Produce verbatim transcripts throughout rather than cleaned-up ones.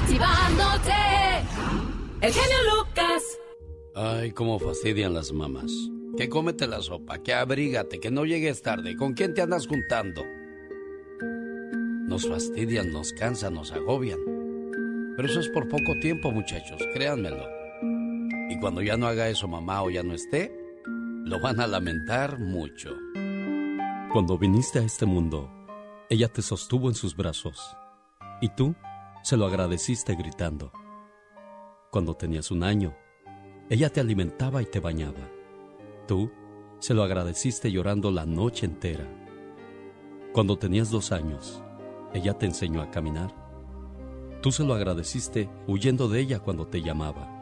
motivándote. Eugenio Lucas. Ay, cómo fastidian las mamás. Que cómete la sopa, que abrígate, que no llegues tarde. ¿Con quién te andas juntando? Nos fastidian, nos cansan, nos agobian. Pero eso es por poco tiempo, muchachos, créanmelo. Y cuando ya no haga eso mamá o ya no esté, lo van a lamentar mucho. Cuando viniste a este mundo, ella te sostuvo en sus brazos. Y tú se lo agradeciste gritando. Cuando tenías un año, ella te alimentaba y te bañaba. Tú se lo agradeciste llorando la noche entera. Cuando tenías dos años, ella te enseñó a caminar. Tú se lo agradeciste huyendo de ella cuando te llamaba.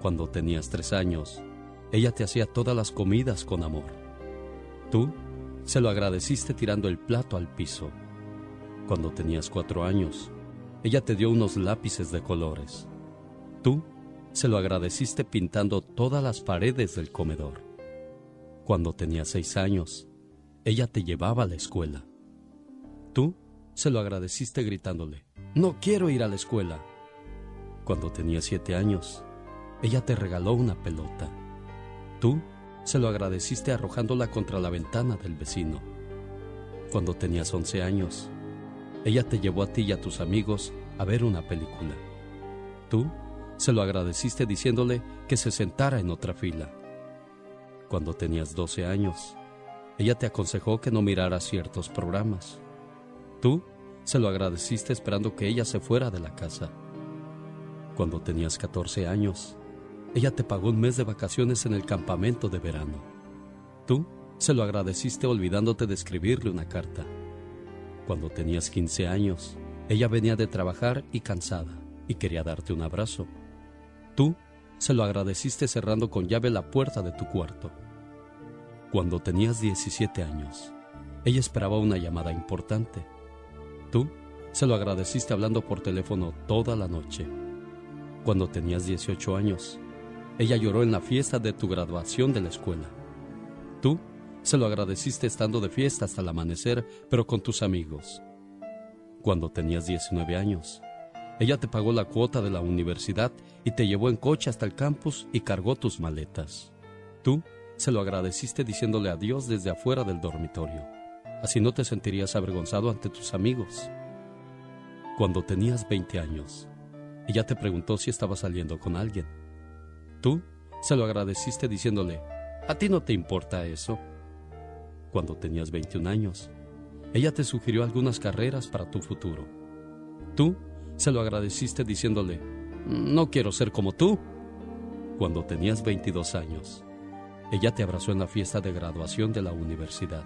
Cuando tenías tres años, ella te hacía todas las comidas con amor. Tú se lo agradeciste tirando el plato al piso. Cuando tenías cuatro años, ella te dio unos lápices de colores. Tú se lo agradeciste pintando todas las paredes del comedor. Cuando tenías seis años, ella te llevaba a la escuela. Tú se lo agradeciste gritándole, ¡no quiero ir a la escuela! Cuando tenías siete años, ella te regaló una pelota. Tú se lo agradeciste arrojándola contra la ventana del vecino. Cuando tenías once años, ella te llevó a ti y a tus amigos a ver una película. Tú se lo agradeciste diciéndole que se sentara en otra fila. Cuando tenías doce años, ella te aconsejó que no miraras ciertos programas. Tú se lo agradeciste esperando que ella se fuera de la casa. Cuando tenías catorce años, ella te pagó un mes de vacaciones en el campamento de verano. Tú se lo agradeciste olvidándote de escribirle una carta. Cuando tenías quince años, ella venía de trabajar y cansada y quería darte un abrazo. Tú se lo agradeciste cerrando con llave la puerta de tu cuarto. Cuando tenías diecisiete años, ella esperaba una llamada importante. Tú se lo agradeciste hablando por teléfono toda la noche. Cuando tenías dieciocho años, ella lloró en la fiesta de tu graduación de la escuela. Tú se lo agradeciste estando de fiesta hasta el amanecer, pero con tus amigos. Cuando tenías diecinueve años, ella te pagó la cuota de la universidad y te llevó en coche hasta el campus y cargó tus maletas. Tú se lo agradeciste diciéndole adiós desde afuera del dormitorio. Así no te sentirías avergonzado ante tus amigos. Cuando tenías veinte años, ella te preguntó si estaba saliendo con alguien. Tú se lo agradeciste diciéndole, a ti no te importa eso. Cuando tenías veintiún años, ella te sugirió algunas carreras para tu futuro. Tú se lo agradeciste diciéndole, no quiero ser como tú. Cuando tenías veintidós años, ella te abrazó en la fiesta de graduación de la universidad.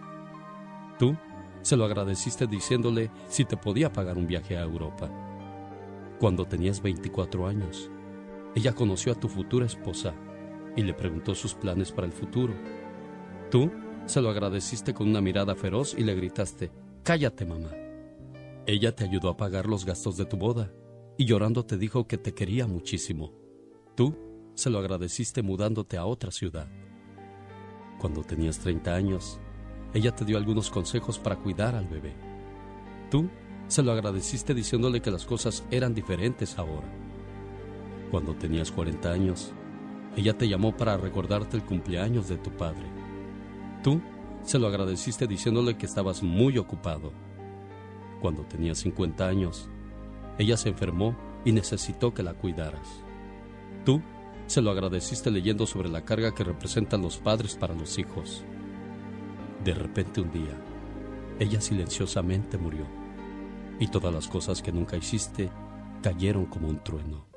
Tú se lo agradeciste diciéndole si te podía pagar un viaje a Europa. Cuando tenías veinticuatro años, ella conoció a tu futura esposa y le preguntó sus planes para el futuro. Tú se lo agradeciste con una mirada feroz y le gritaste, cállate, mamá. Ella te ayudó a pagar los gastos de tu boda y llorando te dijo que te quería muchísimo. Tú se lo agradeciste mudándote a otra ciudad. Cuando tenías treinta años, ella te dio algunos consejos para cuidar al bebé. Tú se lo agradeciste diciéndole que las cosas eran diferentes ahora. Cuando tenías cuarenta años, ella te llamó para recordarte el cumpleaños de tu padre. Tú se lo agradeciste diciéndole que estabas muy ocupado. Cuando tenías cincuenta años, ella se enfermó y necesitó que la cuidaras. Tú se lo agradeciste leyendo sobre la carga que representan los padres para los hijos. De repente un día, ella silenciosamente murió. Y todas las cosas que nunca hiciste cayeron como un trueno.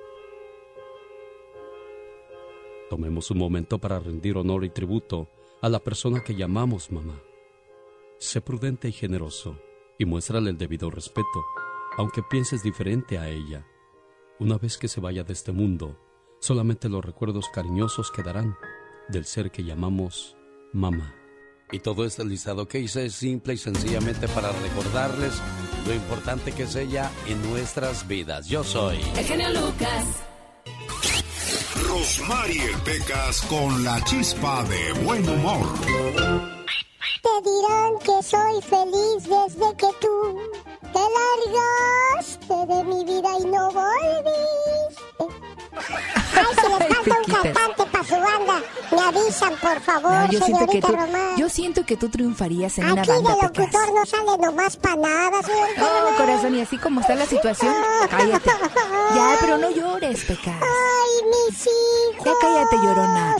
Tomemos un momento para rendir honor y tributo a la persona que llamamos mamá. Sé prudente y generoso y muéstrale el debido respeto, aunque pienses diferente a ella. Una vez que se vaya de este mundo, solamente los recuerdos cariñosos quedarán del ser que llamamos mamá. Y todo este listado que hice es simple y sencillamente para recordarles lo importante que es ella en nuestras vidas. Yo soy Eugenio Lucas. Rosmarie Pecas con la chispa de buen humor. Te dirán que soy feliz desde que tú te largaste de mi vida y no voy cantante para su banda. Me avisan, por favor, no, señorita tú, Román. Yo siento que tú triunfarías en Aquí una banda, Pecas. Aquí de locutor no sale nomás para nada, señorita oh, Román. Corazón, y así como está la situación, oh. cállate. Ya, pero no llores, Pecas. Ay, mis hijos. Ya cállate, llorona.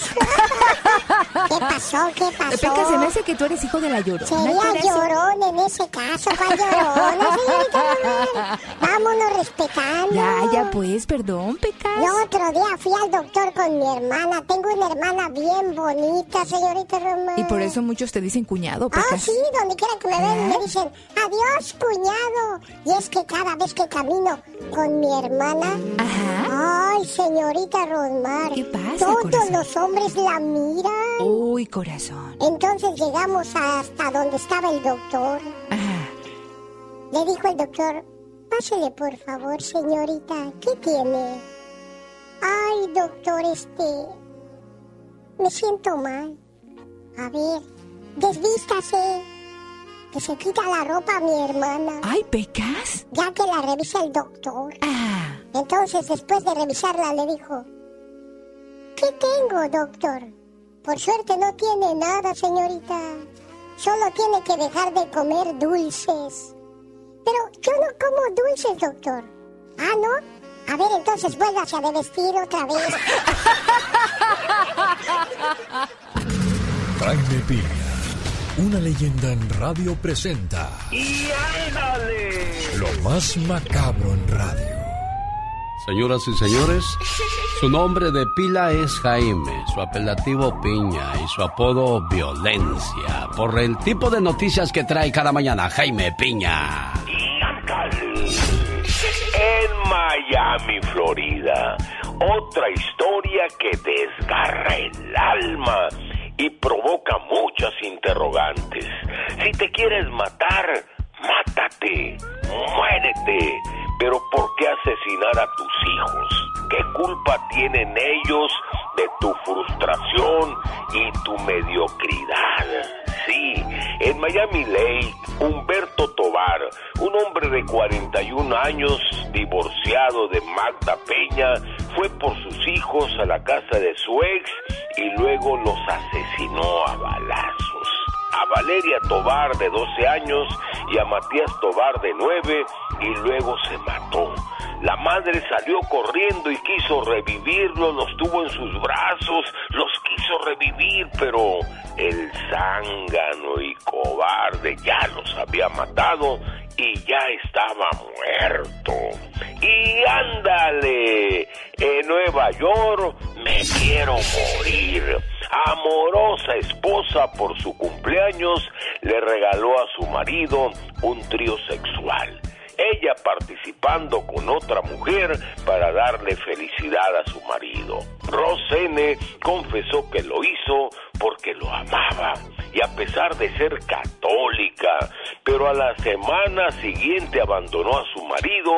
¿Qué pasó? ¿Qué pasó? Pecas, se me hace que tú eres hijo de la llorona. Sería llorón en ese caso, ¿cuál llorona, señorita Román? Vámonos respetando. Ya, ya pues, perdón, Pecas. El otro día fui al doctor con mi hermana. Tengo una hermana bien bonita, señorita Román. Y por eso muchos te dicen cuñado, Pecas. Ah, sí, donde quiera que me ven me dicen, adiós, cuñado. Y es que cada vez que camino con mi hermana, ajá, ay, señorita Rosmar, ¿qué pasa, todos corazón? Los hombres la miran. Uy, corazón. Entonces llegamos hasta donde estaba el doctor. Ajá. Le dijo el doctor, pásele por favor, señorita. ¿Qué tiene? Ay, doctor, este... me siento mal. A ver, desvístase. Que se quita la ropa a mi hermana. Ay, ¿Pecas? Ya que la revisa el doctor. Ah. Entonces, después de revisarla, le dijo... ¿Qué tengo, doctor? Por suerte no tiene nada, señorita. Solo tiene que dejar de comer dulces. Pero yo no como dulces, doctor. ¿Ah, no? A ver, entonces vuélvase a revestir otra vez. Jaime Piña, una leyenda en radio, presenta... ¡Y ándale! Lo más macabro en radio. Señoras y señores, su nombre de pila es Jaime, su apelativo Piña y su apodo Violencia, por el tipo de noticias que trae cada mañana Jaime Piña. ¡Y ándale! En Miami, Florida, otra historia que desgarra el alma y provoca muchas interrogantes. Si te quieres matar, mátate, muérete. Pero ¿por qué asesinar a tus hijos? ¿Qué culpa tienen ellos de tu frustración y tu mediocridad? Sí, en Miami Lake, Humberto Tobar, un hombre de cuarenta y un años, divorciado de Magda Peña, fue por sus hijos a la casa de su ex y luego los asesinó a balazos. A Valeria Tobar, de doce años, y a Matías Tobar, de nueve, y luego se mató. La madre salió corriendo y quiso revivirlos, los tuvo en sus brazos, los quiso revivir, pero el zángano y cobarde ya los había matado y ya estaba muerto. ¡Y ándale! En Nueva York, me quiero morir. Amorosa esposa, por su cumpleaños, le regaló a su marido un trío sexual. Ella participando con otra mujer para darle felicidad a su marido. Rosene confesó que lo hizo porque lo amaba y a pesar de ser católica, pero a la semana siguiente abandonó a su marido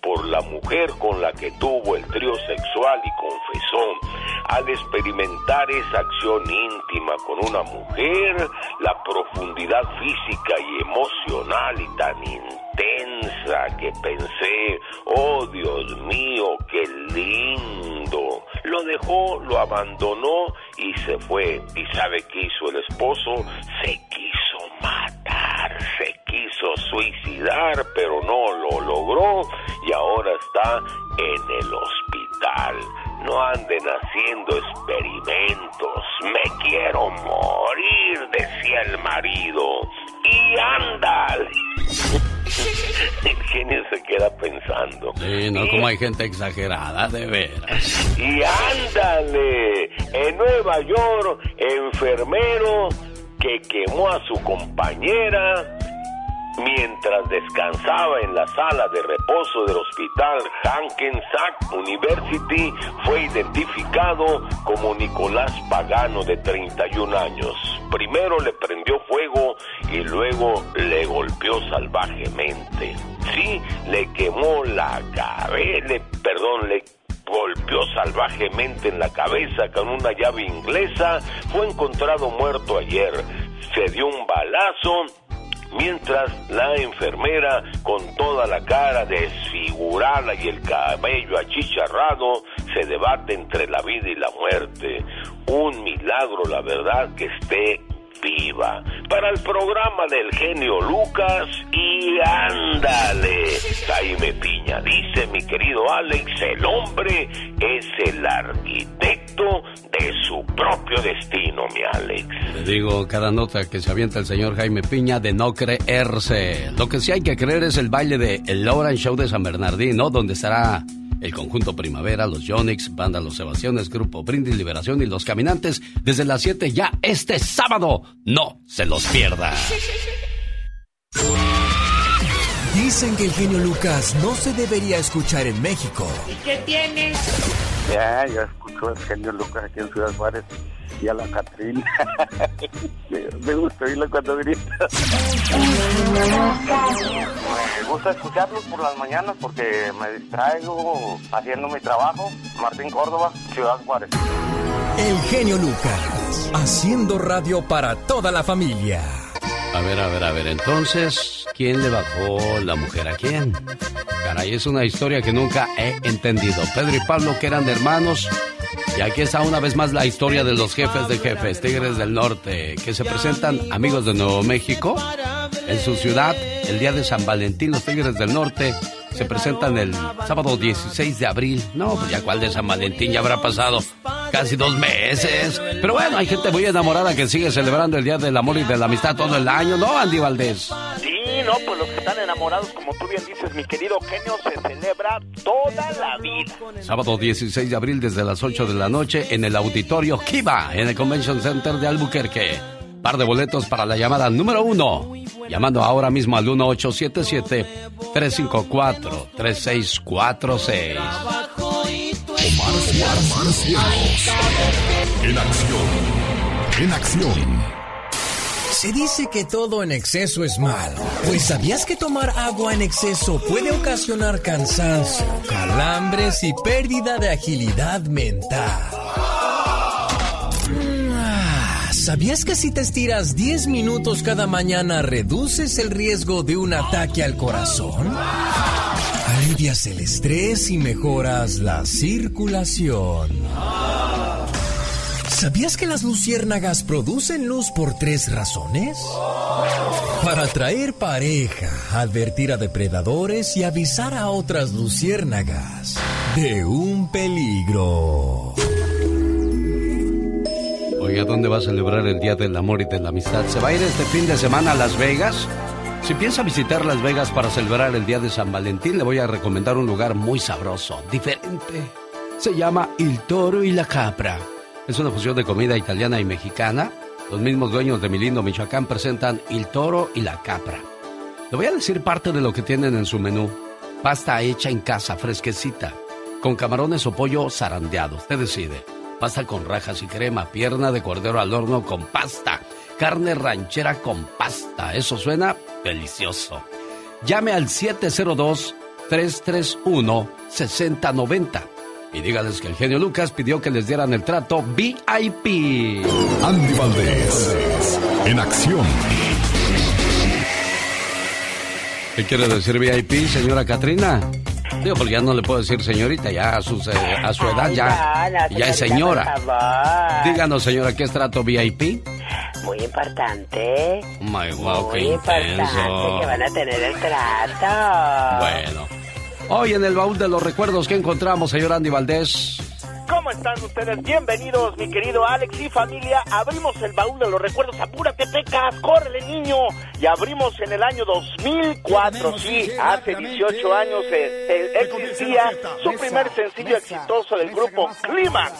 por la mujer con la que tuvo el trío sexual y confesó. Al experimentar esa acción íntima con una mujer, la profundidad física y emocional y tan intensa que pensé, oh Dios mío, qué lindo. Lo dejó, lo abandonó y se fue. ¿Y sabe qué hizo el esposo? Se quiso matar, se quiso suicidar, pero no lo logró y ahora está en el hospital. No anden haciendo experimentos, me quiero morir, decía el marido. ¡Y ándale! El genio se queda pensando. Sí, no, y... como hay gente exagerada, de veras. ¡Y ándale! En Nueva York, enfermero que quemó a su compañera mientras descansaba en la sala de reposo del hospital Hankensack University, fue identificado como Nicolás Pagano, de treinta y un años. Primero le prendió fuego y luego le golpeó salvajemente. Sí, le quemó la cabeza, perdón, le golpeó salvajemente en la cabeza con una llave inglesa. Fue encontrado muerto ayer. Se dio un balazo mientras la enfermera, con toda la cara desfigurada y el cabello achicharrado, se debate entre la vida y la muerte. Un milagro, la verdad, que esté viva. Para el programa del genio Lucas y ándale, Jaime Piña, dice mi querido Alex, el hombre es el arquitecto de su propio destino, mi Alex. Le digo, cada nota que se avienta el señor Jaime Piña de no creerse. Lo que sí hay que creer es el baile de el Orange Show de San Bernardino, donde estará el Conjunto Primavera, Los Yonics, Banda Los Sebastianes, Grupo Brindis, Liberación y Los Caminantes, desde las siete ya este sábado. ¡No se los pierda! Dicen que el genio Lucas no se debería escuchar en México. ¿Y qué tienes? Ya, ya escucho el genio Lucas aquí en Ciudad Juárez y a la Catrina. Me gusta oírlo cuando grita. Me gusta escucharlos por las mañanas porque me distraigo haciendo mi trabajo. Martín Córdoba, Ciudad Juárez. El genio Lucas, haciendo radio para toda la familia. A ver, a ver, a ver, entonces, ¿quién le bajó la mujer a quién? Caray, es una historia que nunca he entendido. Pedro y Pablo, que eran hermanos, y aquí está una vez más la historia de los jefes de jefes, Tigres del Norte, que se presentan, amigos de Nuevo México, en su ciudad, el día de San Valentín. Los Tigres del Norte se presentan el sábado dieciséis de abril. No, pues ya cuál de San Valentín, ya habrá pasado casi dos meses. Pero bueno, hay gente muy enamorada que sigue celebrando el Día del Amor y de la Amistad todo el año, ¿no, Andy Valdés? Sí, no, pues los que están enamorados, como tú bien dices, mi querido genio, se celebra toda la vida. Sábado dieciséis de abril desde las ocho de la noche en el Auditorio Kiva, en el Convention Center de Albuquerque. Par de boletos para la llamada número uno. Llamando ahora mismo al uno ocho siete siete tres cinco cuatro tres seis cuatro seis. Omar, Omar, Omar Cierros. En acción. En acción. Se dice que todo en exceso es malo. Pues ¿sabías que tomar agua en exceso puede ocasionar cansancio, calambres y pérdida de agilidad mental? ¿Sabías que si te estiras diez minutos cada mañana reduces el riesgo de un ataque al corazón? Alivias el estrés y mejoras la circulación. ¿Sabías que las luciérnagas producen luz por tres razones? Para atraer pareja, advertir a depredadores y avisar a otras luciérnagas de un peligro. Oiga, ¿dónde va a celebrar el Día del Amor y de la Amistad? ¿Se va a ir este fin de semana a Las Vegas? Si piensa visitar Las Vegas para celebrar el Día de San Valentín, le voy a recomendar un lugar muy sabroso, diferente. Se llama El Toro y la Capra. Es una fusión de comida italiana y mexicana. Los mismos dueños de mi lindo Michoacán presentan El Toro y la Capra. Le voy a decir parte de lo que tienen en su menú. Pasta hecha en casa, fresquecita, con camarones o pollo zarandeado. Usted decide. Pasta con rajas y crema, pierna de cordero al horno con pasta, carne ranchera con pasta. Eso suena delicioso. Llame al siete cero dos tres tres uno seis cero nueve cero y dígales que el genio Lucas pidió que les dieran el trato V I P. Andy Valdés, en acción. ¿Qué quiere decir V I P, señora Catrina? Digo, porque ya no le puedo decir señorita, ya a, sus, eh, a su edad ya, ay, no, no, señorita, ya es señora. Díganos, señora, ¿qué es trato V I P? Muy importante. Oh my wow, muy qué importante intenso. Que van a tener el trato. Bueno, hoy en el baúl de los recuerdos, ¿qué encontramos, señor Andy Valdés? ¿Cómo están ustedes? Bienvenidos, mi querido Alex y familia. Abrimos el baúl de los recuerdos. Apúrate, Pecas, córrele, niño. Y abrimos en el año dos mil cuatro. Sí, hace dieciocho años existía su primer sencillo exitoso del grupo Climax.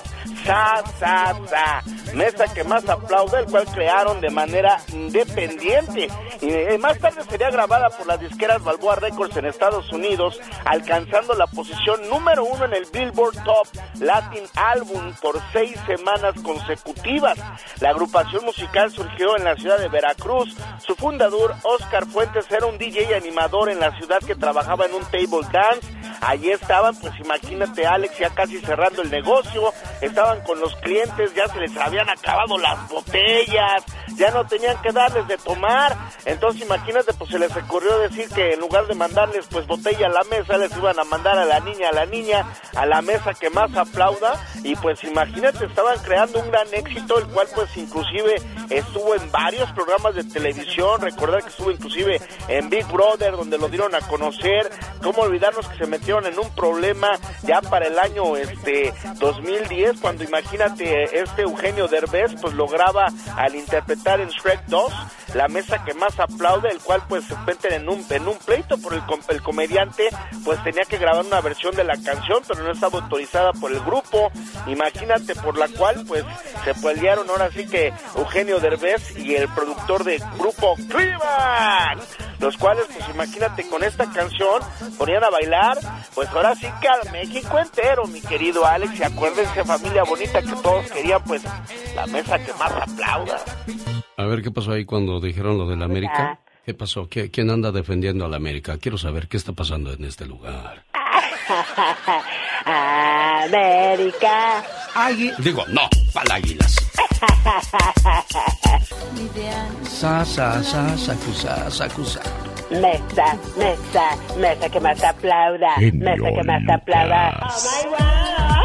Sa, sa, sa. Mesa que más aplaude, el cual crearon de manera independiente. Y más tarde sería grabada por las disqueras Balboa Records en Estados Unidos, alcanzando la posición número uno en el Billboard Top Latin Album por seis semanas consecutivas. La agrupación musical surgió en la ciudad de Veracruz. Su fundador, Oscar Fuentes, era un D J animador en la ciudad que trabajaba en un table dance. Allí estaban, pues imagínate, Alex, ya casi cerrando el negocio, estaban con los clientes, ya se les habían acabado las botellas, ya no tenían que darles de tomar. Entonces imagínate, pues se les ocurrió decir que en lugar de mandarles pues botella a la mesa, les iban a mandar a la niña, a la niña, a la mesa que más aplauda. Y pues imagínate, estaban creando un gran éxito, el cual pues inclusive estuvo en varios programas de televisión. Recordar que estuvo inclusive en Big Brother, donde lo dieron a conocer. Cómo olvidarnos que se metieron en un problema ya para el año este dos mil diez, cuando imagínate, este Eugenio Derbez pues lograba al interpretar en Shrek dos la mesa que más aplaude, el cual pues se meten en un, en un pleito por el, el comediante, pues tenía que grabar una versión de la canción, pero no estaba autorizada por el grupo, imagínate, por la cual pues se pelearon ahora sí que Eugenio Derbez y el productor de Grupo Climax, los cuales pues imagínate, con esta canción ponían a bailar, pues ahora sí que al México entero, mi querido Alex, y acuérdense, familia bonita, que todos querían pues la mesa que más aplauda. A ver, ¿qué pasó ahí cuando dijeron lo de la América? ¿Qué pasó? ¿Quién anda defendiendo a la América? Quiero saber qué está pasando en este lugar. América. Águil... Digo, no, para águilas. Sa, sa, sa, sacusa, sacusa. Mesa, mesa, mesa que más aplauda. Genio mesa que más aplauda. Oh my God.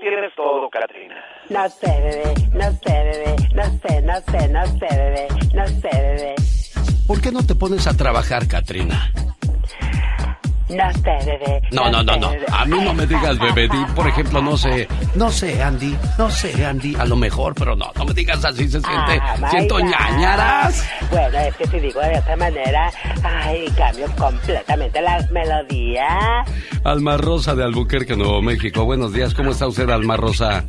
Tienes todo, Catrina. No sé, bebé, no sé, bebé, no sé, no sé, no sé, bebé, no sé, bebé. ¿Por qué no te pones a trabajar, Catrina? No sé, bebé. No, no, no, no. A mí no me digas, bebé. Di, por ejemplo, no sé. No sé, Andy. No sé, Andy. A lo mejor, pero no. No me digas así, se siente. Ah, siento ñañaras. Bueno, es que si digo de esta manera, ay, cambio completamente la melodía. Alma Rosa de Albuquerque, Nuevo México. Buenos días. ¿Cómo está usted, Alma Rosa?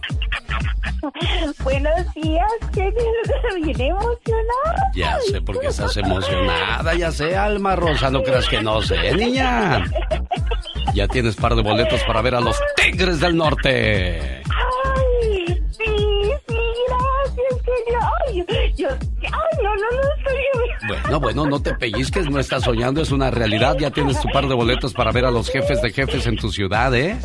Buenos días, que viene emocionada. Ya sé por qué estás emocionada, ya sé, Alma Rosa, no creas que no sé, niña. Ya tienes par de boletos para ver a los Tigres del Norte. Ay, sí, sí, gracias, genio. Ay, yo, ay, no, no, no estoy... Bueno, bueno, no te pellizques, no estás soñando, es una realidad. Ya tienes tu par de boletos para ver a los Jefes de Jefes en tu ciudad, ¿eh?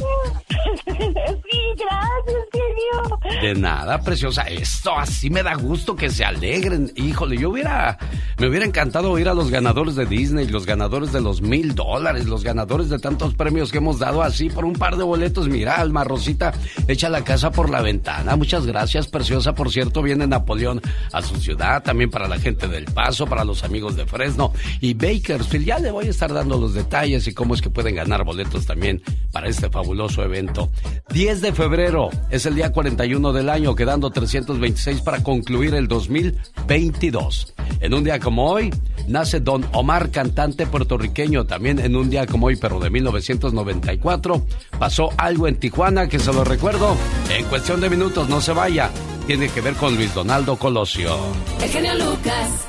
Gracias, genio. De nada, preciosa. Esto así me da gusto, que se alegren. Híjole, yo hubiera... Me hubiera encantado oír a los ganadores de Disney, los ganadores de los mil dólares, los ganadores de tantos premios que hemos dado así por un par de boletos. Mira, Alma Rosita, echa la casa por la ventana. Muchas gracias, preciosa. Por cierto, viene Napoleón a su ciudad, también para la gente del Paso, para los amigos de Fresno y Bakersfield. Ya le voy a estar dando los detalles y cómo es que pueden ganar boletos también para este fabuloso evento. diez de febrero es el día cuarenta y uno del año, quedando trescientos veintiséis para concluir el dos mil veintidós. En un día como hoy nace Don Omar, cantante puertorriqueño. También en un día como hoy, pero de mil novecientos noventa y cuatro, pasó algo en Tijuana que se lo recuerdo en cuestión de minutos. No se vaya, tiene que ver con Luis Donaldo Colosio. El genio Lucas.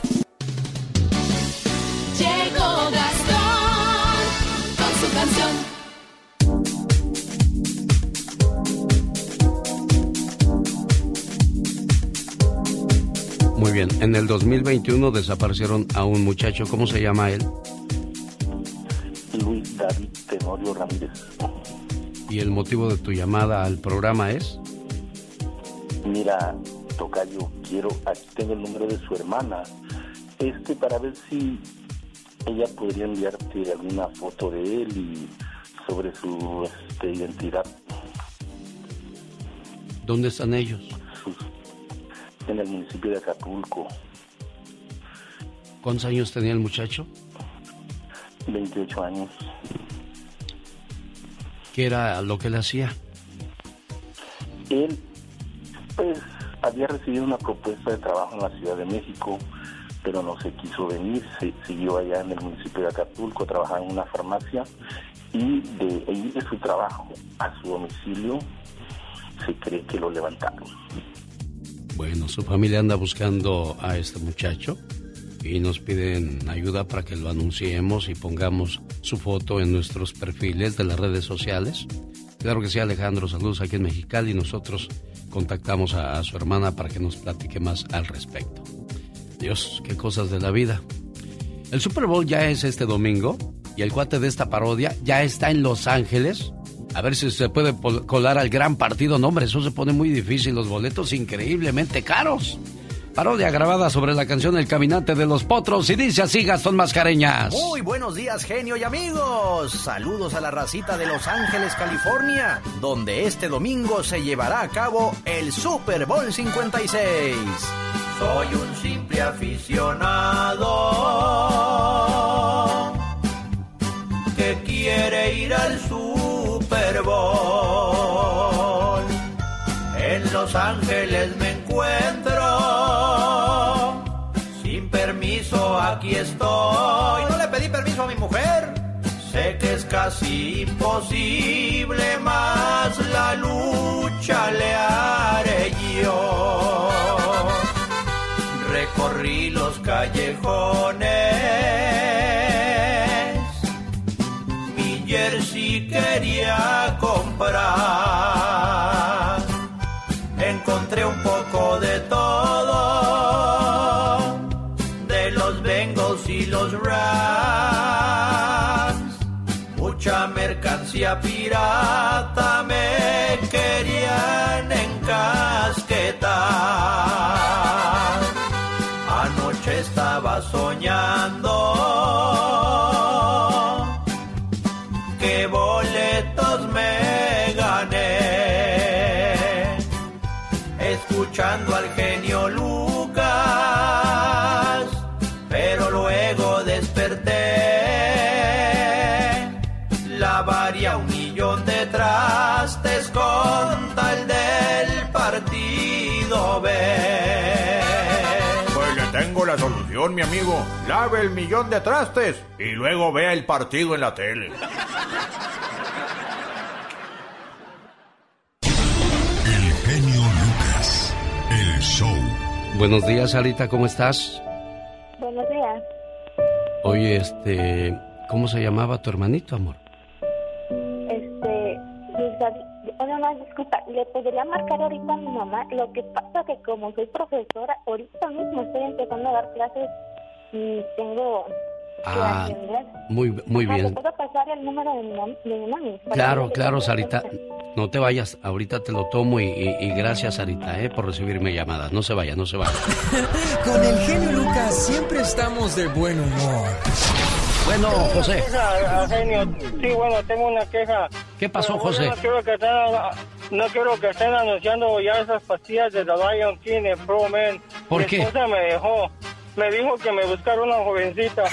Llegó Gastón con su canción. Muy bien, en el dos mil veintiuno desaparecieron a un muchacho. ¿Cómo se llama él? Luis David Tenorio Ramírez. ¿Y el motivo de tu llamada al programa es? Mira, tocayo, quiero... Aquí tengo el número de su hermana. Este, para ver si ella podría enviarte alguna foto de él y sobre su este, identidad. ¿Dónde están ellos? Sus... en el municipio de Acapulco. ¿Cuántos años tenía el muchacho? veintiocho años. ¿Qué era lo que él hacía? Él, pues, había recibido una propuesta de trabajo en la Ciudad de México, pero no se quiso venir. Se siguió allá en el municipio de Acapulco, trabajaba en una farmacia, y de ir de su trabajo a su domicilio se cree que lo levantaron. Bueno, su familia anda buscando a este muchacho y nos piden ayuda para que lo anunciemos y pongamos su foto en nuestros perfiles de las redes sociales. Claro que sí, Alejandro, saludos aquí en Mexicali, y nosotros contactamos a, a su hermana para que nos platique más al respecto. Dios, qué cosas de la vida. El Super Bowl ya es este domingo y el cuate de esta parodia ya está en Los Ángeles. A ver si se puede colar al gran partido. No, hombre, eso se pone muy difícil. Los boletos increíblemente caros. Parodia grabada sobre la canción El Caminante de los Potros. Y dice así Gastón Mascareñas. Muy buenos días, genio y amigos. Saludos a la racita de Los Ángeles, California, donde este domingo se llevará a cabo el Super Bowl cincuenta y seis. Soy un simple aficionado que quiere ir al Super Bowl. En Los Ángeles me encuentro, sin permiso aquí estoy. No le pedí permiso a mi mujer. Sé que es casi imposible, mas la lucha le haré yo. Recorrí los callejones, mi jersey quería comprar. Encontré un poco de todo, de los Bengals y los Rams. Mucha mercancía pirata me querían encasquetar. Anoche estaba soñando que boletos me gané, escuchando al genio Lucas, pero luego desperté, lavaría un millón de trastes con tal del partido B. Tengo la solución, mi amigo. Lave el millón de trastes y luego vea el partido en la tele. El genio Lucas, el show. Buenos días, Sarita, ¿cómo estás? Buenos días. Oye, este... ¿cómo se llamaba tu hermanito, amor? Este... Oye, mamá, disculpa, ¿le podría marcar ahorita a mi mamá? Lo que pasa que como soy profesora, ahorita mismo estoy empezando a dar clases y tengo que ah, atender. Muy, muy Ajá, bien. ¿Le puedo pasar el número de mi, mam- de mi mami? Claro, claro, Sarita. No te vayas, ahorita te lo tomo y, y, y gracias, Sarita, eh, por recibirme llamadas. No se vaya, no se vaya. Con el genio Lucas siempre estamos de buen humor. Bueno, José. Queja, genio. Sí, bueno, tengo una queja. ¿Qué pasó, bueno, José? No quiero, que estén, no quiero que estén anunciando ya esas pastillas de The Lion King en Pro Men. ¿Por Mi qué? Mi esposa me dejó. Me dijo que me buscara una jovencita.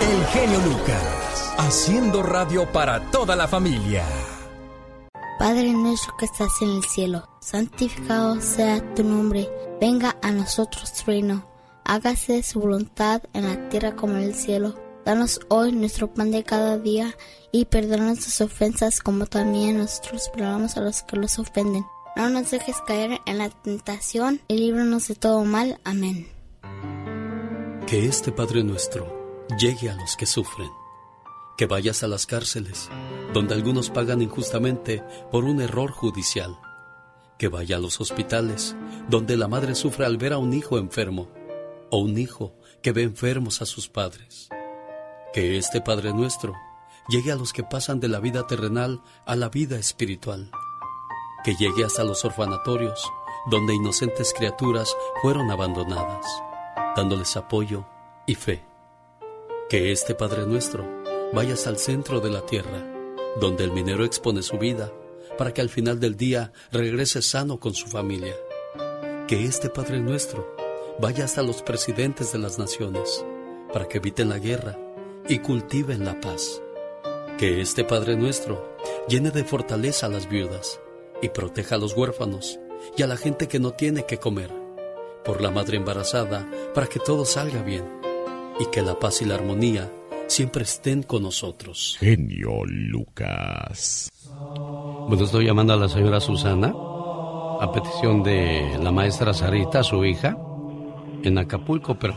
El genio Lucas, haciendo radio para toda la familia. Padre nuestro que estás en el cielo, santificado sea tu nombre. Venga a nosotros tu reino. Hágase su voluntad en la tierra como en el cielo. Danos hoy nuestro pan de cada día y perdona nuestras ofensas como también nosotros perdonamos a los que los ofenden. No nos dejes caer en la tentación y líbranos de todo mal. Amén. Que este Padre Nuestro llegue a los que sufren. Que vayas a las cárceles, donde algunos pagan injustamente por un error judicial. Que vaya a los hospitales, donde la madre sufre al ver a un hijo enfermo, o un hijo que ve enfermos a sus padres. Que este Padre Nuestro llegue a los que pasan de la vida terrenal a la vida espiritual. Que llegue hasta los orfanatorios, donde inocentes criaturas fueron abandonadas, dándoles apoyo y fe. Que este Padre Nuestro vaya hasta el centro de la tierra, donde el minero expone su vida, para que al final del día regrese sano con su familia. Que este Padre Nuestro vaya hasta los presidentes de las naciones, para que eviten la guerra y cultiven la paz. Que este Padre Nuestro llene de fortaleza a las viudas y proteja a los huérfanos y a la gente que no tiene que comer, por la madre embarazada, para que todo salga bien y que la paz y la armonía siempre estén con nosotros. Genio Lucas. Bueno, estoy llamando a la señora Susana a petición de la maestra Sarita, su hija, en Acapulco, pero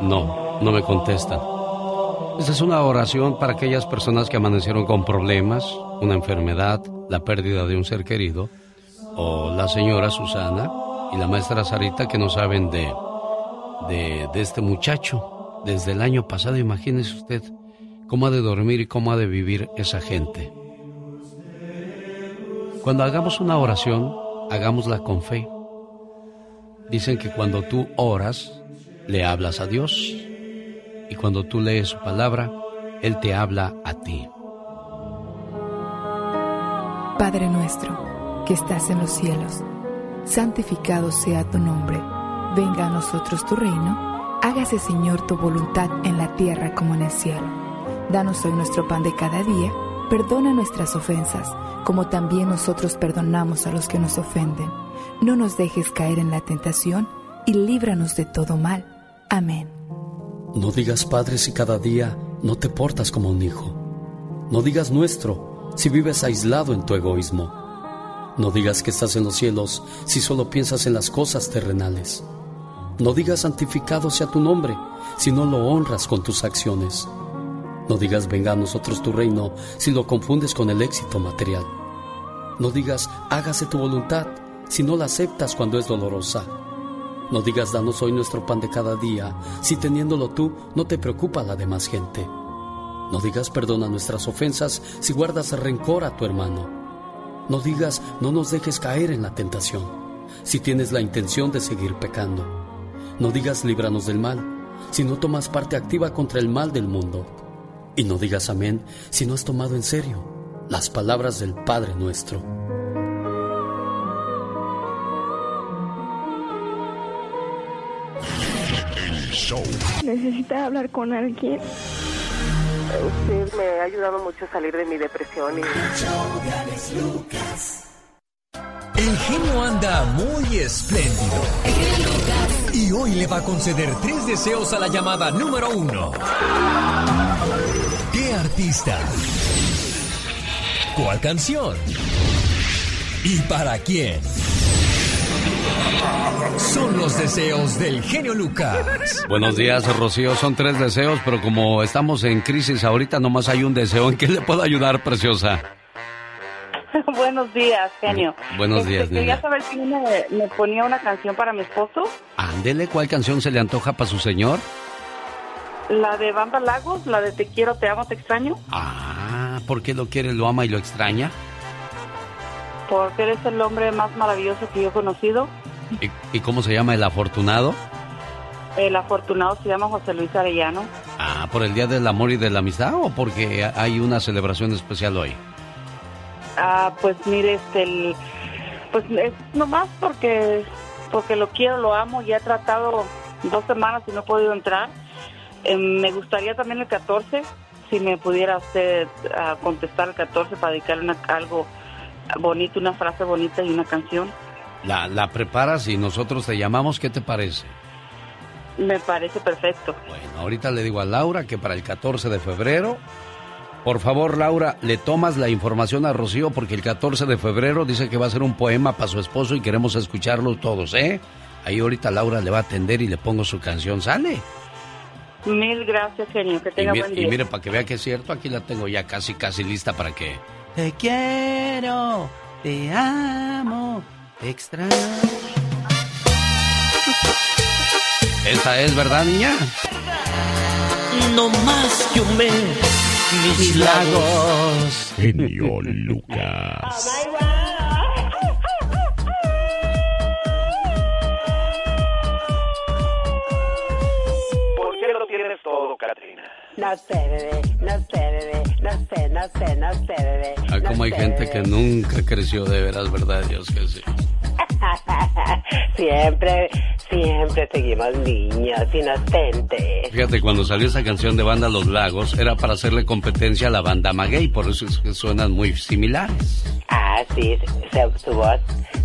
no, no me contestan. Esta es una oración para aquellas personas que amanecieron con problemas, una enfermedad, la pérdida de un ser querido, o la señora Susana y la maestra Sarita que no saben de, de, de este muchacho desde el año pasado. Imagínese usted cómo ha de dormir y cómo ha de vivir esa gente. Cuando hagamos una oración, hagámosla con fe. Dicen que cuando tú oras, le hablas a Dios, y cuando tú lees su palabra, Él te habla a ti. Padre nuestro, que estás en los cielos, santificado sea tu nombre. Venga a nosotros tu reino, hágase, Señor, tu voluntad en la tierra como en el cielo. Danos hoy nuestro pan de cada día, perdona nuestras ofensas, como también nosotros perdonamos a los que nos ofenden. No nos dejes caer en la tentación y líbranos de todo mal. Amén. No digas padre si cada día no te portas como un hijo. No digas nuestro si vives aislado en tu egoísmo. No digas que estás en los cielos si solo piensas en las cosas terrenales. No digas santificado sea tu nombre si no lo honras con tus acciones. No digas venga a nosotros tu reino si lo confundes con el éxito material. No digas hágase tu voluntad si no la aceptas cuando es dolorosa. No digas danos hoy nuestro pan de cada día si teniéndolo tú no te preocupa la demás gente. No digas perdona nuestras ofensas si guardas rencor a tu hermano. No digas no nos dejes caer en la tentación si tienes la intención de seguir pecando. No digas líbranos del mal si no tomas parte activa contra el mal del mundo. Y no digas amén si no has tomado en serio las palabras del Padre nuestro. Necesita hablar con alguien. Usted me ha ayudado mucho a salir de mi depresión. Y... el genio anda muy espléndido. Y hoy le va a conceder tres deseos a la llamada número uno. ¿Qué artista? ¿Cuál canción? ¿Y para quién? Son los deseos del genio Lucas. Buenos días, Rocío. Son tres deseos, pero como estamos en crisis ahorita, nomás hay un deseo. ¿En qué le puedo ayudar, preciosa? Buenos días, genio. Buenos este, días, quería nena. saber si me, me ponía una canción para mi esposo. Ándele, ¿cuál canción se le antoja para su señor? La de Banda Lagos, la de Te quiero, te amo, te extraño. Ah, ¿por qué lo quiere, lo ama y lo extraña? Porque eres el hombre más maravilloso que yo he conocido. ¿Y, y cómo se llama el afortunado? El afortunado se llama José Luis Arellano. Ah, ¿por el Día del Amor y de la Amistad o porque hay una celebración especial hoy? Ah, pues mire, este, el, pues es nomás porque, porque lo quiero, lo amo, ya he tratado dos semanas y no he podido entrar. Eh, me gustaría también el catorce, si me pudiera usted uh, contestar el catorce para dedicarle una, algo... bonito, una frase bonita y una canción. La, la preparas y nosotros te llamamos, ¿qué te parece? Me parece perfecto. Bueno, ahorita le digo a Laura que para el catorce de febrero, por favor, Laura, le tomas la información a Rocío porque el catorce de febrero dice que va a ser un poema para su esposo y queremos escucharlo todos, ¿eh? Ahí ahorita Laura le va a atender y le pongo su canción, ¿sale? Mil gracias, genio, que tenga buen día. Y mire, para que vea que es cierto, aquí la tengo ya casi, casi lista para que... Te quiero, te amo, te extraño. Esta es, ¿verdad, niña? No más yo me mis lagos. Genio Lucas. Oh my God. Todo, Katrina. No sé, bebé, no sé, bebé, no sé, no sé, no sé, bebé. Ah, no como hay sé, gente bebé. que nunca creció, de veras, ¿verdad? Dios que sí. Siempre, siempre seguimos niños, inocentes. Fíjate, cuando salió esa canción de Banda Los Lagos, era para hacerle competencia a la Banda Maguey, por eso es que suenan muy similares. Ah, sí, se, su voz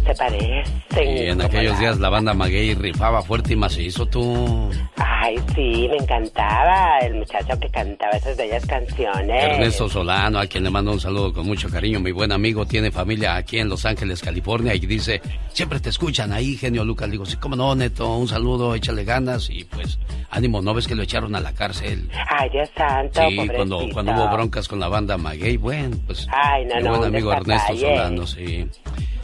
se parece. Y en aquellos la... días la Banda Maguey rifaba fuerte y macizo, tú. Ay, sí, me encantaba el muchacho que cantaba esas bellas canciones. Ernesto Solano, a quien le mando un saludo con mucho cariño. Mi buen amigo tiene familia aquí en Los Ángeles, California, y dice... siempre te escuchan ahí, genio Lucas. Le digo, sí, cómo no, Neto, un saludo, échale ganas. Y pues, ánimo, ¿no ves que lo echaron a la cárcel? Ay, Dios santo, sí, pobrecito. cuando, cuando hubo broncas con la Banda Maguey, bueno, pues... Ay, no, mi no, buen amigo Ernesto Solano, sí.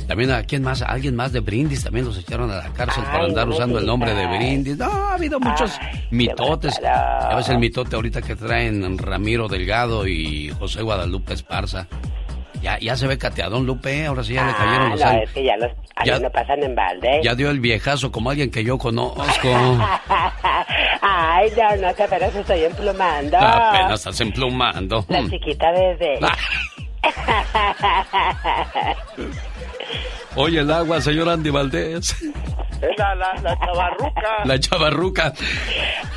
También a quién más, a alguien más de Brindis también los echaron a la cárcel, ay, por andar usando el nombre de Brindis. No, ha habido muchos, ay, mitotes. Ya ves el mitote ahorita que traen Ramiro Delgado y José Guadalupe Esparza. Ya, ya se ve cateadón, Lupe, ahora sí ya ah, le cayeron los años. No, es que ya los años no pasan en balde. Ya dio el viejazo como alguien que yo conozco. Ay, no, no, que apenas estoy emplumando. Apenas estás emplumando. La chiquita bebé. Oye, el agua, señor Andy Valdés. La, la, la chavarruca. La chavarruca.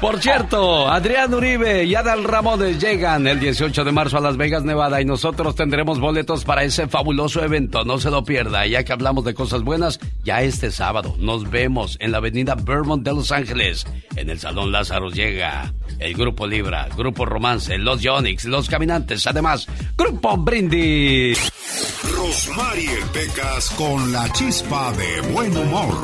Por cierto, Adrián Uribe y Adal Ramones llegan el dieciocho de marzo a Las Vegas, Nevada, y nosotros tendremos boletos para ese fabuloso evento. No se lo pierda. Ya que hablamos de cosas buenas, ya este sábado nos vemos en la avenida Vermont de Los Ángeles. En el Salón Lázaro llega el Grupo Libra, Grupo Romance, Los Yonics, Los Caminantes. Además, Grupo Brindis. Rosmarie Pecas con la chispa de buen humor.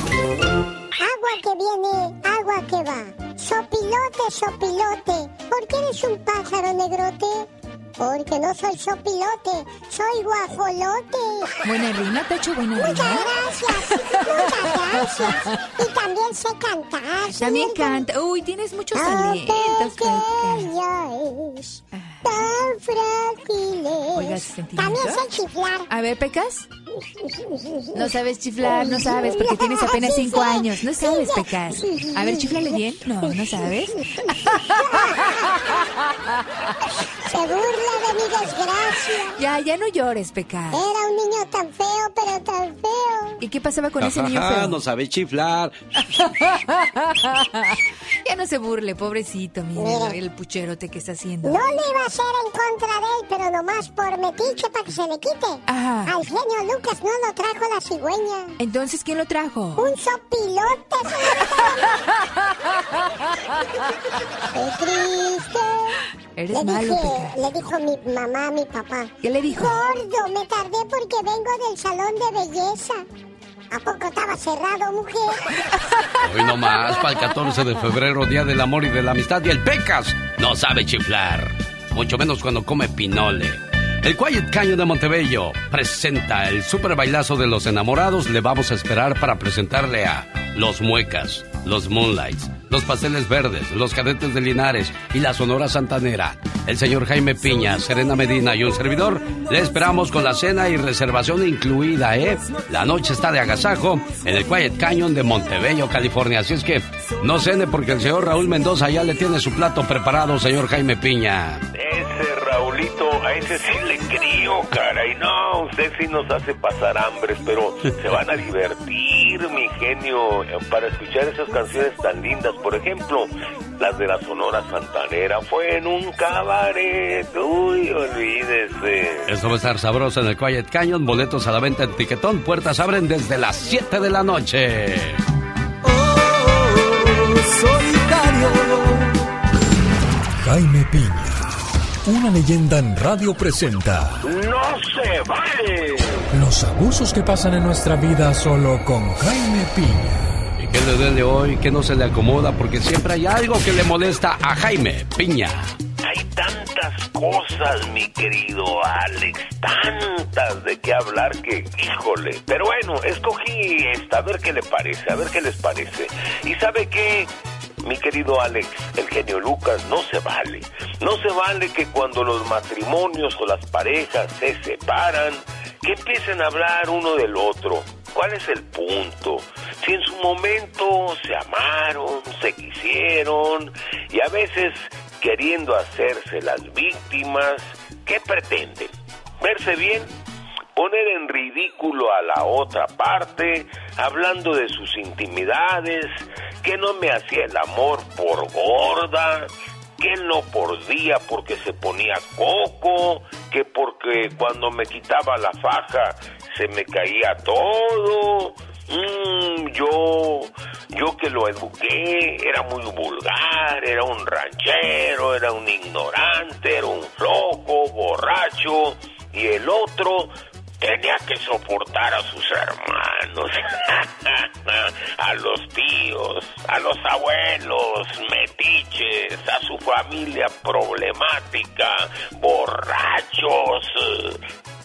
Agua que viene, agua que va. Sopilote, sopilote, ¿por qué eres un pájaro negrote? Porque no soy sopilote, soy guajolote. Buena rima, Pecho, buena rima. Muchas gracias, muchas gracias. Y también sé cantar. También canta. Uy, tienes muchos talentos, Pecas. Tan frágiles. Oiga, también sé chiflar. A ver, Pecas. No sabes chiflar, no sabes, porque tienes apenas cinco años. No sabes, Pecas. A ver, chiflale bien. No, no sabes. Se burla de mi desgracia. Ya, ya no llores, Pecas. Era un niño tan feo, pero tan feo. ¿Y qué pasaba con ese niño feo? No sabe chiflar. Ya no se burle, pobrecito, mira el pucherote que está haciendo. No le iba a ser en contra de él, pero nomás por metiche para que se le quite. Ajá. Al genio Lucas no lo trajo la cigüeña. ¿Entonces quién lo trajo? Un sopilote. Qué triste. Eres le malo, dije, le dijo mi mamá a mi papá. ¿Qué le dijo? Gordo, me tardé porque vengo del salón de belleza. ¿A poco estaba cerrado, mujer? Hoy nomás, para el catorce de febrero, Día del Amor y de la Amistad. Y el Pecas no sabe chiflar, mucho menos cuando come pinole. El Quiet Canyon de Montebello presenta el super bailazo de los enamorados. Le vamos a esperar para presentarle a Los Muecas, Los Moonlights, Los Pasteles Verdes, Los Cadetes de Linares y la Sonora Santanera. El señor Jaime Piña, Serena Medina y un servidor. Le esperamos con la cena y reservación incluida, ¿eh? La noche está de agasajo en el Quiet Canyon de Montebello, California. Así es que no cene porque el señor Raúl Mendoza ya le tiene su plato preparado, señor Jaime Piña. Ese Raulito, a ese sí le crío, caray. No, usted sí nos hace pasar hambres, pero se van a divertir, mi genio, para escuchar esas canciones tan lindas. Por ejemplo, las de la Sonora Santanera. Fue en un cabaret. Uy, olvídese. Eso va a estar sabroso en el Quiet Canyon. Boletos a la venta en Tiquetón. Puertas abren desde las siete de la noche. Oh, oh, oh, solitario. Jaime Piña, una leyenda en radio, presenta ¡No se vale! Los abusos que pasan en nuestra vida solo con Jaime Piña. ¿Qué le duele hoy? ¿Qué no se le acomoda? Porque siempre hay algo que le molesta a Jaime Piña. Hay tantas cosas, mi querido Alex, tantas de qué hablar que, híjole. Pero bueno, escogí esta, a ver qué le parece, a ver qué les parece. ¿Y sabe qué? Mi querido Alex, el genio Lucas, no se vale. No se vale que cuando los matrimonios o las parejas se separan, que empiecen a hablar uno del otro. ¿Cuál es el punto? Si en su momento se amaron, se quisieron, y a veces queriendo hacerse las víctimas, ¿qué pretenden? ¿Verse bien? Poner en ridículo a la otra parte, hablando de sus intimidades, que no me hacía el amor por gorda, que él no podía porque se ponía coco, que porque cuando me quitaba la faja se me caía todo. Mm, yo, yo que lo eduqué, era muy vulgar, era un ranchero, era un ignorante, era un flojo, borracho, y el otro tenía que soportar a sus hermanos, a los tíos, a los abuelos, metiches, a su familia problemática, borrachos.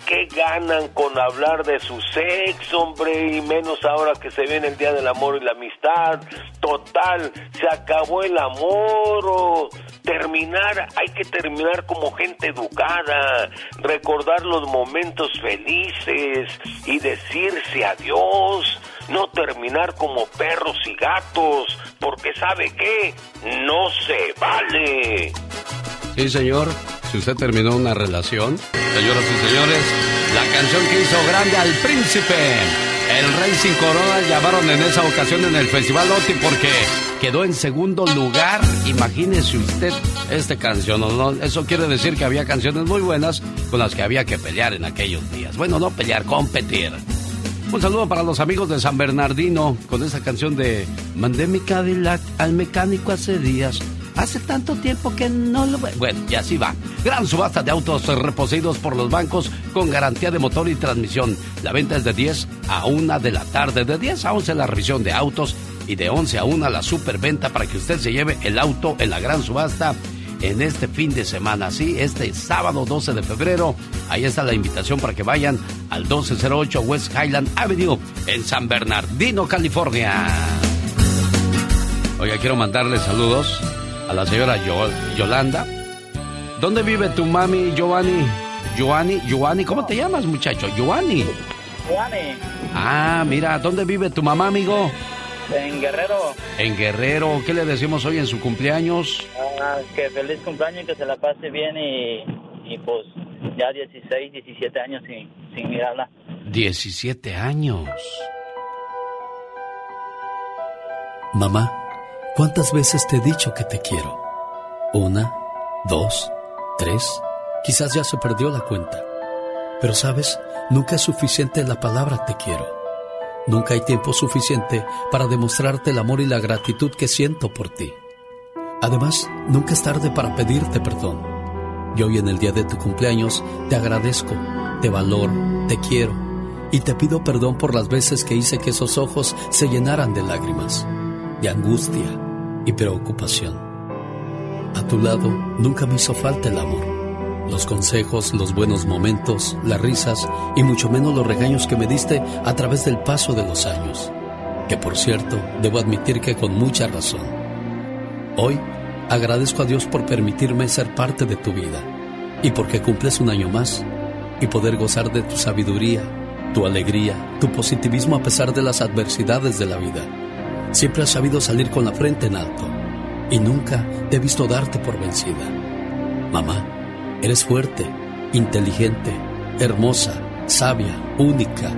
¿Qué ganan con hablar de su sexo, hombre? Y menos ahora que se viene el Día del Amor y la Amistad. Total, se acabó el amor. Oh, terminar, hay que terminar como gente educada, recordar los momentos felices y decirse adiós. No terminar como perros y gatos, porque ¿sabe qué? ¡No se vale! Sí, señor, si usted terminó una relación, señoras y señores, la canción que hizo grande al príncipe, el rey sin corona, llamaron en esa ocasión en el Festival Oti porque quedó en segundo lugar. Imagínese usted esta canción, ¿no? Eso quiere decir que había canciones muy buenas con las que había que pelear en aquellos días. Bueno, no pelear, competir. Un saludo para los amigos de San Bernardino con esta canción de Mandé mi Cadillac al mecánico hace días. Hace tanto tiempo que no lo veo. Bueno, y así va. Gran subasta de autos reposeídos por los bancos con garantía de motor y transmisión. La venta es de diez a una de la tarde. De diez a once la revisión de autos y de once a una la superventa para que usted se lleve el auto en la gran subasta. En este fin de semana, sí, este sábado doce de febrero, ahí está la invitación para que vayan al doce cero ocho West Highland Avenue en San Bernardino, California. Oiga, quiero mandarle saludos a la señora Yol- Yolanda. ¿Dónde vive tu mami, Giovanni? Giovanni, Giovanni, ¿cómo te llamas, muchacho? Giovanni. Giovanni. Ah, mira, ¿dónde vive tu mamá, amigo? En Guerrero. En Guerrero. ¿Qué le decimos hoy en su cumpleaños? Ah, que feliz cumpleaños, que se la pase bien y, y pues ya dieciséis, diecisiete años sin, sin mirarla. diecisiete años. Mamá, ¿cuántas veces te he dicho que te quiero? Una, dos, tres, quizás ya se perdió la cuenta. Pero sabes, nunca es suficiente la palabra te quiero. Nunca hay tiempo suficiente para demostrarte el amor y la gratitud que siento por ti. Además, nunca es tarde para pedirte perdón. Y hoy en el día de tu cumpleaños te agradezco, te valoro, te quiero y te pido perdón por las veces que hice que esos ojos se llenaran de lágrimas, de angustia y preocupación. A tu lado nunca me hizo falta el amor, los consejos, los buenos momentos, las risas y mucho menos los regaños que me diste a través del paso de los años. Que por cierto, debo admitir que con mucha razón. Hoy agradezco a Dios por permitirme ser parte de tu vida y porque cumples un año más y poder gozar de tu sabiduría, tu alegría, tu positivismo a pesar de las adversidades de la vida. Siempre has sabido salir con la frente en alto y nunca te he visto darte por vencida. Mamá, eres fuerte, inteligente, hermosa, sabia, única.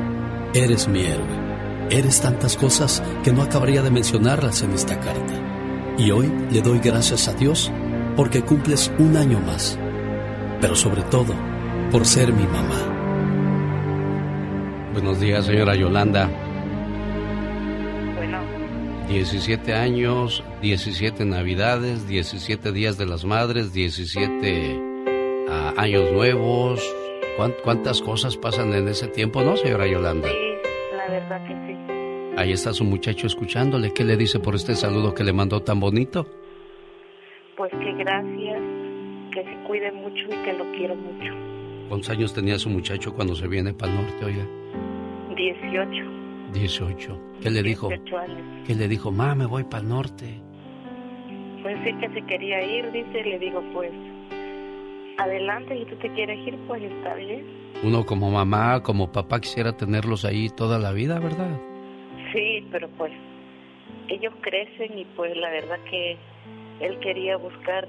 Eres mi héroe. Eres tantas cosas que no acabaría de mencionarlas en esta carta. Y hoy le doy gracias a Dios porque cumples un año más. Pero sobre todo, por ser mi mamá. Buenos días, señora Yolanda. Bueno. diecisiete años, diecisiete navidades, diecisiete días de las madres, diecisiete... a años nuevos. ¿Cuántas cosas pasan en ese tiempo, no, señora Yolanda? Sí, la verdad que sí. Ahí está su muchacho escuchándole. ¿Qué le dice por este saludo que le mandó tan bonito? Pues que gracias, que se cuide mucho y que lo quiero mucho. ¿Cuántos años tenía su muchacho cuando se viene para el norte, oiga? Dieciocho. Dieciocho. ¿Qué le dijo? Dieciocho años. ¿Qué le dijo? Ma, me voy para el norte. Pues sí que se quería ir, dice, y le digo pues... adelante, y tú te quieres ir, pues está bien. Uno como mamá, como papá quisiera tenerlos ahí toda la vida, ¿verdad? Sí, pero pues ellos crecen y pues la verdad que él quería buscar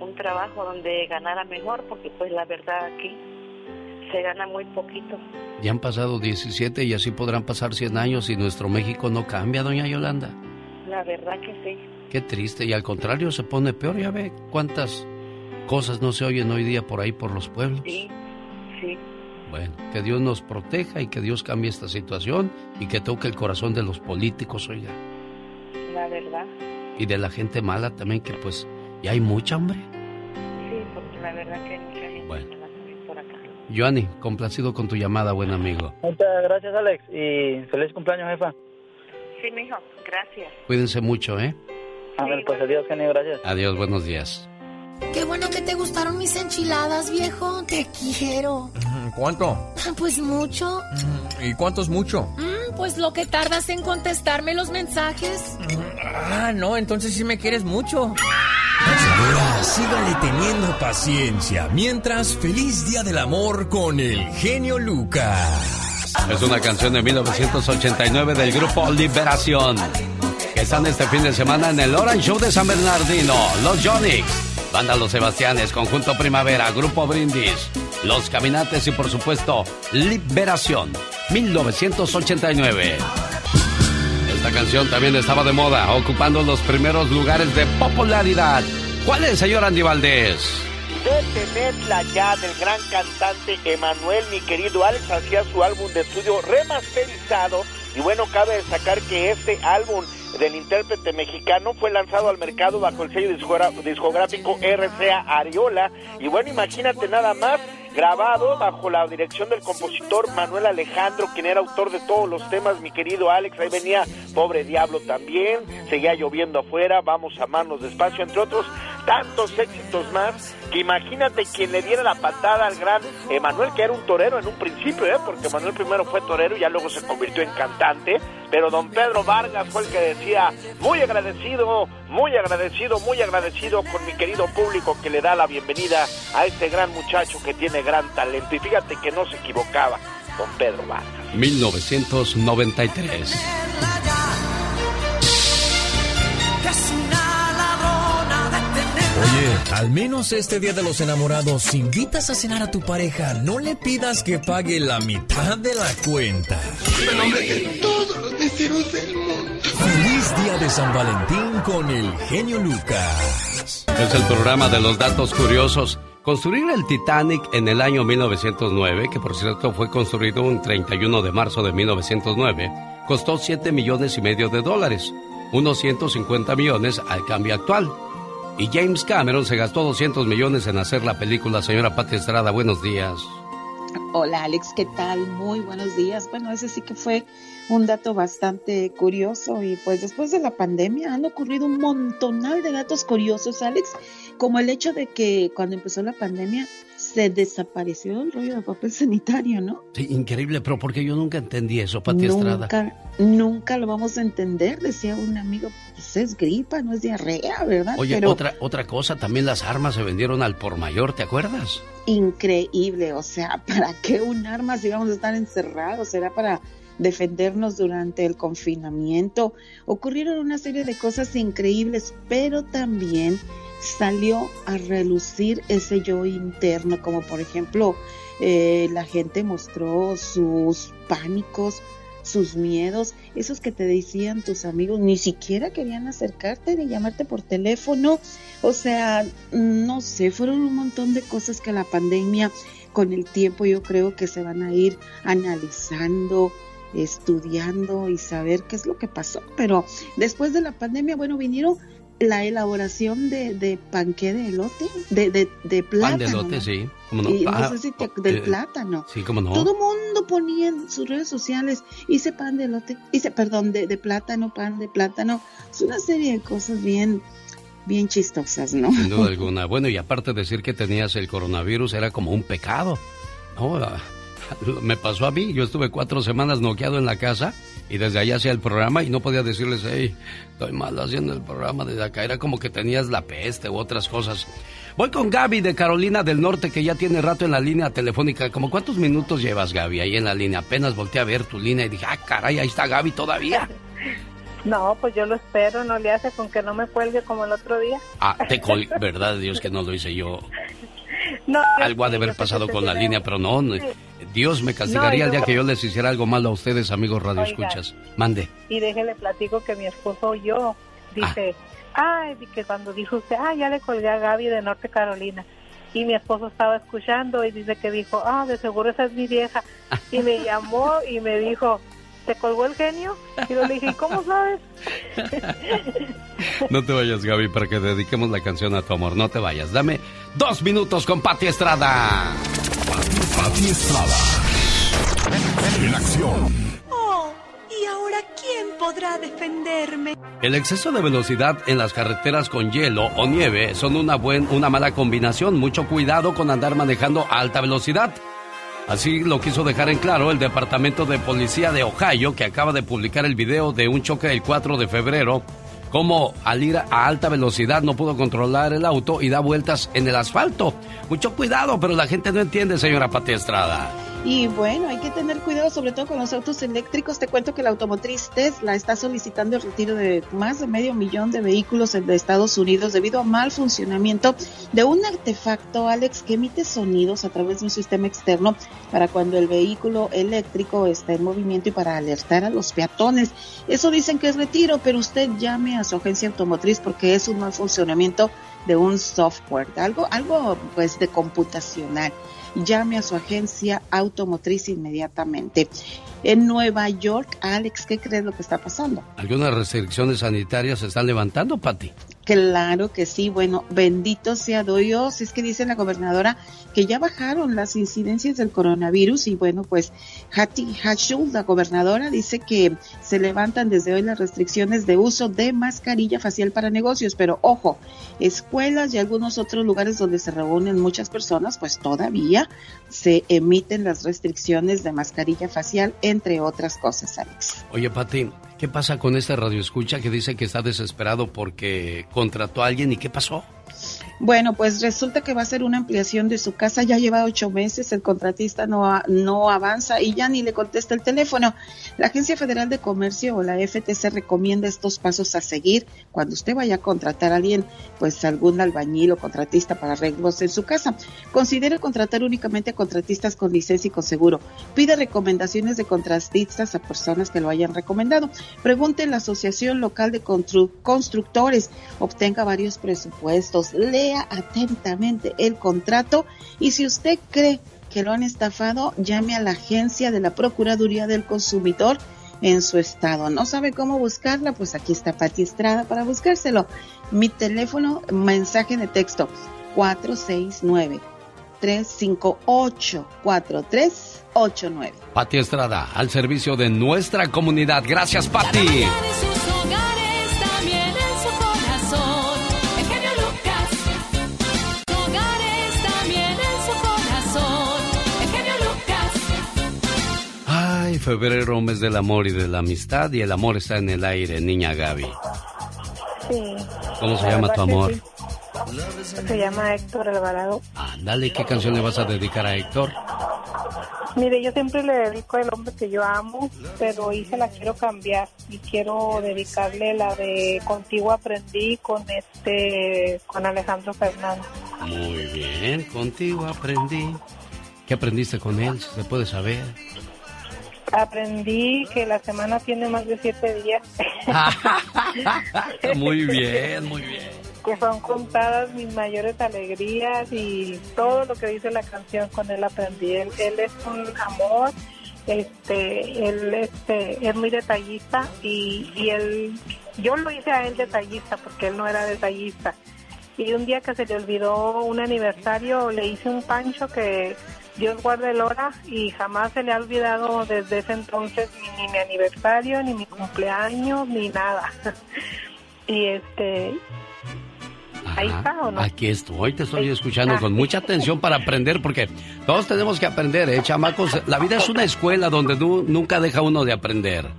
un trabajo donde ganara mejor, porque pues la verdad aquí se gana muy poquito. Ya han pasado diecisiete y así podrán pasar cien años y nuestro México no cambia, doña Yolanda. La verdad que sí. Qué triste, y al contrario se pone peor, ya ve cuántas... cosas no se oyen hoy día por ahí, por los pueblos. Sí, sí. Bueno, que Dios nos proteja y que Dios cambie esta situación y que toque el corazón de los políticos, oiga. La verdad. Y de la gente mala también, que pues ya hay mucha, hombre. Sí, porque la verdad que hay mucha gente bueno. mala también por acá. Joanny, complacido con tu llamada, buen amigo. Muchas gracias, Alex, y feliz cumpleaños, jefa. Sí, mijo, gracias. Cuídense mucho, ¿eh? A ver, pues adiós, genio, gracias. Adiós, buenos días. Qué bueno que te gustaron mis enchiladas, viejo. Te quiero. ¿Cuánto? Pues mucho. ¿Y cuánto es mucho? Mm, pues lo que tardas en contestarme los mensajes. Ah, no, entonces sí me quieres mucho. Señora, sígale teniendo paciencia. Mientras, feliz Día del Amor con el Genio Lucas. Es una canción de mil novecientos ochenta y nueve del grupo Liberación, que están este fin de semana en el Orange Show de San Bernardino. Los Yonics, Banda Los Sebastianes, Conjunto Primavera, Grupo Brindis, Los Caminantes y, por supuesto, Liberación, mil novecientos ochenta y nueve. Esta canción también estaba de moda, ocupando los primeros lugares de popularidad. ¿Cuál es, señor Andy Valdés? Detenerla ya, del gran cantante Emanuel, mi querido Alex, hacía su álbum de estudio remasterizado. Y bueno, cabe destacar que este álbum del intérprete mexicano fue lanzado al mercado bajo el sello discográfico R C A Ariola. Y bueno, imagínate nada más, grabado bajo la dirección del compositor Manuel Alejandro, quien era autor de todos los temas, mi querido Alex. Ahí venía Pobre Diablo también, Seguía Lloviendo Afuera, Vamos a Amarnos Despacio, entre otros tantos éxitos más, que imagínate quien le diera la patada al gran Emanuel, que era un torero en un principio, ¿eh? Porque Emanuel primero fue torero y ya luego se convirtió en cantante, pero don Pedro Vargas fue el que decía: muy agradecido, muy agradecido, muy agradecido con mi querido público, que le da la bienvenida a este gran muchacho que tiene gran talento. Y fíjate que no se equivocaba don Pedro Vargas. mil novecientos noventa y tres. Oye, al menos este Día de los Enamorados, si invitas a cenar a tu pareja, no le pidas que pague la mitad de la cuenta. El hombre de todos los deseos del mundo. Feliz Día de San Valentín con el Genio Lucas. Es el programa de los datos curiosos. Construir el Titanic en el año mil novecientos nueve, que por cierto fue construido un treinta y uno de marzo de mil novecientos nueve, costó siete millones y medio de dólares, unos ciento cincuenta millones al cambio actual. Y James Cameron se gastó doscientos millones en hacer la película. Señora Pati Estrada, buenos días. Hola, Alex, ¿qué tal? Muy buenos días. Bueno, ese sí que fue un dato bastante curioso. Y pues después de la pandemia han ocurrido un montonal de datos curiosos, Alex, como el hecho de que cuando empezó la pandemia se desapareció el rollo de papel sanitario, ¿no? Sí, increíble, pero porque yo nunca entendí eso, Pati Estrada. Nunca, nunca lo vamos a entender, decía un amigo. Pues es gripa, no es diarrea, ¿verdad? Oye, pero... otra, otra cosa, también las armas se vendieron al por mayor, ¿te acuerdas? Increíble, o sea, ¿para qué un arma si vamos a estar encerrados? ¿Será para defendernos durante el confinamiento? Ocurrieron una serie de cosas increíbles, pero también salió a relucir ese yo interno, como por ejemplo, eh, la gente mostró sus pánicos, sus miedos, esos que te decían tus amigos, ni siquiera querían acercarte ni llamarte por teléfono. O sea, no sé, fueron un montón de cosas que la pandemia con el tiempo yo creo que se van a ir analizando, estudiando y saber qué es lo que pasó. Pero después de la pandemia, bueno, vinieron la elaboración de, de panqué de elote, de, de, de plátano. Pan de elote, ¿no? Sí. Como no. Y ah, no sé si te, del eh, plátano. Sí, como no. Todo mundo ponía en sus redes sociales, hice pan de elote, hice, perdón, de, de plátano, pan de plátano. Es una serie de cosas bien, bien chistosas, ¿no? Sin duda alguna. Bueno, y aparte decir que tenías el coronavirus era como un pecado. No, me pasó a mí, yo estuve cuatro semanas noqueado en la casa y desde allá hacía el programa y no podía decirles: hey, estoy mal haciendo el programa desde acá. Era como que tenías la peste u otras cosas. Voy con Gaby de Carolina del Norte, que ya tiene rato en la línea telefónica. ¿Cómo cuántos minutos llevas, Gaby, ahí en la línea? Apenas volteé a ver tu línea y dije: ah, caray, ahí está Gaby todavía. No, pues yo lo espero, no le hace con que no me cuelgue como el otro día. Ah, te col... verdad de Dios que no lo hice yo. No, algo ha de haber pasado con la línea, pero no, no, Dios me castigaría el día que yo les hiciera algo malo a ustedes, amigos radioescuchas. Mande. Y déjele platico que mi esposo oyó, dice, ah. ay, que cuando dijo usted, ah, ya le colgué a Gaby de Norte Carolina, y mi esposo estaba escuchando y dice que dijo, ah, de seguro esa es mi vieja, y me llamó y me dijo: ¿te colgó el genio? Y le dije: ¿cómo sabes? No te vayas, Gaby, para que dediquemos la canción a tu amor. No te vayas. Dame dos minutos con Pati Estrada. Pati, Pati Estrada. En acción. Oh, ¿y ahora quién podrá defenderme? El exceso de velocidad en las carreteras con hielo o nieve son una, buen, una mala combinación. Mucho cuidado con andar manejando a alta velocidad. Así lo quiso dejar en claro el Departamento de Policía de Ohio, que acaba de publicar el video de un choque el cuatro de febrero, como al ir a alta velocidad no pudo controlar el auto y da vueltas en el asfalto. Mucho cuidado, pero la gente no entiende, señora Pati Estrada. Y bueno, hay que tener cuidado sobre todo con los autos eléctricos. Te cuento que la automotriz Tesla está solicitando el retiro de más de medio millón de vehículos de Estados Unidos debido a mal funcionamiento de un artefacto, Alex, que emite sonidos a través de un sistema externo para cuando el vehículo eléctrico está en movimiento y para alertar a los peatones. Eso dicen que es retiro, pero usted llame a su agencia automotriz porque es un mal funcionamiento de un software, algo, algo pues de computacional. Llame a su agencia automotriz inmediatamente. En Nueva York, Alex, ¿qué crees lo que está pasando? Algunas restricciones sanitarias se están levantando, Pati. Claro que sí, bueno, bendito sea Dios, es que dice la gobernadora que ya bajaron las incidencias del coronavirus y bueno, pues Hati Hashul, la gobernadora, dice que se levantan desde hoy las restricciones de uso de mascarilla facial para negocios, pero ojo, escuelas y algunos otros lugares donde se reúnen muchas personas, pues todavía se emiten las restricciones de mascarilla facial, entre otras cosas, Alex. Oye, Pati, ¿qué pasa con este radioescucha que dice que está desesperado porque contrató a alguien y qué pasó? Bueno, pues resulta que va a ser una ampliación de su casa, ya lleva ocho meses, el contratista no, no avanza y ya ni le contesta el teléfono. La Agencia Federal de Comercio o la F T C recomienda estos pasos a seguir cuando usted vaya a contratar a alguien, pues algún albañil o contratista para arreglos en su casa. Considere contratar únicamente a contratistas con licencia y con seguro. Pide recomendaciones de contratistas a personas que lo hayan recomendado. Pregunte en la Asociación Local de Constructores, obtenga varios presupuestos, le atentamente el contrato y si usted cree que lo han estafado, llame a la agencia de la Procuraduría del Consumidor en su estado. ¿No sabe cómo buscarla? Pues aquí está Pati Estrada para buscárselo. Mi teléfono, mensaje de texto cuatro seis nueve, tres cinco ocho, cuatro tres ocho nueve. Pati Estrada, al servicio de nuestra comunidad. Gracias, Pati. Febrero, mes del amor y de la amistad, y el amor está en el aire, niña Gaby. Sí. ¿Cómo se llama tu amor? Sí. Se llama Héctor Alvarado. Ándale, ¿qué canción le vas a dedicar a Héctor? Mire, yo siempre le dedico el hombre que yo amo, pero hoy se la quiero cambiar y quiero dedicarle la de Contigo Aprendí con este, con Alejandro Fernández. Muy bien, Contigo Aprendí. ¿Qué aprendiste con él? Si se puede saber. Aprendí que la semana tiene más de siete días. Muy bien, muy bien. Que son contadas mis mayores alegrías y todo lo que dice la canción con él aprendí. Él, él es un amor, este, él este, es muy detallista y, y él, yo lo hice a él detallista porque él no era detallista. Y un día que se le olvidó un aniversario, le hice un pancho que... Dios guarde el hora y jamás se le ha olvidado desde ese entonces ni, ni mi aniversario, ni mi cumpleaños, ni nada. Y este... Ajá, ahí está, ¿o no? Aquí estoy, te estoy escuchando con mucha atención para aprender, porque todos tenemos que aprender, ¿eh, chamacos? La vida es una escuela donde nu- nunca deja uno de aprender.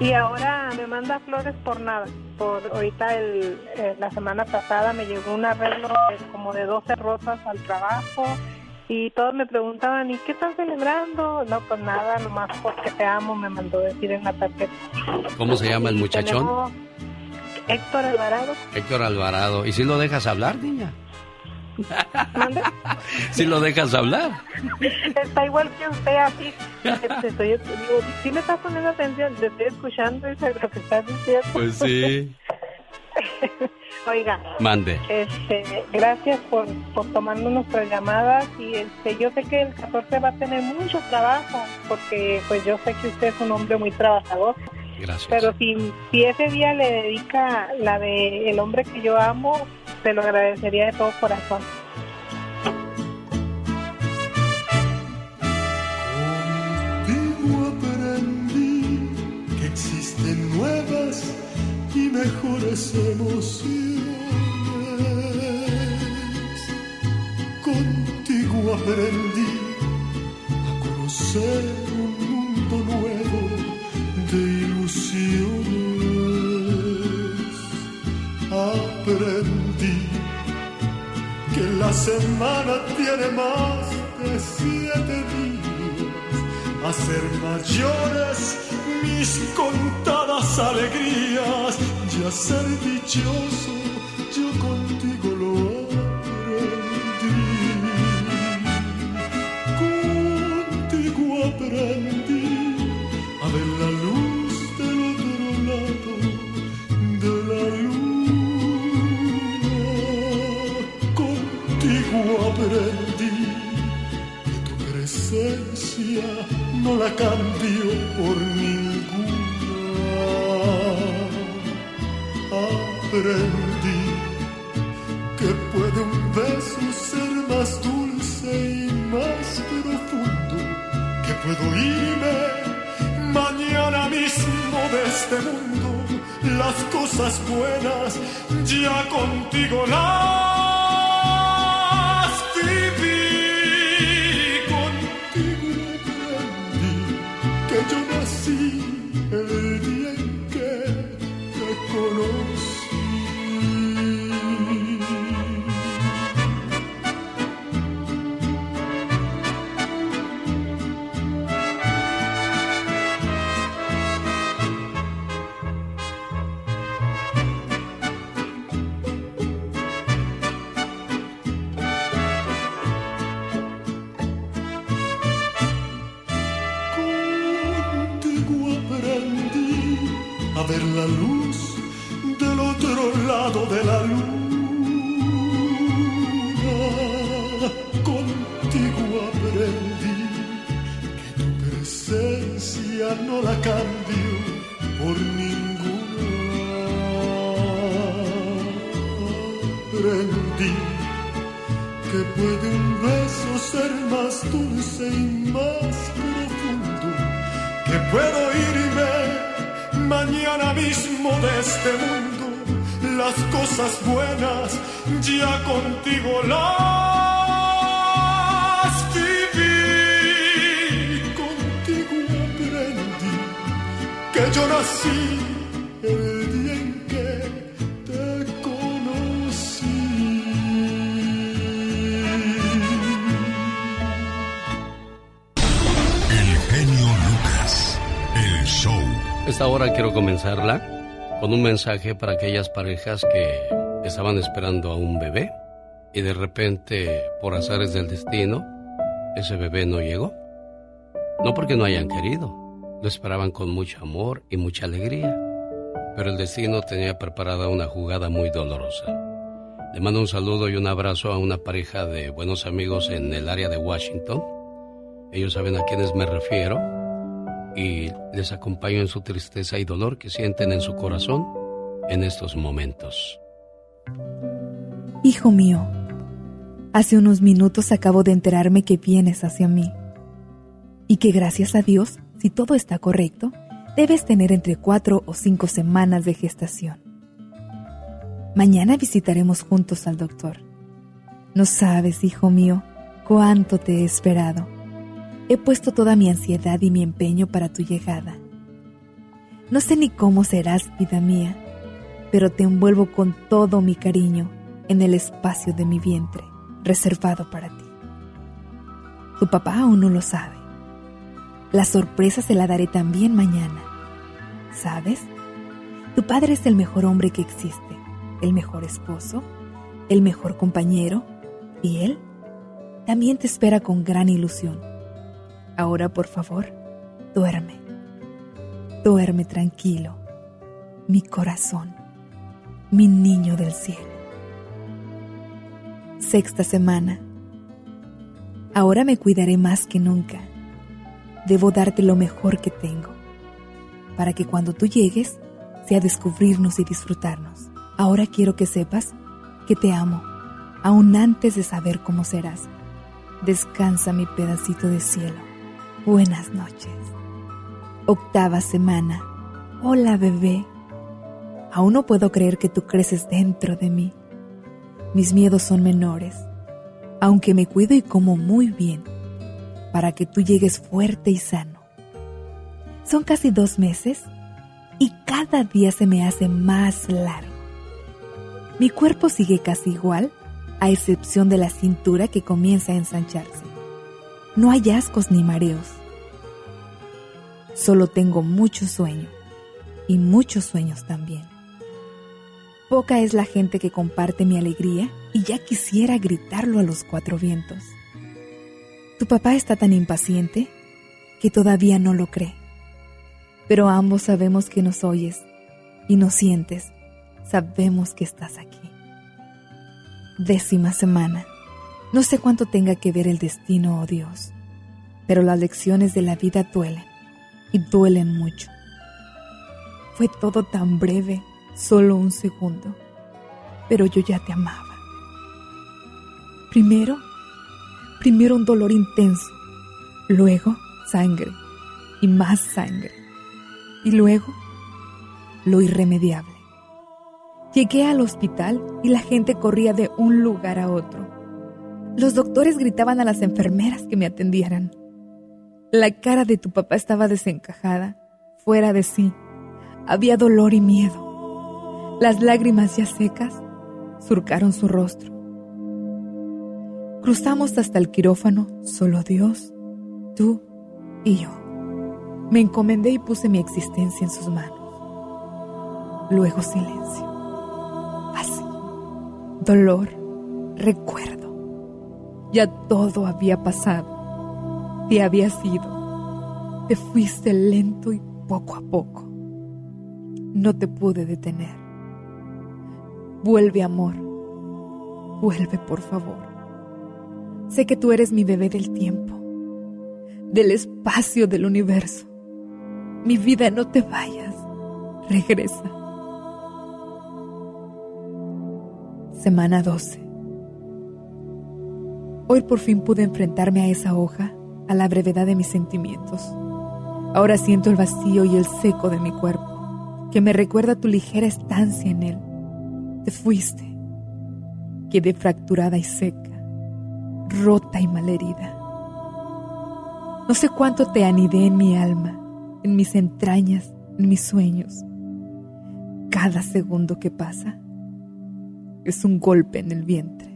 Y ahora me manda flores por nada. Por ahorita el, eh, la semana pasada me llegó un arreglo de, como de doce rosas al trabajo. Y todos me preguntaban, ¿y qué estás celebrando? No, pues nada, nomás porque te amo, me mandó decir en la tarjeta. ¿Cómo se llama el muchachón? Héctor Alvarado. Héctor Alvarado. ¿Y si lo dejas hablar, niña? ¿Si lo dejas hablar? Está igual que usted, así. Estoy, digo, ¿sí me estás poniendo atención? Te estoy escuchando y lo que estás diciendo. Pues sí. Oiga, mande. Este, gracias por, por tomarnos nuestras llamadas y este, yo sé que el catorce va a tener mucho trabajo porque pues yo sé que usted es un hombre muy trabajador. Gracias. Pero si, si ese día le dedica la de El hombre que yo amo, se lo agradecería de todo corazón. Contigo aprendí que existen nuevas y mejores emociones. Contigo aprendí a conocer un mundo nuevo de ilusiones. Aprendí que la semana tiene más de siete días, a ser mayores mis contadas alegrías, y a ser dichoso yo contigo lo aprendí. Contigo aprendí a ver la luz del otro lado de la luna. Contigo aprendí que tu presencia no la cambio por ninguna. Aprendí que puede un beso ser más dulce y más profundo, que puedo irme mañana mismo de este mundo. Las cosas buenas ya contigo las viví. Contigo aprendí que yo nací el día en que te conocí. Con un mensaje para aquellas parejas que estaban esperando a un bebé y de repente, por azares del destino, ese bebé no llegó. No porque no hayan querido, lo esperaban con mucho amor y mucha alegría, pero el destino tenía preparada una jugada muy dolorosa. Le mando un saludo y un abrazo a una pareja de buenos amigos en el área de Washington. Ellos saben a quiénes me refiero. Y les acompaño en su tristeza y dolor que sienten en su corazón en estos momentos. Hijo mío, hace unos minutos acabo de enterarme que vienes hacia mí. Y que gracias a Dios, si todo está correcto, debes tener entre cuatro o cinco semanas de gestación. Mañana visitaremos juntos al doctor. No sabes, hijo mío, cuánto te he esperado. He puesto toda mi ansiedad y mi empeño para tu llegada. No sé ni cómo serás, vida mía, pero te envuelvo con todo mi cariño en el espacio de mi vientre, reservado para ti. Tu papá aún no lo sabe. La sorpresa se la daré también mañana. ¿Sabes? Tu padre es el mejor hombre que existe, el mejor esposo, el mejor compañero, y él también te espera con gran ilusión. Ahora, por favor, duerme. Duerme tranquilo, mi corazón, mi niño del cielo. Sexta semana. Ahora me cuidaré más que nunca. Debo darte lo mejor que tengo, para que cuando tú llegues, sea descubrirnos y disfrutarnos. Ahora quiero que sepas que te amo, aún antes de saber cómo serás. Descansa, mi pedacito de cielo. Buenas noches. Octava semana. Hola, bebé. Aún no puedo creer que tú creces dentro de mí. Mis miedos son menores, aunque me cuido y como muy bien, para que tú llegues fuerte y sano. Son casi dos meses y cada día se me hace más largo. Mi cuerpo sigue casi igual, a excepción de la cintura que comienza a ensancharse. No hay ascos ni mareos. Solo tengo mucho sueño, y muchos sueños también. Poca es la gente que comparte mi alegría, y ya quisiera gritarlo a los cuatro vientos. Tu papá está tan impaciente que todavía no lo cree. Pero ambos sabemos que nos oyes y nos sientes. Sabemos que estás aquí. Décima semana. No sé cuánto tenga que ver el destino, oh Dios, pero las lecciones de la vida duelen, y duelen mucho. Fue todo tan breve, solo un segundo, pero yo ya te amaba. Primero, primero un dolor intenso, luego sangre y más sangre, y luego lo irremediable. Llegué al hospital y la gente corría de un lugar a otro. Los doctores gritaban a las enfermeras que me atendieran. La cara de tu papá estaba desencajada, fuera de sí. Había dolor y miedo. Las lágrimas ya secas surcaron su rostro. Cruzamos hasta el quirófano, solo Dios, tú y yo. Me encomendé y puse mi existencia en sus manos. Luego silencio. Dolor, recuerdo. Ya todo había pasado. Te habías ido. Te fuiste lento y poco a poco. No te pude detener. Vuelve, amor. Vuelve, por favor. Sé que tú eres mi bebé del tiempo, del espacio, del universo. Mi vida, no te vayas. Regresa. Semana doce. Hoy por fin pude enfrentarme a esa hoja, a la brevedad de mis sentimientos. Ahora siento el vacío y el seco de mi cuerpo, que me recuerda a tu ligera estancia en él. Te fuiste. Quedé fracturada y seca, rota y malherida. No sé cuánto te anidé en mi alma, en mis entrañas, en mis sueños. Cada segundo que pasa es un golpe en el vientre.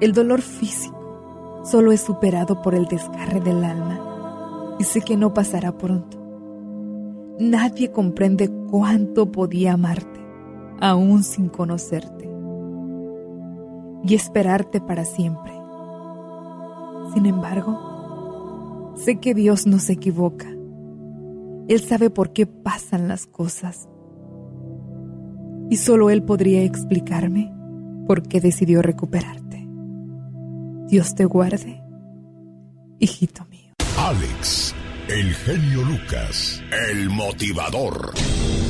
El dolor físico solo es superado por el desgarre del alma, y sé que no pasará pronto. Nadie comprende cuánto podía amarte, aún sin conocerte, y esperarte para siempre. Sin embargo, sé que Dios no se equivoca. Él sabe por qué pasan las cosas. Y solo Él podría explicarme por qué decidió recuperarte. Dios te guarde, hijito mío. Alex, el genio Lucas, el motivador.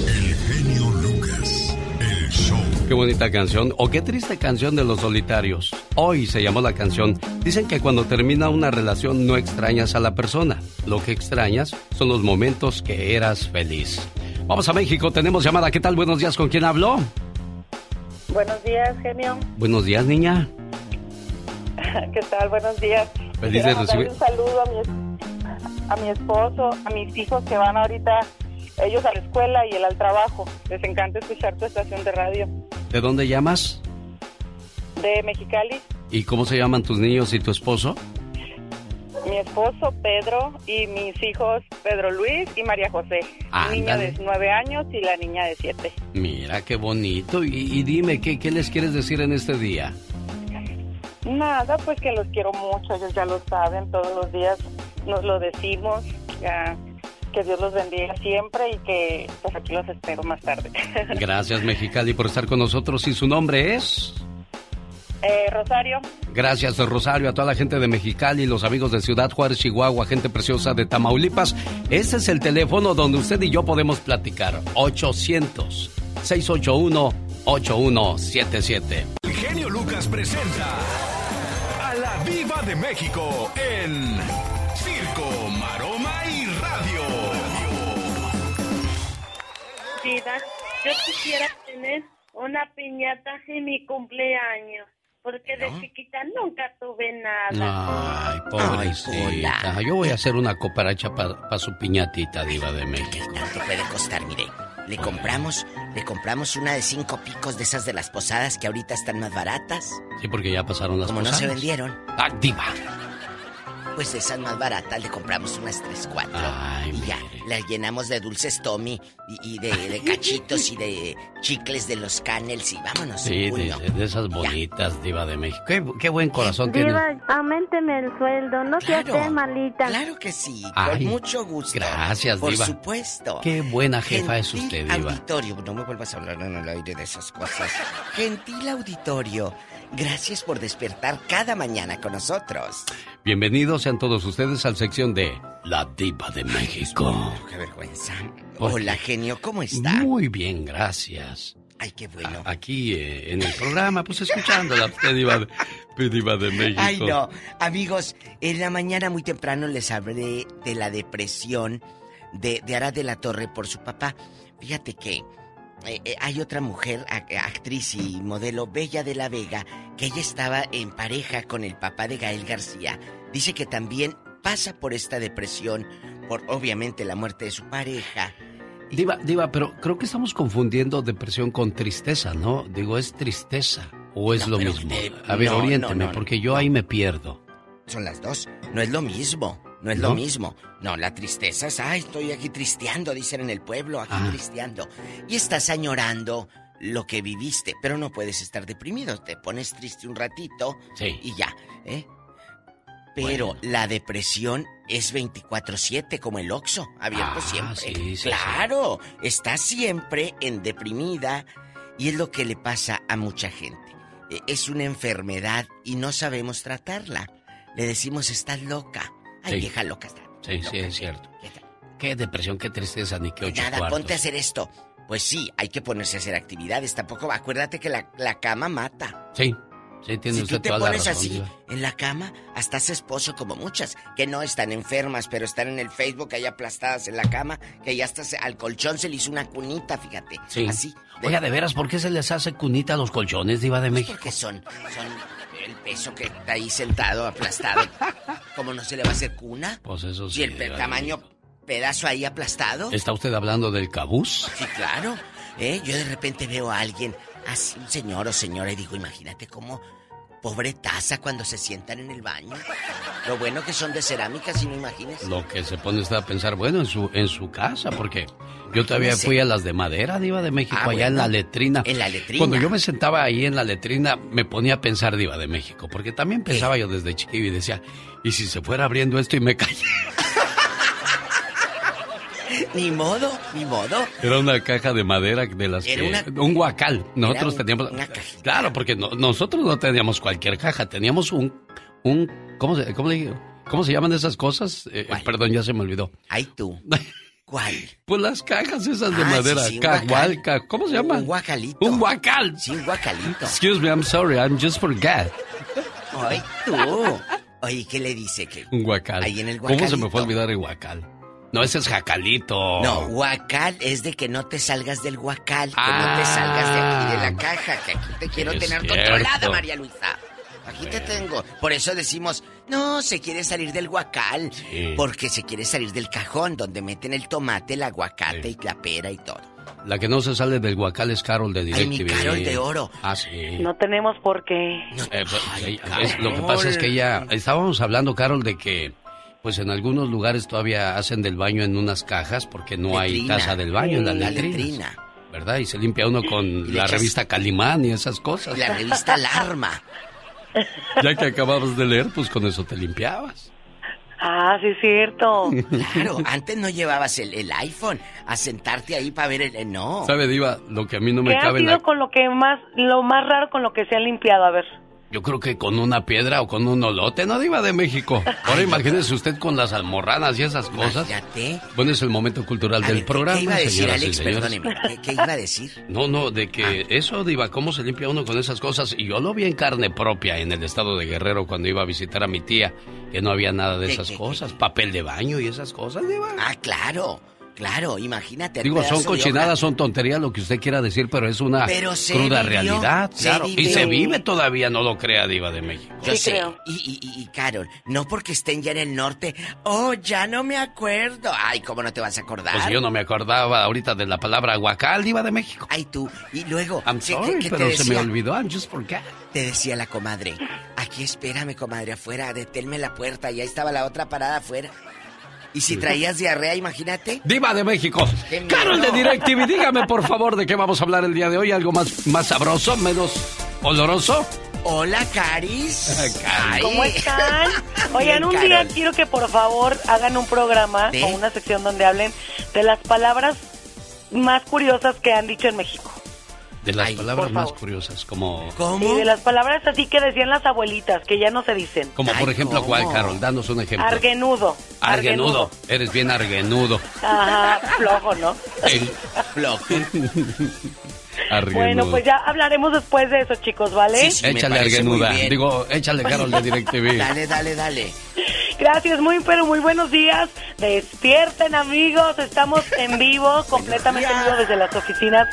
El genio Lucas, el show. Qué bonita canción, o qué triste canción de Los Solitarios. Hoy se llamó la canción. Dicen que cuando termina una relación no extrañas a la persona. Lo que extrañas son los momentos que eras feliz. Vamos a México, tenemos llamada. ¿Qué tal? Buenos días, ¿con quién habló? Buenos días, genio. Buenos días, niña. ¿Qué tal? Buenos días. Felices recibir. Un saludo a mi, a mi esposo, a mis hijos que van ahorita, ellos a la escuela y él al trabajo. Les encanta escuchar tu estación de radio. ¿De dónde llamas? De Mexicali. ¿Y cómo se llaman tus niños y tu esposo? Mi esposo, Pedro, y mis hijos, Pedro Luis y María José. Ah, niña dale. de nueve años y la niña de siete. Mira, qué bonito. Y, y dime, ¿qué, ¿qué les quieres decir en este día? Nada, pues que los quiero mucho. Ellos ya lo saben, todos los días nos lo decimos. Ya, que Dios los bendiga siempre y que pues aquí los espero más tarde. Gracias, Mexicali, por estar con nosotros. ¿Y su nombre es...? Eh, Rosario. Gracias, Rosario, a toda la gente de Mexicali, los amigos de Ciudad Juárez, Chihuahua, gente preciosa de Tamaulipas. Ese es el teléfono donde usted y yo podemos platicar. Ochocientos, seiscientos ochenta y uno, ochenta y uno setenta y siete. El genio Lucas presenta a la Viva de México en Circo, Maroma y Radio. Vida. Yo quisiera tener una piñata en mi cumpleaños, porque ¿no? de chiquita nunca tuve nada. Ay, pobrecita. Ay, yo voy a hacer una cooperacha para pa su piñatita, diva de México. ¿Qué tanto puede costar? Mire, le compramos, le compramos una de cinco picos de esas de las posadas que ahorita están más baratas. Sí, porque ya pasaron las Como posadas. Como no se vendieron. Ah, diva. Pues de esas más baratas le compramos unas tres, cuatro. Ay, y ya, las llenamos de dulces Tommy y, y de, de cachitos y de chicles de los Canels y vámonos. Sí, de, de esas bonitas, ya. Diva de México. Qué, qué buen corazón tienes. Diva, tiene. Auménteme el sueldo, no claro, te haces malita. Claro que sí, ay, con mucho gusto. Gracias, Diva. Por supuesto. Qué buena jefa gentil es usted, Diva. Auditorio, no me vuelvas a hablar en el aire de esas cosas. Gentil auditorio, gracias por despertar cada mañana con nosotros. Bienvenidos sean todos ustedes a la sección de La Diva de México. Oh, ¡qué vergüenza! Hola, genio, ¿cómo está? Muy bien, gracias. Ay, qué bueno. A aquí eh, en el programa, pues escuchando la diva, de, diva de México. Ay, no. Amigos, en la mañana muy temprano les hablé de la depresión de, de Ara de la Torre por su papá. Fíjate que Eh, eh, hay otra mujer, actriz y modelo, Bella de la Vega, que ella estaba en pareja con el papá de Gael García. Dice que también pasa por esta depresión, por obviamente la muerte de su pareja. Diva, Diva, pero creo que estamos confundiendo depresión con tristeza, ¿no? Digo, ¿es tristeza o es no, lo mismo? Usted, A ver, no, oriénteme, no, no, porque yo no. ahí me pierdo. Son las dos, no es lo mismo. No es ¿No? lo mismo. No, la tristeza es, ay, estoy aquí tristeando, dicen en el pueblo, aquí ah. tristeando. Y estás añorando lo que viviste, pero no puedes estar deprimido. Te pones triste un ratito sí. y ya, ¿eh? Pero bueno, la depresión es veinticuatro siete, como el Oxxo, abierto ah, siempre. Sí, sí, claro, sí. Estás siempre en deprimida y es lo que le pasa a mucha gente. Es una enfermedad y no sabemos tratarla. Le decimos, estás loca. Ay, sí. vieja loca está. Sí, loca, sí, es cierto. ¿Qué, qué, qué depresión, qué tristeza, ni qué ocho Nada, cuartos. Ponte a hacer esto. Pues sí, hay que ponerse a hacer actividades. Tampoco, acuérdate que la, la cama mata. Sí, sí, tiene si usted toda la razón. Si tú te pones así, diva, en la cama, hasta hace esposo como muchas, que no están enfermas, pero están en el Facebook ahí aplastadas en la cama, que ya hasta se, al colchón se le hizo una cunita, fíjate. Sí. Así. De... Oiga, de veras, ¿por qué se les hace cunita a los colchones, diva de México? Porque son... son... el peso que está ahí sentado, aplastado. ¿Cómo no se le va a hacer cuna? Pues eso sí. Y el pe tamaño, pedazo ahí aplastado. ¿Está usted hablando del cabús? Sí, claro. ¿Eh? Yo de repente veo a alguien, así, un señor o señora, y digo, imagínate cómo... Pobre taza cuando se sientan en el baño. Lo bueno que son de cerámica, si no imaginas. Lo que se pone está a pensar, bueno, en su en su casa, porque yo todavía fui a las de madera, Diva de México, ah, allá bueno, en la letrina. En la letrina. Cuando yo me sentaba ahí en la letrina, me ponía a pensar, Diva de México, porque también pensaba ¿Qué? Yo desde chiquillo y decía, ¿y si se fuera abriendo esto y me cayera? Ni modo, ni modo. Era una caja de madera de las era que... Una, un guacal. Nosotros un, teníamos... Una cajita. Claro, porque no, nosotros no teníamos cualquier caja. Teníamos un... un ¿cómo, se, cómo, le, ¿Cómo se llaman esas cosas? Eh, perdón, ya se me olvidó. Ay, tú. ¿Cuál? Pues las cajas esas de ah, madera. Sí, sí, Cagual, ca, ¿cómo se llama? Un guacalito. Un guacal. Sí, un guacalito. Excuse me, I'm sorry, I'm just forgot. Ay, tú. Oye, ¿qué le dice? Que un guacal. Ahí en el guacalito. ¿Cómo se me fue a olvidar el guacal? No, ese es jacalito. No, guacal es de que no te salgas del guacal, ah, que no te salgas de aquí, de la caja, que aquí te quiero tener cierto. Controlada, María Luisa. Aquí bueno. te tengo. Por eso decimos, no, se quiere salir del guacal, sí. porque se quiere salir del cajón donde meten el tomate, el aguacate sí. y la pera y todo. La que no se sale del guacal es Carol de DirecTV. Ay, mi Carol de Oro. Ah, sí. No tenemos por qué. No. Eh, pues, Ay, es, lo que pasa es que ya estábamos hablando, Carol, de que... Pues en algunos lugares todavía hacen del baño en unas cajas porque no hay taza del baño en la letrina, ¿verdad? Y se limpia uno con la revista Calimán y esas cosas. La revista Alarma. Ya que acababas de leer, pues con eso te limpiabas. Ah, sí es cierto. Claro, antes no llevabas el, el iPhone a sentarte ahí para ver el... No. ¿Sabe, Diva? Lo que a mí no me cabe... ¿Qué ha sido con lo que más... lo más raro con lo que se ha limpiado? A ver... Yo creo que con una piedra o con un olote, ¿no, Diva de México? Ahora imagínese usted con las almorranas y esas cosas. Imagínate. Bueno, es el momento cultural a del ver, programa, ¿qué iba a decir, Alex? Perdóneme, ¿qué, ¿qué iba a decir? No, no, de que ah. eso, Diva, ¿cómo se limpia uno con esas cosas? Y yo lo vi en carne propia en el estado de Guerrero cuando iba a visitar a mi tía, que no había nada de esas ¿Qué, qué, cosas. Qué, qué, Papel de baño y esas cosas, Diva. Ah, claro. Claro, imagínate. Digo, son cochinadas, son tonterías, lo que usted quiera decir, pero es una pero cruda vivió, realidad. Claro. Se y se vive todavía, no lo crea, Diva de México. Yo sí sé. Creo. Y, y, y, Carol, no porque estén ya en el norte. Oh, ya no me acuerdo. Ay, ¿cómo no te vas a acordar? Pues yo no me acordaba ahorita de la palabra aguacal, Diva de México. Ay, tú. Y luego... I'm sorry, ¿qué, qué pero se me olvidó. I'm just forgot. Te decía la comadre. Aquí espérame, comadre, afuera. Deténme la puerta. Y ahí estaba la otra parada afuera. Y si traías diarrea, imagínate. Diva de México. Carol de DirecTV, dígame por favor de qué vamos a hablar el día de hoy. ¿Algo más, más sabroso, menos oloroso? Hola, Caris. Ay. ¿Cómo están? Oigan, un Carol. Día quiero que por favor hagan un programa ¿De? o una sección donde hablen de las palabras más curiosas que han dicho en México. De las Ay, palabras más curiosas, como... ¿Cómo? Sí, de las palabras así que decían las abuelitas, que ya no se dicen. Como, por ejemplo, ¿cuál, Carol? Danos un ejemplo. Arguenudo. Arguenudo. Arguenudo. Eres bien arguenudo. Ajá, flojo, ¿no? El flojo. Arguenudo. Bueno, pues ya hablaremos después de eso, chicos, ¿vale? Sí, sí, échale arguenuda. Digo, échale, Carol, de DirecTV. Dale, dale, dale. Gracias, muy pero muy buenos días. Despierten, amigos. Estamos en vivo, completamente en vivo desde las oficinas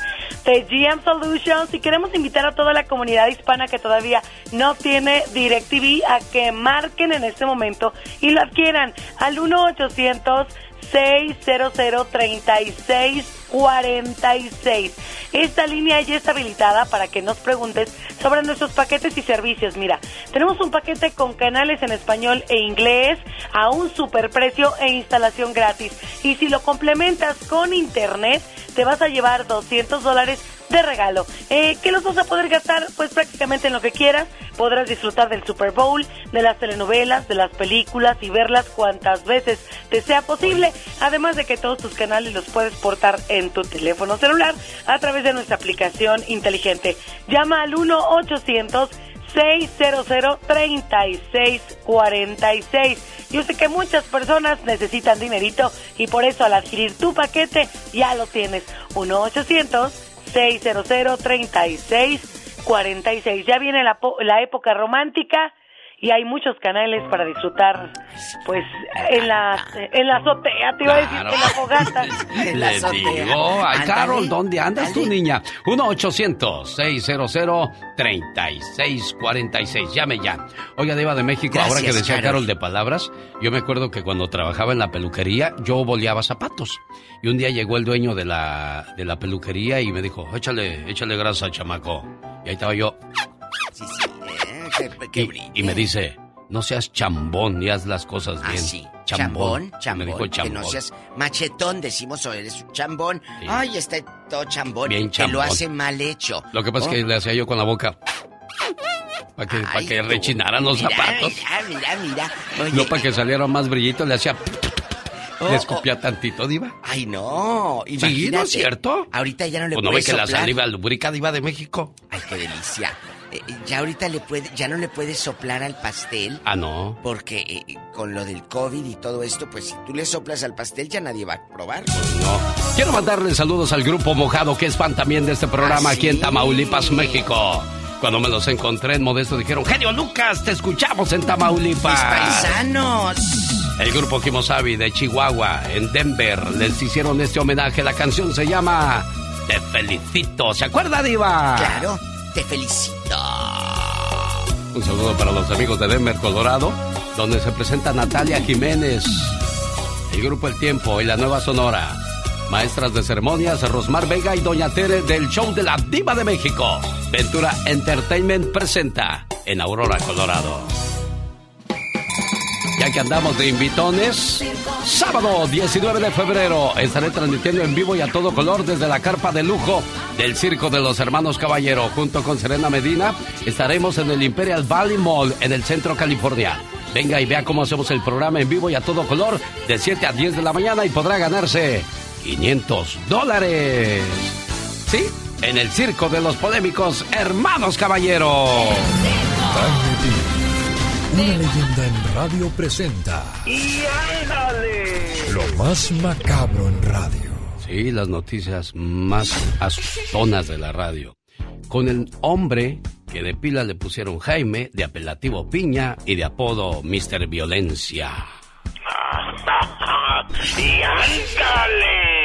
de G M Solutions y queremos invitar a toda la comunidad hispana que todavía no tiene DirecTV a que marquen en este momento y lo adquieran al uno ochocientos seiscientos treinta y seis cuarenta y seis. Esta línea ya está habilitada para que nos preguntes sobre nuestros paquetes y servicios. Mira, tenemos un paquete con canales en español e inglés a un superprecio e instalación gratis. Y si lo complementas con internet, te vas a llevar doscientos dólares de regalo. Eh, ¿Qué los vas a poder gastar? Pues prácticamente en lo que quieras. Podrás disfrutar del Super Bowl, de las telenovelas, de las películas y verlas cuantas veces te sea posible. Además de que todos tus canales los puedes portar en tu teléfono celular a través de nuestra aplicación inteligente. Llama al uno ochocientos seiscientos treinta y seis cuarenta y seis. Yo sé que muchas personas necesitan dinerito y por eso al adquirir tu paquete ya lo tienes. uno ochocientos seiscientos treinta y seis cuarenta y seis. Ya viene la, la época romántica y hay muchos canales para disfrutar, pues, en la, en la azotea, te iba a decir, claro. en la fogata. En la azotea. Digo, ay, Andale. Carol, ¿dónde andas Andale. tú, niña? uno ochocientos seiscientos treinta y seis cuarenta y seis. Llame ya. Oiga, Diva de México, Gracias, ahora que decía Carol. Carol de palabras, yo me acuerdo que cuando trabajaba en la peluquería, yo boleaba zapatos. Y un día llegó el dueño de la, de la peluquería y me dijo, échale, échale grasa, chamaco. Y ahí estaba yo. Sí, sí. Y, y me dice, no seas chambón y haz las cosas bien. Ah, sí. Chambón, chambón, chambón. Me dijo chambón. Que no seas machetón, decimos, o eres un chambón. Sí. Ay, está todo chambón. Bien chambón. Que lo hace mal hecho. Lo que pasa oh. es que le hacía yo con la boca. Para que, pa que rechinaran los mira, zapatos. Mira, mira, mira. Oye, no, para que salieran más brillitos, le hacía... Oh, ¿le escupía oh. tantito, Diva? Ay, no. Imagínate. Sí, ¿no es cierto? Ahorita ya no le pues puede no ve soplar. Que la saliva lubrica, Diva de México. Ay, qué delicia. Ya ahorita le puede, ya no le puedes soplar al pastel. Ah, no. Porque eh, con lo del COVID y todo esto, pues si tú le soplas al pastel ya nadie va a probar. Pues no. Quiero mandarle saludos al Grupo Mojado, que es fan también de este programa. ¿Ah, sí? Aquí en Tamaulipas, México. Cuando me los encontré en Modesto dijeron, Eugenio Lucas, te escuchamos en Tamaulipas. ¡Mis paisanos! El grupo Kimosabi de Chihuahua, en Denver, les hicieron este homenaje. La canción se llama Te Felicito. ¿Se acuerda, Diva? Claro. Te felicito. Un saludo para los amigos de Denver, Colorado, donde se presenta Natalia Jiménez, el grupo El Tiempo y la Nueva Sonora. Maestras de ceremonias, Rosmar Vega y Doña Tere del show de la Diva de México. Ventura Entertainment presenta en Aurora, Colorado. Ya que andamos de invitones, sábado diecinueve de febrero estaré transmitiendo en vivo y a todo color desde la carpa de lujo del Circo de los Hermanos Caballero. Junto con Serena Medina estaremos en el Imperial Valley Mall en el centro California. Venga y vea cómo hacemos el programa en vivo y a todo color de siete a diez de la mañana y podrá ganarse quinientos dólares. ¿Sí? En el Circo de los Polémicos Hermanos Caballero. Una leyenda en radio presenta... ¡Y ándale! Lo más macabro en radio. Sí, las noticias más asustonas de la radio. Con el hombre que de pila le pusieron Jaime, de apelativo Piña y de apodo míster Violencia. ¡Y ándale!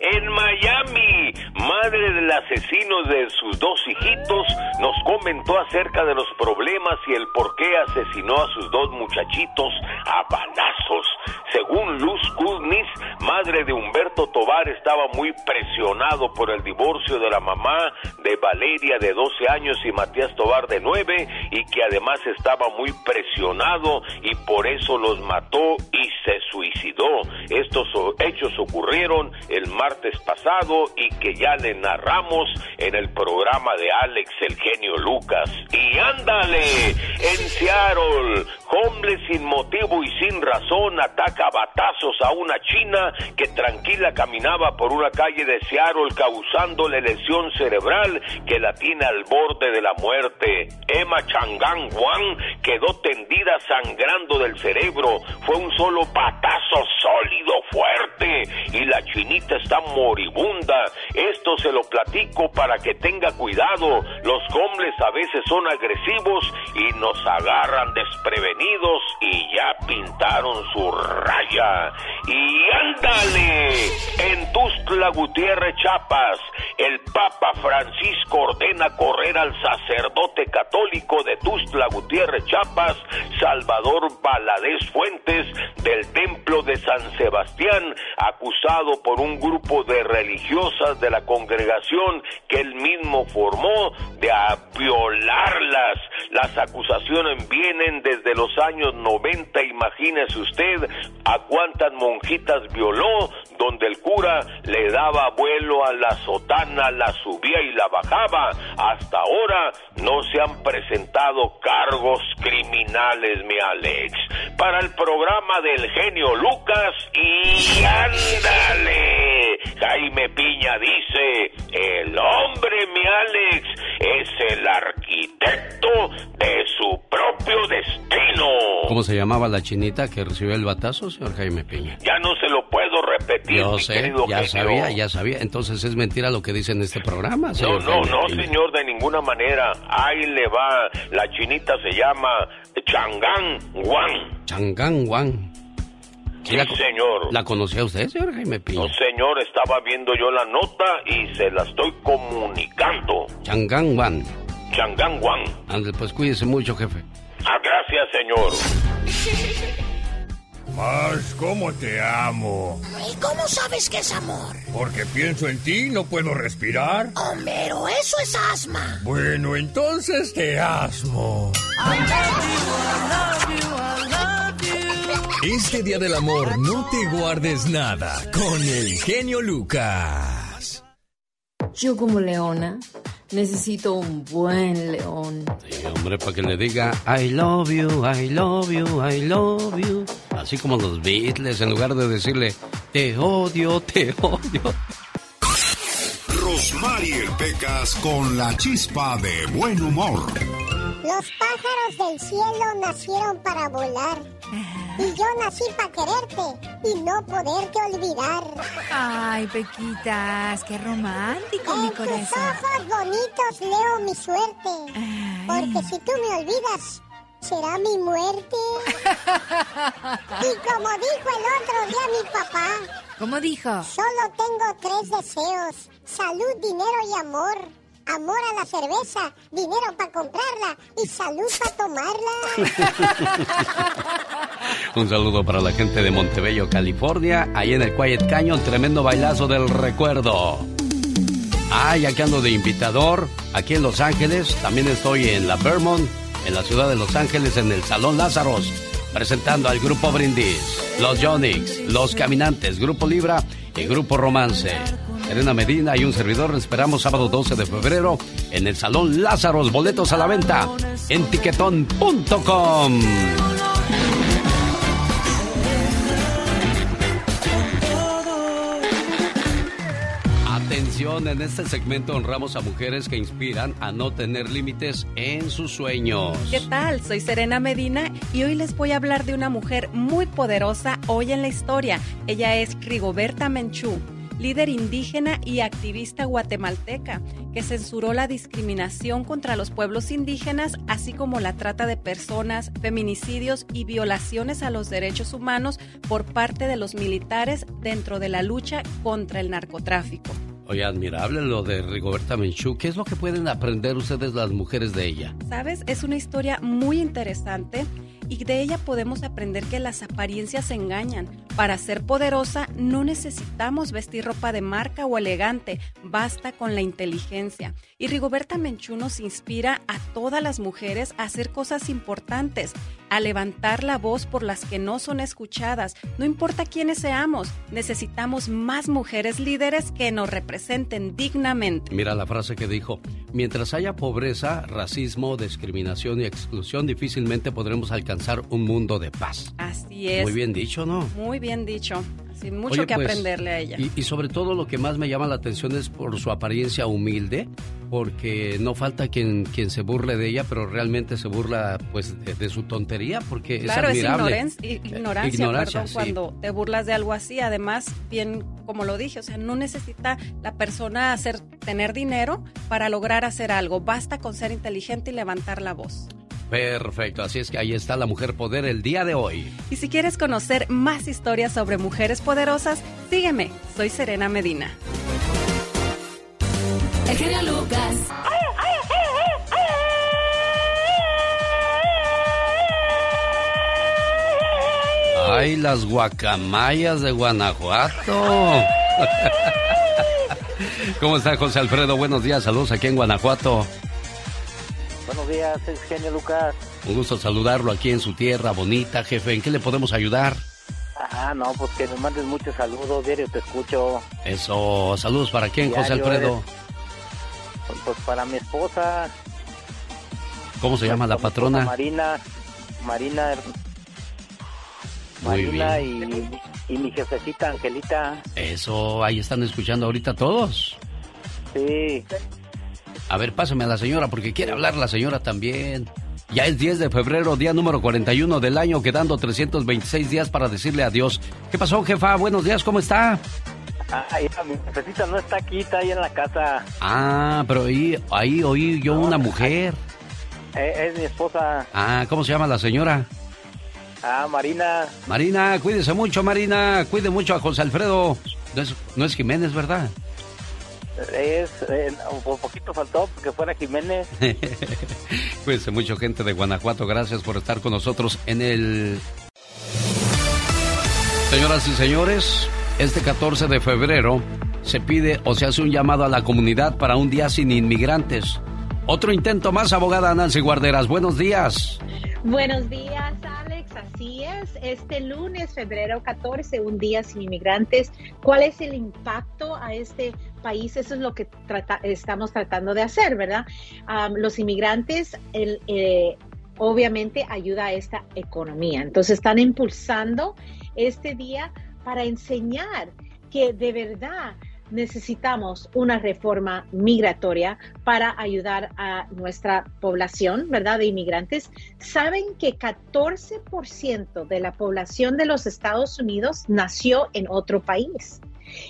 en Miami, madre del asesino de sus dos hijitos, nos comentó acerca de los problemas y el por qué asesinó a sus dos muchachitos a balazos. Según Luz Kuznis, madre de Humberto Tobar, estaba muy presionado por el divorcio de la mamá de Valeria de doce años y Matías Tobar de nueve, y que además estaba muy presionado y por eso los mató y se suicidó. Estos hechos ocurrieron el martes pasado y que ya le narramos en el programa de Alex, el genio Lucas. Y ándale, en Seattle, homeless sin motivo y sin razón ataca a batazos a una china que tranquila caminaba por una calle de Seattle, causándole lesión cerebral que la tiene al borde de la muerte. Emma Changang Wang quedó tendida sangrando del cerebro. Fue un solo batazo sólido, fuerte, y la chinita está moribunda. Esto se lo platico para que tenga cuidado. Los hombres a veces son agresivos y nos agarran desprevenidos y ya pintaron su raya. Y ándale, en Tuxtla Gutiérrez, Chiapas, el Papa Francisco ordena correr al sacerdote católico de Tuxtla Gutiérrez, Chiapas, Salvador Valadez Fuentes, del templo de San Sebastián, acusado por un grupo de religiosas de la congregación que él mismo formó de violarlas. Las acusaciones vienen desde los años noventa, imagínese usted a cuántas monjitas violó, donde el cura le daba vuelo a la sotana, la subía y la bajaba. Hasta ahora no se han presentado cargos criminales, mi Alex. Para el programa del genio Lucas, y ándale, Jaime Piña dice, el hombre, mi Alex, es el arquitecto de su propio destino. ¿Cómo se llamaba la chinita que recibió el batazo, señor Jaime Piña? Ya no se lo puedo repetir, yo mi sé, querido ya genio. sabía, ya sabía. Entonces es mentira lo que dice en este programa, señor. No, no, Jaime no, Piña. Señor, de ninguna manera. Ahí le va. La chinita se llama Changang Wang. Changang Wang. Sí, la, señor. ¿La conocía usted, señor Jaime Piña? No, señor, estaba viendo yo la nota y se la estoy comunicando. Changang Wang. Changang Wang. Ándale, pues cuídese mucho, jefe. Ah, gracias, señor. Marsh, ¿cómo te amo? ¿Y cómo sabes que es amor? Porque pienso en ti y no puedo respirar. Homero, eso es asma. Bueno, entonces te asmo. I love you, I love you, I love you. Este Día del Amor no te guardes nada con el genio Lucas. Yo como leona necesito un buen león. Sí, hombre, para que le diga I love you, I love you, I love you. Así como los Beatles, en lugar de decirle te odio, te odio. Rosmar y el Pecas con la chispa de buen humor. Los pájaros del cielo nacieron para volar. Y yo nací para quererte y no poderte olvidar. Ay, Pequitas, qué romántico, en mi corazón. En tus ojos bonitos leo mi suerte. Ay. Porque si tú me olvidas, será mi muerte. Y como dijo el otro día mi papá. ¿Cómo dijo? Solo tengo tres deseos: salud, dinero y amor. Amor a la cerveza, dinero para comprarla y salud para tomarla. Un saludo para la gente de Montebello, California. Ahí en el Quiet Canyon, tremendo bailazo del recuerdo. Ah, ya que ando de invitador, aquí en Los Ángeles. También estoy en la Vermont, en la ciudad de Los Ángeles, en el Salón Lázaros, presentando al Grupo Brindis, Los Yonics, Los Caminantes, Grupo Libra y Grupo Romance. Serena Medina y un servidor, esperamos sábado doce de febrero en el Salón Lázaros. Boletos a la venta en tiquetón punto com. Atención, en este segmento honramos a mujeres que inspiran a no tener límites en sus sueños. ¿Qué tal? Soy Serena Medina y hoy les voy a hablar de una mujer muy poderosa hoy en la historia. Ella es Rigoberta Menchú. líder indígena y activista guatemalteca, que censuró la discriminación contra los pueblos indígenas, así como la trata de personas, feminicidios y violaciones a los derechos humanos por parte de los militares dentro de la lucha contra el narcotráfico. Oye, admirable lo de Rigoberta Menchú. ¿Qué es lo que pueden aprender ustedes las mujeres de ella? ¿Sabes? Es una historia muy interesante y de ella podemos aprender que las apariencias engañan. Para ser poderosa no necesitamos vestir ropa de marca o elegante, basta con la inteligencia. Y Rigoberta Menchú nos inspira a todas las mujeres a hacer cosas importantes, a levantar la voz por las que no son escuchadas. No importa quiénes seamos, necesitamos más mujeres líderes que nos representen dignamente. Mira la frase que dijo: mientras haya pobreza, racismo, discriminación y exclusión, difícilmente podremos alcanzar un mundo de paz. Así es. Muy bien dicho, ¿no? Muy bien dicho. Sin mucho Oye, que pues, aprenderle a ella. Y, y sobre todo lo que más me llama la atención es por su apariencia humilde, porque no falta quien, quien se burle de ella, pero realmente se burla pues de, de su tontería, porque claro, es admirable. Claro, es ignorancia, ignorancia, ignorancia perdón, sí. Cuando te burlas de algo así, además, bien como lo dije, o sea, no necesita la persona hacer tener dinero para lograr hacer algo, basta con ser inteligente y levantar la voz. Perfecto, así es que ahí está la Mujer Poder el día de hoy. Y si quieres conocer más historias sobre mujeres poderosas, sígueme, soy Serena Medina. Eugenio Lucas. ¡Ay, las guacamayas de Guanajuato! ¿Cómo está José Alfredo? Buenos días, saludos aquí en Guanajuato. Buenos días, Eugenio Lucas. Un gusto saludarlo aquí en su tierra bonita, jefe. ¿En qué le podemos ayudar? Ah, no, pues que nos mandes muchos saludos, diario te escucho. Eso, saludos para quién, diario, José Alfredo. Eres... Pues para mi esposa. ¿Cómo se llama la patrona? Marina, Marina, Muy Marina bien. Y, y mi jefecita Angelita. Eso, ahí están escuchando ahorita todos. Sí. A ver, pásame a la señora, porque quiere hablar la señora también. Ya es diez de febrero, día número cuarenta y uno del año, quedando trescientos veintiséis días para decirle adiós. ¿Qué pasó, jefa? Buenos días, ¿cómo está? Ah, ya, mi jefecita no está aquí, está ahí en la casa. Ah, pero ahí, ahí oí yo no, una mujer. Es, es mi esposa. Ah, ¿cómo se llama la señora? Ah, Marina. Marina, cuídese mucho, Marina. Cuide mucho a José Alfredo. No es, no es Jiménez, ¿verdad? Es, eh, un poquito faltó porque fuera Jiménez. Cuídense mucho, gente de Guanajuato. Gracias por estar con nosotros en el... Señoras y señores, este catorce de febrero se pide o se hace un llamado a la comunidad para un día sin inmigrantes. Otro intento más, abogada Nancy Guarderas. Buenos días. Buenos días, Alex. Así es. Este lunes, febrero catorce, un día sin inmigrantes. ¿Cuál es el impacto a este país? Eso es lo que trata, estamos tratando de hacer, ¿verdad? Um, los inmigrantes, el, eh, obviamente, ayuda a esta economía. Entonces, están impulsando este día para enseñar que de verdad necesitamos una reforma migratoria para ayudar a nuestra población, ¿verdad?, de inmigrantes. Saben que catorce por ciento de la población de los Estados Unidos nació en otro país.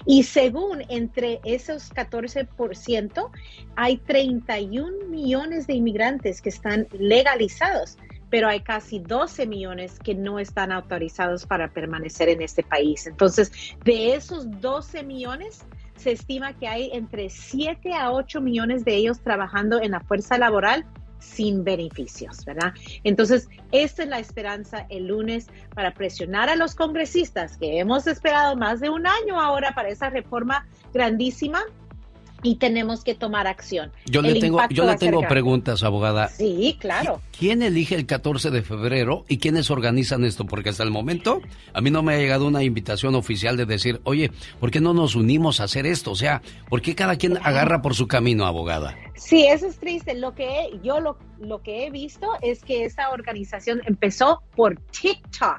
Y según entre esos catorce por ciento, hay treinta y un millones de inmigrantes que están legalizados, pero hay casi doce millones que no están autorizados para permanecer en este país. Entonces, de esos doce millones, se estima que hay entre siete a ocho millones de ellos trabajando en la fuerza laboral sin beneficios, ¿verdad? Entonces, esta es la esperanza el lunes para presionar a los congresistas que hemos esperado más de un año ahora para esa reforma grandísima y tenemos que tomar acción. Yo le tengo, yo le tengo preguntas, abogada. Sí, claro. ¿Quién elige el catorce de febrero y quiénes organizan esto? Porque hasta el momento a mí no me ha llegado una invitación oficial de decir, oye, ¿por qué no nos unimos a hacer esto? O sea, ¿por qué cada quien agarra por su camino, abogada? Sí, eso es triste. Lo que yo lo, lo que he visto es que esta organización empezó por TikTok.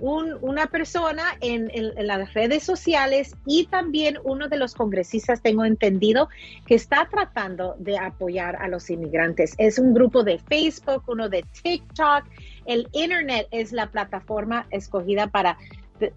Un, una persona en, en, en las redes sociales y también uno de los congresistas, tengo entendido, que está tratando de apoyar a los inmigrantes. Es un grupo de Facebook, uno de TikTok. El Internet es la plataforma escogida para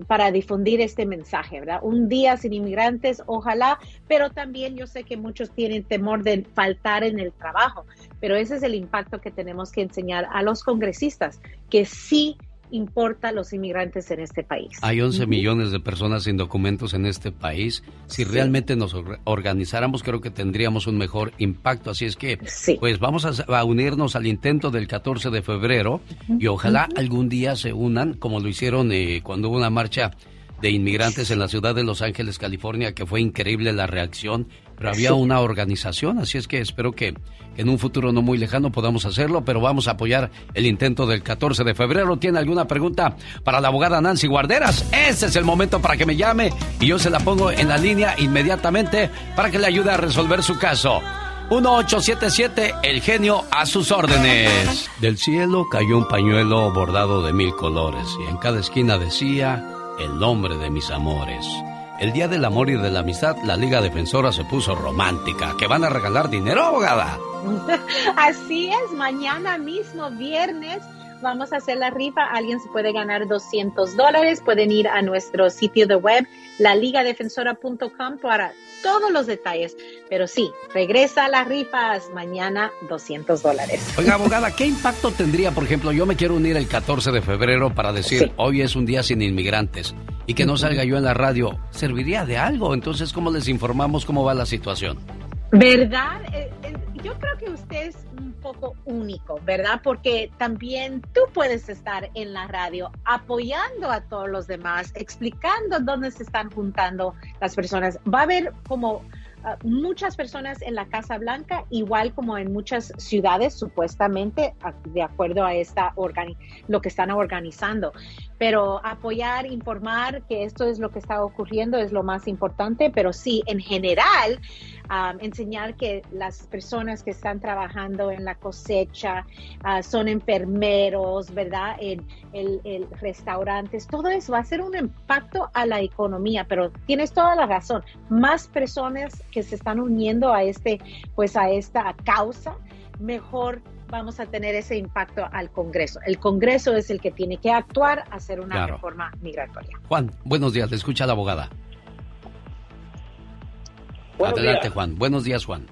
para difundir este mensaje, ¿verdad? Un día sin inmigrantes, ojalá, pero también yo sé que muchos tienen temor de faltar en el trabajo, pero ese es el impacto que tenemos que enseñar a los congresistas, que sí importa a los inmigrantes en este país. Hay once uh-huh. millones de personas sin documentos en este país. Si sí. realmente nos organizáramos, creo que tendríamos un mejor impacto. Así es que, sí. pues vamos a, a unirnos al intento del catorce de febrero uh-huh. y ojalá uh-huh. algún día se unan, como lo hicieron eh, cuando hubo una marcha de inmigrantes en la ciudad de Los Ángeles, California, que fue increíble la reacción, pero había sí. una organización, así es que espero que, que en un futuro no muy lejano podamos hacerlo, pero vamos a apoyar el intento del catorce de febrero. ¿Tiene alguna pregunta para la abogada Nancy Guarderas? Ese es el momento para que me llame y yo se la pongo en la línea inmediatamente para que le ayude a resolver su caso. uno ocho siete siete, el genio a sus órdenes. Del cielo cayó un pañuelo bordado de mil colores y en cada esquina decía... el nombre de mis amores. El día del amor y de la amistad, la Liga Defensora se puso romántica. ¿Que van a regalar dinero, abogada? Así es, mañana mismo, viernes, vamos a hacer la rifa. Alguien se puede ganar doscientos dólares. Pueden ir a nuestro sitio de web, la liga defensora punto com, para todos los detalles. Pero sí, regresa a las rifas mañana, doscientos dólares. Oiga, abogada, ¿qué impacto tendría? Por ejemplo, yo me quiero unir el catorce de febrero para decir, sí. hoy es un día sin inmigrantes y que no salga yo en la radio. ¿Serviría de algo? Entonces, ¿cómo les informamos cómo va la situación? ¿Verdad? Eh, eh, yo creo que usted es un poco único, ¿verdad? Porque también tú puedes estar en la radio apoyando a todos los demás, explicando dónde se están juntando las personas. Va a haber como... Uh, muchas personas en la Casa Blanca, igual como en muchas ciudades, supuestamente, de acuerdo a esta organi- lo que están organizando. Pero apoyar, informar que esto es lo que está ocurriendo es lo más importante, pero sí, en general, um, enseñar que las personas que están trabajando en la cosecha, uh, son enfermeros, ¿verdad? En el, el restaurantes, todo eso va a ser un impacto a la economía, pero tienes toda la razón. Más personas que se están uniendo a este, pues a esta causa, mejor vamos a tener ese impacto al Congreso. El Congreso es el que tiene que actuar, hacer una claro. reforma migratoria. Juan, buenos días, le escucha la abogada. Buenos Adelante, días. Juan. Buenos días, Juan.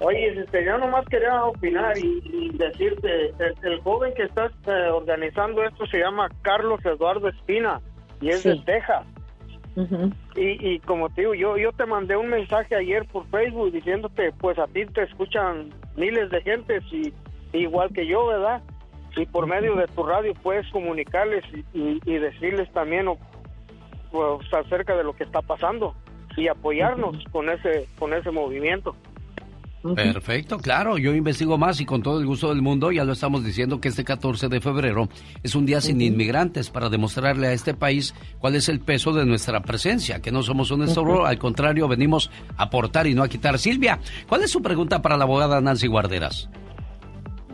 Oye, este, yo nomás quería opinar y, y decirte, el, el joven que está eh, organizando esto se llama Carlos Eduardo Espina y es sí. de Texas. Uh-huh. Y, y como te digo, yo, yo te mandé un mensaje ayer por Facebook diciéndote, pues a ti te escuchan miles de gentes y igual que yo, ¿verdad? Y por medio de tu radio puedes comunicarles y, y, y decirles también pues, acerca de lo que está pasando y apoyarnos uh-huh. con ese con ese movimiento. Uh-huh. Perfecto, claro, yo investigo más y con todo el gusto del mundo ya lo estamos diciendo que este catorce de febrero es un día sin uh-huh. inmigrantes para demostrarle a este país cuál es el peso de nuestra presencia, que no somos un estorbo, uh-huh. al contrario, venimos a aportar y no a quitar. Silvia, ¿cuál es su pregunta para la abogada Nancy Guarderas?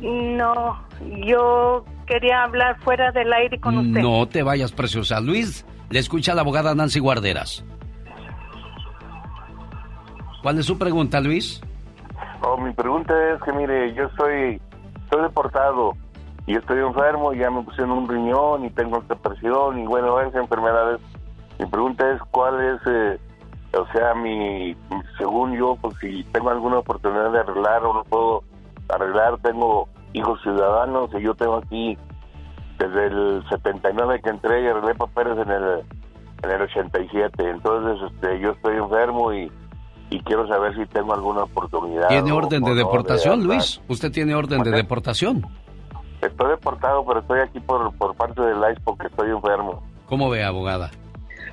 No, yo quería hablar fuera del aire con usted. No te vayas, preciosa. Luis, le escucha a la abogada Nancy Guarderas. ¿Cuál es su pregunta, Luis? Oh, mi pregunta es que, mire, yo soy, soy deportado y estoy enfermo, ya me pusieron un riñón y tengo alta presión y bueno, esas enfermedades. Mi pregunta es cuál es, eh, o sea, mi, según yo, pues si tengo alguna oportunidad de arreglar o no puedo arreglar, tengo hijos ciudadanos y yo tengo aquí desde el setenta y nueve que entré y arreglé papeles en el, en el ochenta y siete, entonces este, yo estoy enfermo y Y quiero saber si tengo alguna oportunidad. ¿Tiene orden de deportación, Luis? ¿Usted tiene orden de deportación? Estoy deportado, pero estoy aquí por, por parte del I C E porque estoy enfermo. ¿Cómo ve, abogada?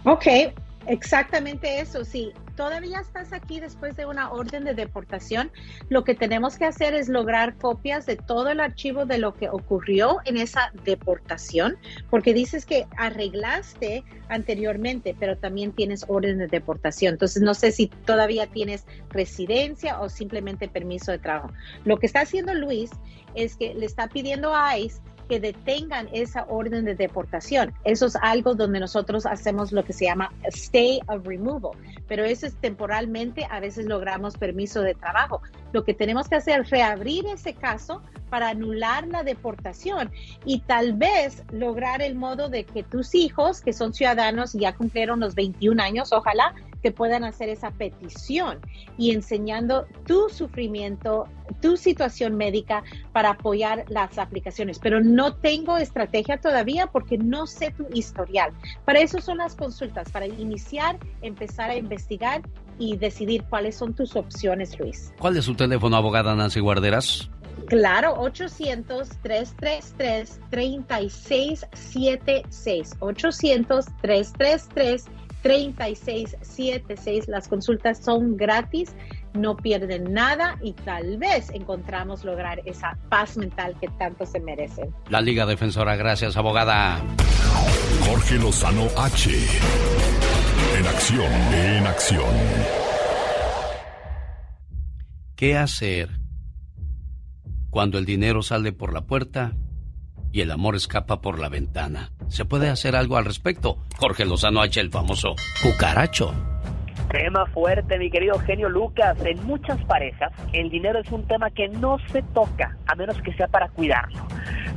Ok, exactamente eso, sí. Todavía estás aquí después de una orden de deportación. Lo que tenemos que hacer es lograr copias de todo el archivo de lo que ocurrió en esa deportación, porque dices que arreglaste anteriormente, pero también tienes orden de deportación. Entonces, no sé si todavía tienes residencia o simplemente permiso de trabajo. Lo que está haciendo Luis es que le está pidiendo a I C E que detengan esa orden de deportación. Eso es algo donde nosotros hacemos lo que se llama stay of removal, pero eso es temporalmente, a veces logramos permiso de trabajo. Lo que tenemos que hacer es reabrir ese caso para anular la deportación y tal vez lograr el modo de que tus hijos, que son ciudadanos y ya cumplieron los veintiún años, ojalá que puedan hacer esa petición y enseñando tu sufrimiento, tu situación médica para apoyar las aplicaciones. Pero no tengo estrategia todavía porque no sé tu historial. Para eso son las consultas, para iniciar, empezar a investigar y decidir cuáles son tus opciones, Luis. ¿Cuál es su teléfono, abogada Nancy Guarderas? Claro, ocho cero cero, tres tres tres, tres seis siete seis. ocho cero cero, tres tres tres, tres seis siete seis. Las consultas son gratis, no pierden nada y tal vez encontramos lograr esa paz mental que tanto se merecen. La Liga Defensora, gracias, abogada. Jorge Lozano H. En acción, en acción. ¿Qué hacer cuando el dinero sale por la puerta y el amor escapa por la ventana? ¿Se puede hacer algo al respecto? Jorge Lozano H, el famoso cucaracho. Tema fuerte, mi querido Eugenio Lucas. En muchas parejas, el dinero es un tema que no se toca, a menos que sea para cuidarlo.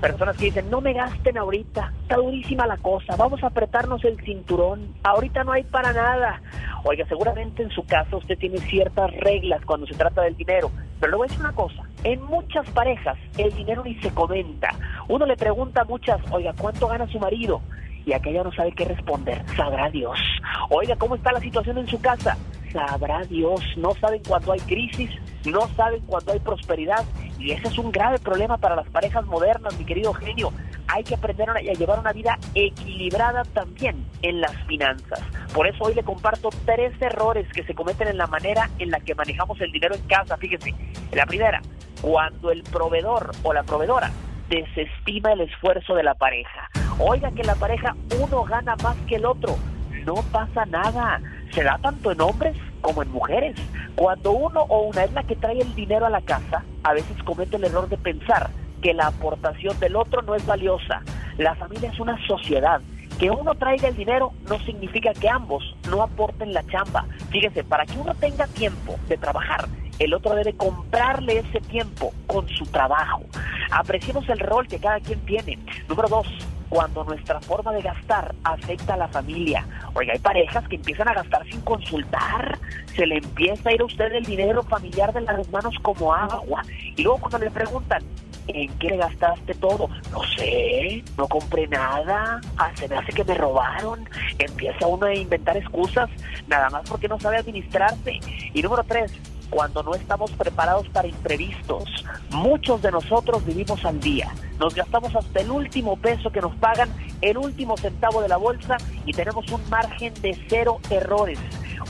Personas que dicen, no me gasten ahorita, está durísima la cosa, vamos a apretarnos el cinturón, ahorita no hay para nada. Oiga, seguramente en su caso usted tiene ciertas reglas cuando se trata del dinero, pero le voy a decir una cosa, en muchas parejas el dinero ni se comenta. Uno le pregunta a muchas, oiga, ¿cuánto gana su marido? Y aquella no sabe qué responder, sabrá Dios. Oiga, ¿cómo está la situación en su casa? Sabrá Dios. No saben cuando hay crisis, no saben cuando hay prosperidad. Y ese es un grave problema para las parejas modernas, mi querido genio. Hay que aprender a llevar una vida equilibrada también en las finanzas. Por eso hoy le comparto tres errores que se cometen en la manera en la que manejamos el dinero en casa. Fíjense, la primera, cuando el proveedor o la proveedora desestima el esfuerzo de la pareja. Oiga, que en la pareja uno gana más que el otro, no pasa nada. Se da tanto en hombres como en mujeres. Cuando uno o una es la que trae el dinero a la casa, a veces comete el error de pensar que la aportación del otro no es valiosa. La familia es una sociedad. Que uno traiga el dinero no significa que ambos no aporten la chamba. Fíjese, para que uno tenga tiempo de trabajar, el otro debe comprarle ese tiempo con su trabajo. Apreciemos el rol que cada quien tiene. Número dos, cuando nuestra forma de gastar afecta a la familia. Oiga, hay parejas que empiezan a gastar sin consultar. Se le empieza a ir a usted el dinero familiar de las manos como agua. Y luego cuando le preguntan, ¿en qué gastaste todo? No sé, no compré nada, ah, se me hace que me robaron. Empieza uno a inventar excusas, nada más porque no sabe administrarse. Y número tres, cuando no estamos preparados para imprevistos. Muchos de nosotros vivimos al día. Nos gastamos hasta el último peso que nos pagan, el último centavo de la bolsa y tenemos un margen de cero errores.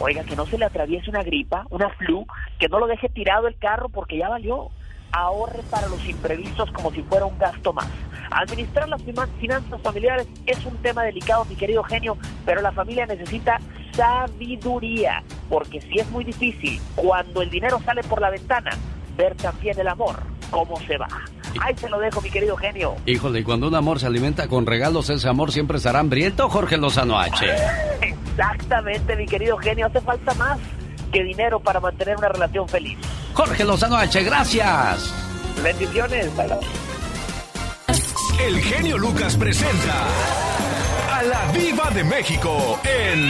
Oiga, que no se le atraviese una gripa, una flu, que no lo deje tirado el carro porque ya valió. Ahorre para los imprevistos como si fuera un gasto más. Administrar las finanzas familiares es un tema delicado, mi querido genio, pero la familia necesita sabiduría, porque si es muy difícil, cuando el dinero sale por la ventana, ver también el amor, cómo se va. Ahí se lo dejo, mi querido genio. Híjole, y cuando un amor se alimenta con regalos, ese amor siempre estará hambriento, Jorge Lozano H. Exactamente, mi querido genio, hace falta más que dinero para mantener una relación feliz. Jorge Lozano H, gracias. Bendiciones. El genio Lucas presenta a la Viva de México en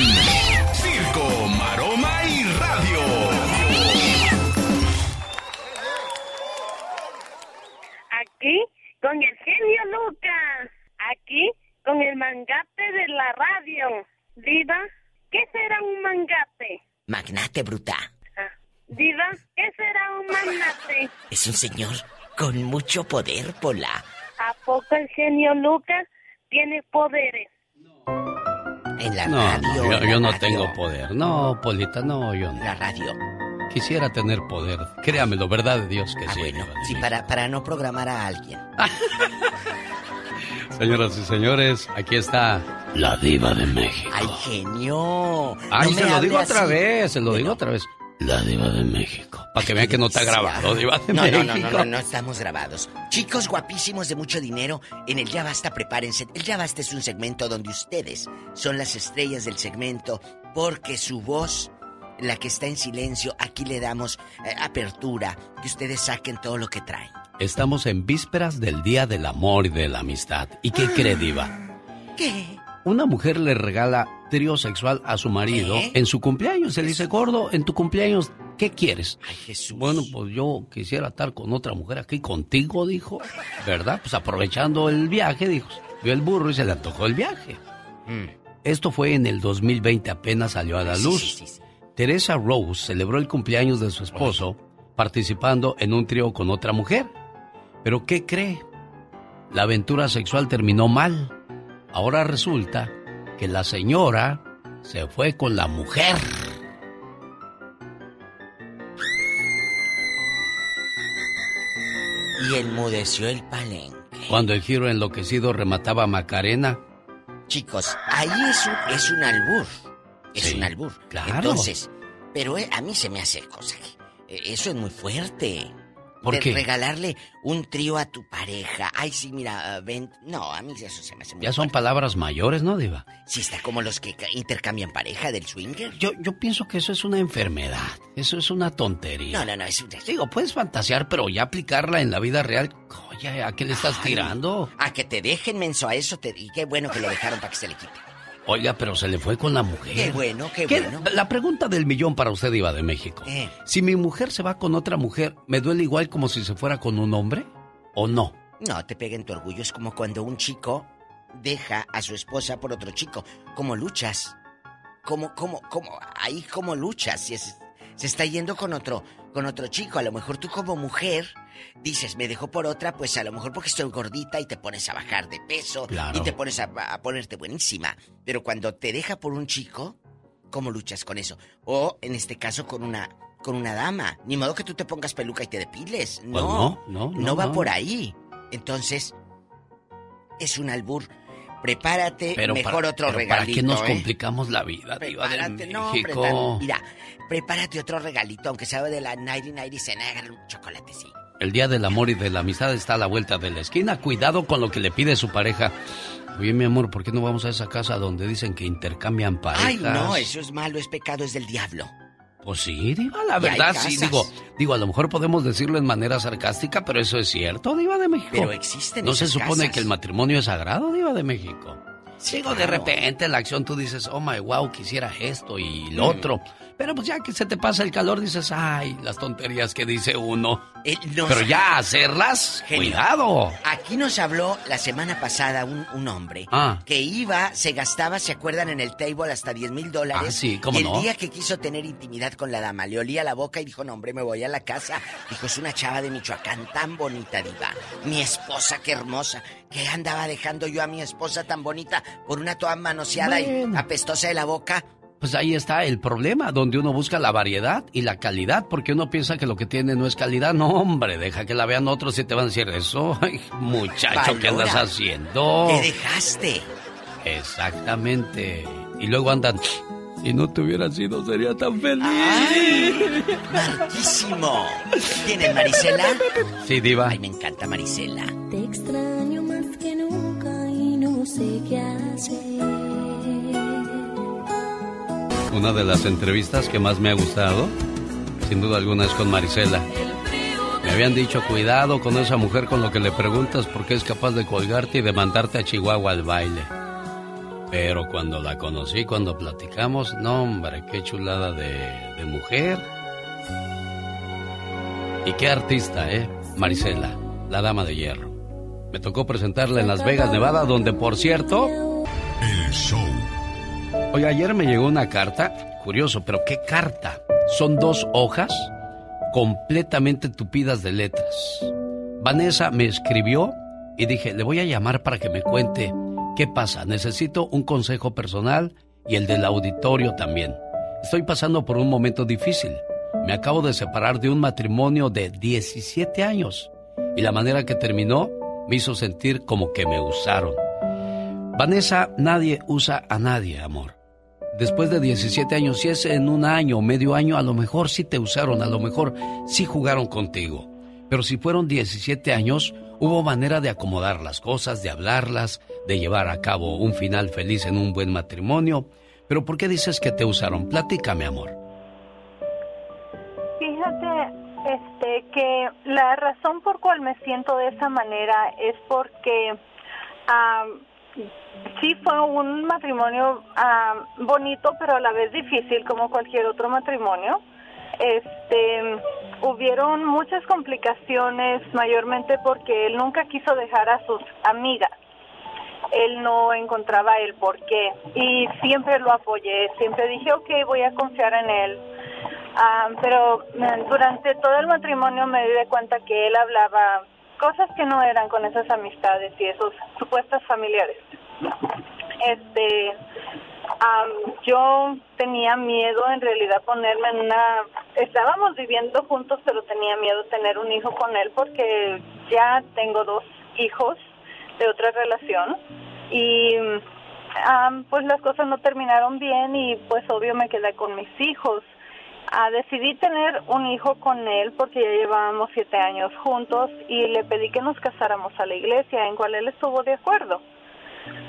Circo, Maroma y Radio. Aquí con el genio Lucas, aquí con el mangate de la radio. Viva, ¿qué será un mangate? Magnate, bruta. Ah, Diva, ¿qué será un magnate? Es un señor con mucho poder, Pola. ¿A poco el genio Lucas tiene poderes? En la no, radio. No, yo, yo no radio. Tengo poder. No, Polita, no, yo no. La radio. Quisiera tener poder. Créamelo, ¿verdad de Dios que ah, sí? Bueno, sí, para, para no programar a alguien. Señoras y señores, aquí está la Diva de México. ¡Ay, genio! ¡Ay, no se lo digo así. otra vez! Se lo bueno. digo otra vez. La Diva de México. Para que vean que no está grabado, Diva de no, México. No, no, no, no, no estamos grabados. Chicos guapísimos de mucho dinero, en el Ya Basta prepárense. El Ya Basta es un segmento donde ustedes son las estrellas del segmento porque su voz, la que está en silencio, aquí le damos eh, apertura, que ustedes saquen todo lo que traen. Estamos en vísperas del Día del Amor y de la Amistad. ¿Y qué cree, Diva? ¿Qué? Una mujer le regala trío sexual a su marido. ¿Qué? En su cumpleaños. Él dice, gordo, en tu cumpleaños, ¿qué quieres? Ay, Jesús. Bueno, pues yo quisiera estar con otra mujer aquí contigo, dijo. ¿Verdad? Pues aprovechando el viaje, dijo. Vio el burro y se le antojó el viaje. Mm. Esto fue en el dos mil veinte, apenas salió a la luz. Sí, sí, sí, sí. Teresa Rose celebró el cumpleaños de su esposo, bueno, participando en un trío con otra mujer. ¿Pero qué cree? La aventura sexual terminó mal. Ahora resulta que la señora se fue con la mujer. Y enmudeció el palenque. Cuando el giro enloquecido remataba a Macarena. Chicos, ahí es un, es un albur. Es sí, un albur. Claro. Entonces, pero a mí se me hace cosa. Eso es muy fuerte. ¿Por qué? Regalarle un trío a tu pareja. Ay, sí, mira, ven. No, a mí eso se me hace muy Ya son fuerte. Palabras mayores, ¿no, Diva? Sí, está como los que intercambian pareja del swinger. Yo, yo pienso que eso es una enfermedad. Eso es una tontería. No, no, no, es una... Digo, puedes fantasear, pero ya aplicarla en la vida real... Oye, ¿a qué le estás Ay, tirando? A que te dejen, menso, a eso te... Y qué bueno que lo dejaron para que se le quite. Oiga, pero se le fue con la mujer. Qué bueno, qué, ¿Qué bueno. La pregunta del millón para usted, Diva de México. Eh. Si mi mujer se va con otra mujer, ¿me duele igual como si se fuera con un hombre? ¿O no? No, te pega en tu orgullo. Es como cuando un chico deja a su esposa por otro chico. ¿Cómo luchas? ¿Cómo, cómo, cómo? Ahí, ¿cómo luchas? Si es, se está yendo con otro, con otro chico. A lo mejor tú como mujer... Dices, me dejó por otra, pues a lo mejor porque estoy gordita y te pones a bajar de peso. Claro. Y te pones a, a ponerte buenísima. Pero cuando te deja por un chico, ¿cómo luchas con eso? O, en este caso, con una con una dama. Ni modo que tú te pongas peluca y te depiles. No, pues no, no, no, no va no. por ahí. Entonces, es un albur. Prepárate, pero mejor para, otro pero regalito. ¿Para qué nos eh? complicamos la vida, Diva de no, México? Prepárate, mira, prepárate otro regalito, aunque sea de la noventa noventa cena, agarra un chocolate, sí. El Día del Amor y de la Amistad está a la vuelta de la esquina. Cuidado con lo que le pide su pareja. Oye, mi amor, ¿por qué no vamos a esa casa donde dicen que intercambian parejas? Ay, no, eso es malo, es pecado, es del diablo. Pues sí, Diva, la verdad, sí, digo, digo, a lo mejor podemos decirlo en manera sarcástica, pero eso es cierto, Diva de México. Pero existen ¿No esas se supone casas? Que el matrimonio es sagrado, Diva de México? Sí, digo, claro. De repente la acción tú dices, oh my wow, quisiera esto y lo mm. otro. Pero pues ya que se te pasa el calor, dices, ay, las tonterías que dice uno. Eh, nos... Pero ya hacerlas, Genio. Cuidado. Aquí nos habló la semana pasada un, un hombre ah. que iba, se gastaba, ¿se acuerdan? En el table hasta diez mil dólares. Ah, sí, cómo y el no. día que quiso tener intimidad con la dama, le olía la boca y dijo, no, hombre, me voy a la casa. Dijo, es una chava de Michoacán tan bonita, Diva. Mi esposa, qué hermosa. ¿Qué andaba dejando yo a mi esposa tan bonita por una toalla manoseada bueno. y apestosa de la boca? Pues ahí está el problema, donde uno busca la variedad y la calidad, porque uno piensa que lo que tiene no es calidad. No, hombre, deja que la vean otros y te van a decir eso. Ay, muchacho, Valora. ¿Qué andas haciendo? Te dejaste. Exactamente. Y luego andan, si no te hubieras sido sería tan feliz. Ay, marquísimo. ¿Tienes Marisela? Sí, Diva. Ay, me encanta Marisela. Te extraño más que nunca y no sé qué hacer. Una de las entrevistas que más me ha gustado, sin duda alguna, es con Marisela. Me habían dicho, cuidado con esa mujer con lo que le preguntas porque es capaz de colgarte y de mandarte a Chihuahua al baile. Pero cuando la conocí, cuando platicamos, no hombre, qué chulada de, de mujer. Y qué artista, ¿eh? Marisela, la dama de hierro. Me tocó presentarla en Las Vegas, Nevada, donde, por cierto... El show. Oye, ayer me llegó una carta, curioso, pero ¿qué carta? Son dos hojas completamente tupidas de letras. Vanessa me escribió y dije, le voy a llamar para que me cuente qué pasa. Necesito un consejo personal y el del auditorio también. Estoy pasando por un momento difícil. Me acabo de separar de un matrimonio de diecisiete años y la manera que terminó me hizo sentir como que me usaron. Vanessa, nadie usa a nadie, amor. Después de diecisiete años, si es en un año o medio año, a lo mejor sí te usaron, a lo mejor sí jugaron contigo. Pero si fueron diecisiete años, hubo manera de acomodar las cosas, de hablarlas, de llevar a cabo un final feliz en un buen matrimonio. Pero ¿por qué dices que te usaron? Platícame, amor. Fíjate, este, que La razón por cual me siento de esa manera es porque um, sí fue un matrimonio um, bonito, pero a la vez difícil, como cualquier otro matrimonio. Este, hubieron muchas complicaciones, mayormente porque él nunca quiso dejar a sus amigas. Él no encontraba el porqué y siempre lo apoyé, siempre dije, ok, voy a confiar en él. Um, pero durante todo el matrimonio me di cuenta que él hablaba cosas que no eran con esas amistades y esos supuestos familiares. Este, um, yo tenía miedo en realidad ponerme en una... Estábamos viviendo juntos, pero tenía miedo tener un hijo con él porque ya tengo dos hijos de otra relación y um, pues las cosas no terminaron bien y pues obvio me quedé con mis hijos. Uh, decidí tener un hijo con él porque ya llevábamos siete años juntos y le pedí que nos casáramos a la iglesia, en cual él estuvo de acuerdo.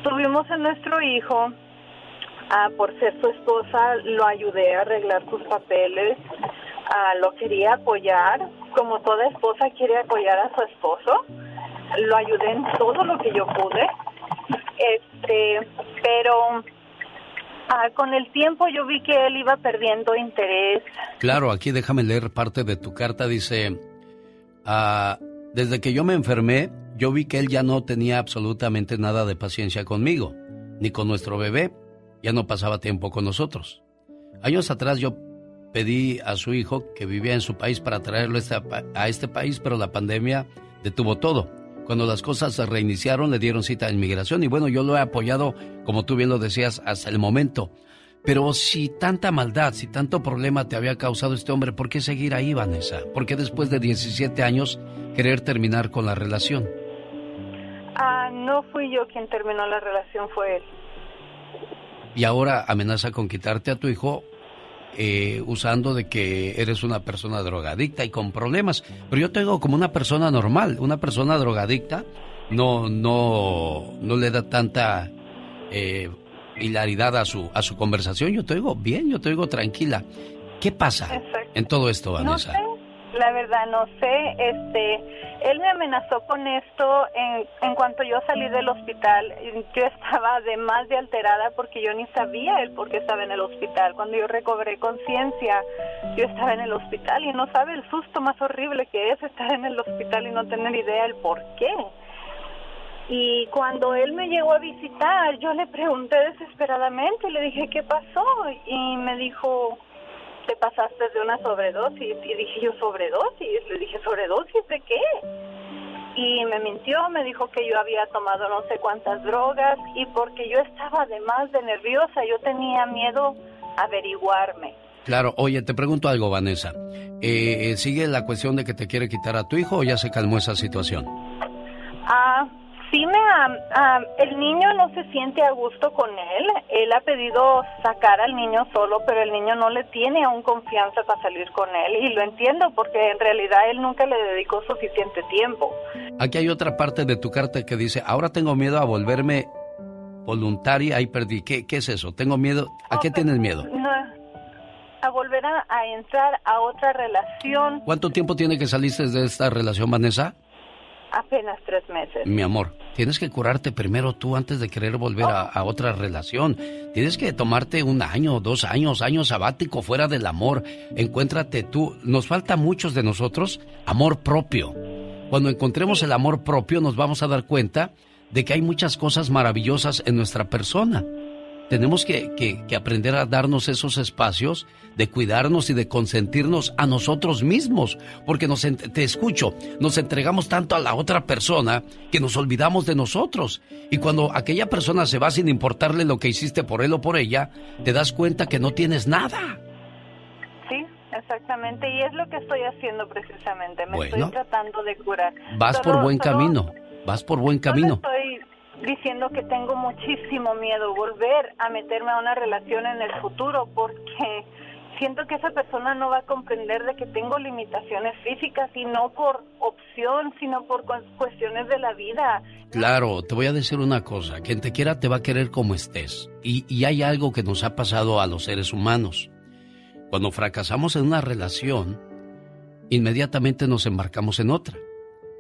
Tuvimos a nuestro hijo, uh, por ser su esposa lo ayudé a arreglar sus papeles, uh, lo quería apoyar, como toda esposa quiere apoyar a su esposo. Lo ayudé en todo lo que yo pude, este, pero ah, con el tiempo yo vi que él iba perdiendo interés. Claro, aquí déjame leer parte de tu carta, dice, ah, desde que yo me enfermé, yo vi que él ya no tenía absolutamente nada de paciencia conmigo, ni con nuestro bebé, ya no pasaba tiempo con nosotros. Años atrás yo pedí a su hijo que vivía en su país para traerlo a este país, pero la pandemia detuvo todo. Cuando las cosas se reiniciaron, le dieron cita a inmigración y bueno, yo lo he apoyado, como tú bien lo decías, hasta el momento. Pero si tanta maldad, si tanto problema te había causado este hombre, ¿por qué seguir ahí, Vanessa? ¿Por qué después de diecisiete años querer terminar con la relación? Ah, no fui yo quien terminó la relación, fue él. Y ahora amenaza con quitarte a tu hijo, Eh, usando de que eres una persona drogadicta y con problemas. Pero yo tengo como una persona normal. Una persona drogadicta no no no le da tanta eh, hilaridad a su a su conversación. Yo te oigo bien, yo te oigo tranquila. ¿Qué pasa Exacto. en todo esto, Vanessa? No sé, la verdad no sé. Este, él me amenazó con esto en, en cuanto yo salí del hospital. Yo estaba además de alterada porque yo ni sabía el por qué estaba en el hospital. Cuando yo recobré conciencia, yo estaba en el hospital y no sabe el susto más horrible que es estar en el hospital y no tener idea el por qué. Y cuando él me llegó a visitar, yo le pregunté desesperadamente, le dije, ¿qué pasó? Y me dijo, te pasaste de una sobredosis. Y dije yo, ¿sobredosis? Le dije, ¿sobredosis de qué? Y me mintió, me dijo que yo había tomado no sé cuántas drogas y porque yo estaba además de nerviosa, yo tenía miedo a averiguarme. Claro, oye, te pregunto algo, Vanessa. Eh, ¿Sigue la cuestión de que te quiere quitar a tu hijo o ya se calmó esa situación? Ah... Sí, me, um, el niño no se siente a gusto con él. Él ha pedido sacar al niño solo, pero el niño no le tiene aún confianza para salir con él. Y lo entiendo, porque en realidad él nunca le dedicó suficiente tiempo. Aquí hay otra parte de tu carta que dice, ahora tengo miedo a volverme voluntaria. Ahí perdí. ¿Qué, qué es eso? Tengo miedo. ¿A no, qué tienes miedo? No, a volver a, a entrar a otra relación. ¿Cuánto tiempo tiene que salirte de esta relación, Vanessa? Apenas tres meses. Mi amor, tienes que curarte primero tú antes de querer volver oh. a, a otra relación. Tienes que tomarte un año, dos años, año sabático fuera del amor. Encuéntrate tú. Nos falta a muchos de nosotros amor propio. Cuando encontremos el amor propio nos vamos a dar cuenta de que hay muchas cosas maravillosas en nuestra persona. Tenemos que, que, que aprender a darnos esos espacios de cuidarnos y de consentirnos a nosotros mismos. Porque nos te escucho, nos entregamos tanto a la otra persona que nos olvidamos de nosotros. Y cuando aquella persona se va sin importarle lo que hiciste por él o por ella, te das cuenta que no tienes nada. Sí, exactamente. Y es lo que estoy haciendo precisamente. Me bueno, estoy tratando de curar. Vas solo, por buen solo, camino. Vas por buen camino. Estoy... diciendo que tengo muchísimo miedo volver a meterme a una relación en el futuro porque siento que esa persona no va a comprender de que tengo limitaciones físicas y no por opción, sino por cuestiones de la vida. Claro, te voy a decir una cosa, quien te quiera te va a querer como estés y, y hay algo que nos ha pasado a los seres humanos. Cuando fracasamos en una relación, inmediatamente nos embarcamos en otra.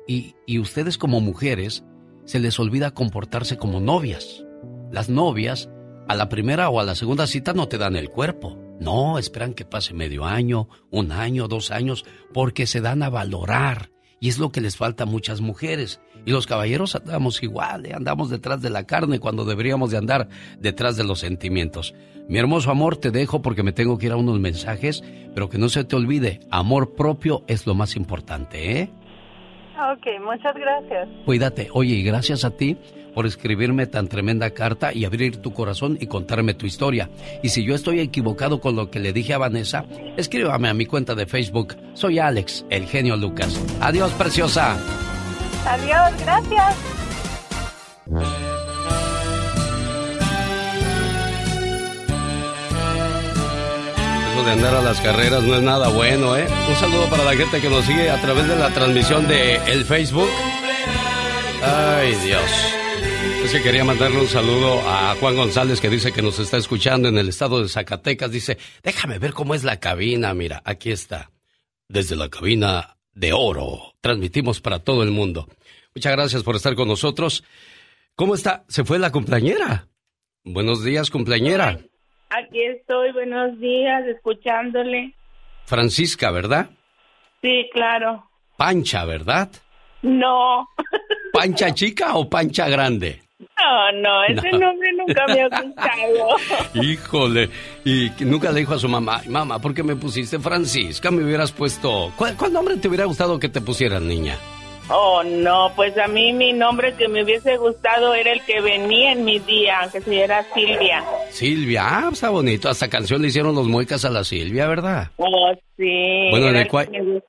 Y, y ustedes como mujeres se les olvida comportarse como novias. Las novias a la primera o a la segunda cita no te dan el cuerpo. No, esperan que pase medio año, un año, dos años, porque se dan a valorar. Y es lo que les falta a muchas mujeres. Y los caballeros andamos igual, ¿eh? Andamos detrás de la carne cuando deberíamos de andar detrás de los sentimientos. Mi hermoso amor, te dejo porque me tengo que ir a unos mensajes, pero que no se te olvide, amor propio es lo más importante, ¿eh? Ok, muchas gracias. Cuídate. Oye, y gracias a ti por escribirme tan tremenda carta y abrir tu corazón y contarme tu historia. Y si yo estoy equivocado con lo que le dije a Vanessa, escríbame a mi cuenta de Facebook. Soy Alex, el genio Lucas. Adiós, preciosa. Adiós, gracias. Eso de andar a las carreras no es nada bueno, ¿eh? Un saludo para la gente que nos sigue a través de la transmisión de el Facebook. Ay, Dios. Es que quería mandarle un saludo a Juan González, que dice que nos está escuchando en el estado de Zacatecas. Dice, déjame ver cómo es la cabina. Mira, aquí está. Desde la cabina de oro. Transmitimos para todo el mundo. Muchas gracias por estar con nosotros. ¿Cómo está? ¿Se fue la cumpleañera? Buenos días, cumpleañera. Aquí estoy, buenos días, escuchándole. Francisca, ¿verdad? Sí, claro. Pancha, ¿verdad? No. ¿Pancha chica o pancha grande? No, no, ese no. Nombre nunca me ha gustado. Híjole, y nunca le dijo a su mamá, mamá, ¿por qué me pusiste Francisca? Me hubieras puesto... ¿Cuál, cuál nombre te hubiera gustado que te pusieran, niña? Oh, no, pues a mí mi nombre que me hubiese gustado era el que venía en mi día, que se era Silvia. Silvia, ah, está bonito. Hasta canción le hicieron los Muecas a la Silvia, ¿verdad? Oh, sí. Bueno, en el,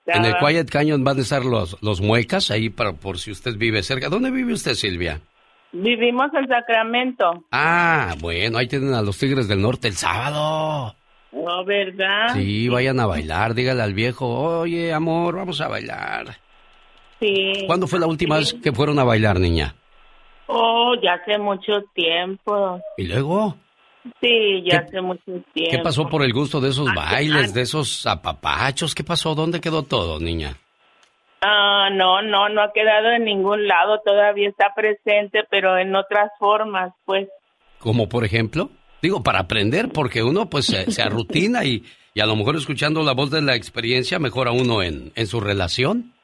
en el Quiet Canyon van a estar los, los Muecas ahí para por si usted vive cerca. ¿Dónde vive usted, Silvia? Vivimos en Sacramento. Ah, bueno, ahí tienen a los Tigres del Norte el sábado. No, ¿verdad? Sí, vayan a bailar, dígale al viejo, oye, amor, vamos a bailar. Sí. ¿Cuándo fue la última sí. vez que fueron a bailar, niña? Oh, ya hace mucho tiempo. ¿Y luego? Sí, ya hace mucho tiempo. ¿Qué pasó por el gusto de esos ah, bailes, ah, de esos apapachos? ¿Qué pasó? ¿Dónde quedó todo, niña? Ah, no, no, no ha quedado en ningún lado. Todavía está presente, pero en otras formas, pues. ¿Como por ejemplo? Digo, para aprender, porque uno pues se, se arrutina y, y a lo mejor escuchando la voz de la experiencia mejora uno en, en su relación.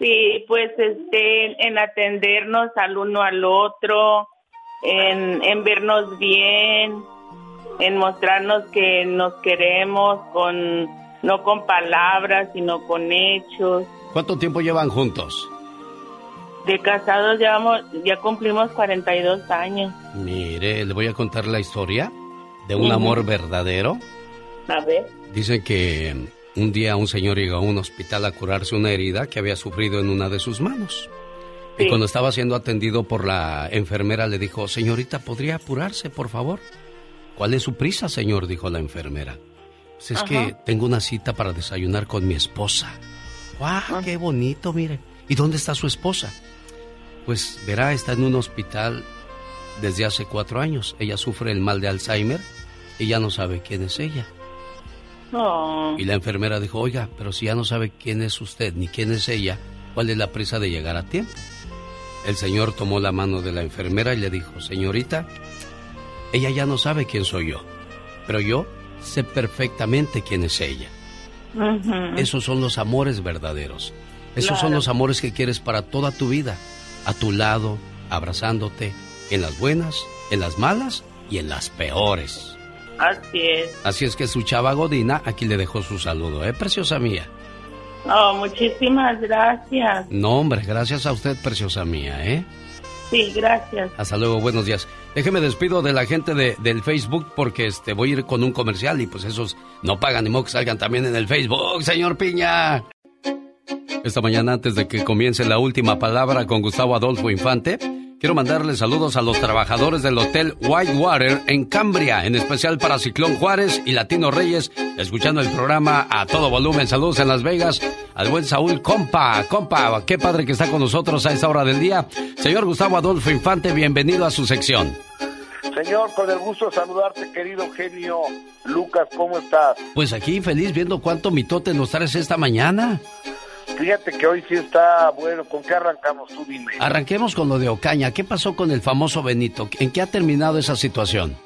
Sí, pues este, en atendernos al uno al otro, en, en vernos bien, en mostrarnos que nos queremos con no con palabras, sino con hechos. ¿Cuánto tiempo llevan juntos? De casados llevamos, ya cumplimos cuarenta y dos años. Mire, le voy a contar la historia de un uh-huh. amor verdadero. A ver. Dicen que... un día un señor llegó a un hospital a curarse una herida que había sufrido en una de sus manos. Sí. Y cuando estaba siendo atendido por la enfermera le dijo, señorita, ¿podría apurarse, por favor? ¿Cuál es su prisa, señor? Dijo la enfermera. Pues es Ajá. que tengo una cita para desayunar con mi esposa. ¡Guau, qué bonito, mire! ¿Y dónde está su esposa? Pues, verá, está en un hospital desde hace cuatro años. Ella sufre el mal de Alzheimer y ya no sabe quién es ella. Oh. Y la enfermera dijo, oiga, pero si ya no sabe quién es usted ni quién es ella, ¿cuál es la prisa de llegar a tiempo? El señor tomó la mano de la enfermera y le dijo, señorita, ella ya no sabe quién soy yo, pero yo sé perfectamente quién es ella. Uh-huh. Esos son los amores verdaderos. Esos claro. son los amores que quieres para toda tu vida, a tu lado, abrazándote, en las buenas, en las malas y en las peores. Así es. Así es que su chava Godina aquí le dejó su saludo, ¿eh, preciosa mía? Oh, muchísimas gracias. No, hombre, gracias a usted, preciosa mía, ¿eh? Sí, gracias. Hasta luego, buenos días. Déjeme despido de la gente de, del Facebook porque este voy a ir con un comercial y pues esos no pagan, ni modo que salgan también en el Facebook, señor Piña. Esta mañana, antes de que comience la última palabra con Gustavo Adolfo Infante... quiero mandarle saludos a los trabajadores del Hotel Whitewater en Cambria, en especial para Ciclón Juárez y Latino Reyes, escuchando el programa a todo volumen. Saludos en Las Vegas al buen Saúl Compa. Compa, qué padre que está con nosotros a esta hora del día. Señor Gustavo Adolfo Infante, bienvenido a su sección. Señor, con el gusto de saludarte, querido Eugenio Lucas, ¿cómo estás? Pues aquí feliz viendo cuánto mitote nos traes esta mañana. Fíjate que hoy sí está bueno. ¿Con qué arrancamos tú, dime? Arranquemos con lo de Ocaña. ¿Qué pasó con el famoso Benito? ¿En qué ha terminado esa situación?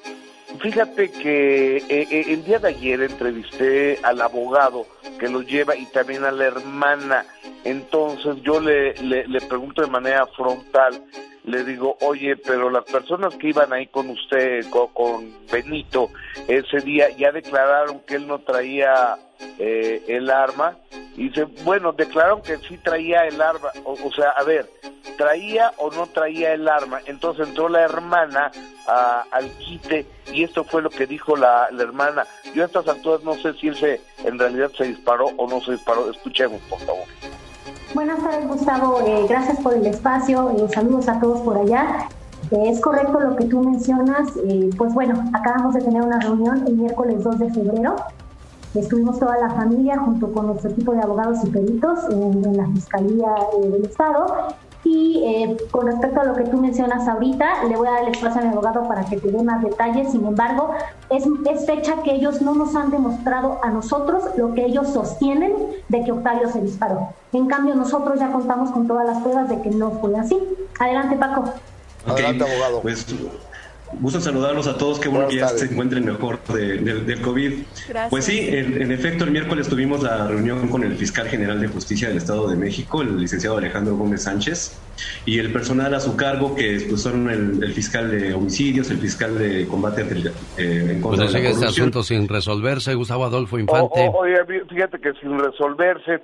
Fíjate que eh, el día de ayer entrevisté al abogado que lo lleva y también a la hermana. Entonces yo le, le, le pregunto de manera frontal, le digo, oye, pero las personas que iban ahí con usted, con, con Benito, ese día ya declararon que él no traía eh, el arma. Y dice, bueno, declararon que sí traía el arma, o, o sea, a ver, traía o no traía el arma. Entonces entró la hermana a, al quite y esto fue lo que dijo la, la hermana. Yo a estas alturas no sé si él se, en realidad se disparó o no se disparó. Escuchemos, por favor. Buenas tardes, Gustavo, eh, gracias por el espacio, eh, saludos a todos por allá. Eh, es correcto lo que tú mencionas, eh, pues bueno, acabamos de tener una reunión el miércoles dos de febrero. Estuvimos toda la familia junto con nuestro equipo de abogados y peritos en, en la Fiscalía eh, del Estado. Y eh, con respecto a lo que tú mencionas ahorita, le voy a dar el espacio a mi abogado para que te dé más detalles. Sin embargo, es, es fecha que ellos no nos han demostrado a nosotros lo que ellos sostienen de que Octavio se disparó. En cambio, nosotros ya contamos con todas las pruebas de que no fue así. Adelante, Paco. Okay. Adelante, abogado. Pues... gusto saludarlos a todos, qué bueno que ya se encuentren mejor de, de, del COVID. Gracias. Pues sí, en, en efecto, el miércoles tuvimos la reunión con el fiscal general de justicia del Estado de México, el licenciado Alejandro Gómez Sánchez, y el personal a su cargo, que pues, son el, el fiscal de homicidios, el fiscal de combate del, eh, en contra pues de la corrupción. Pues sigue este asunto sin resolverse, Gustavo Adolfo Infante. O, o, oye, fíjate que sin resolverse,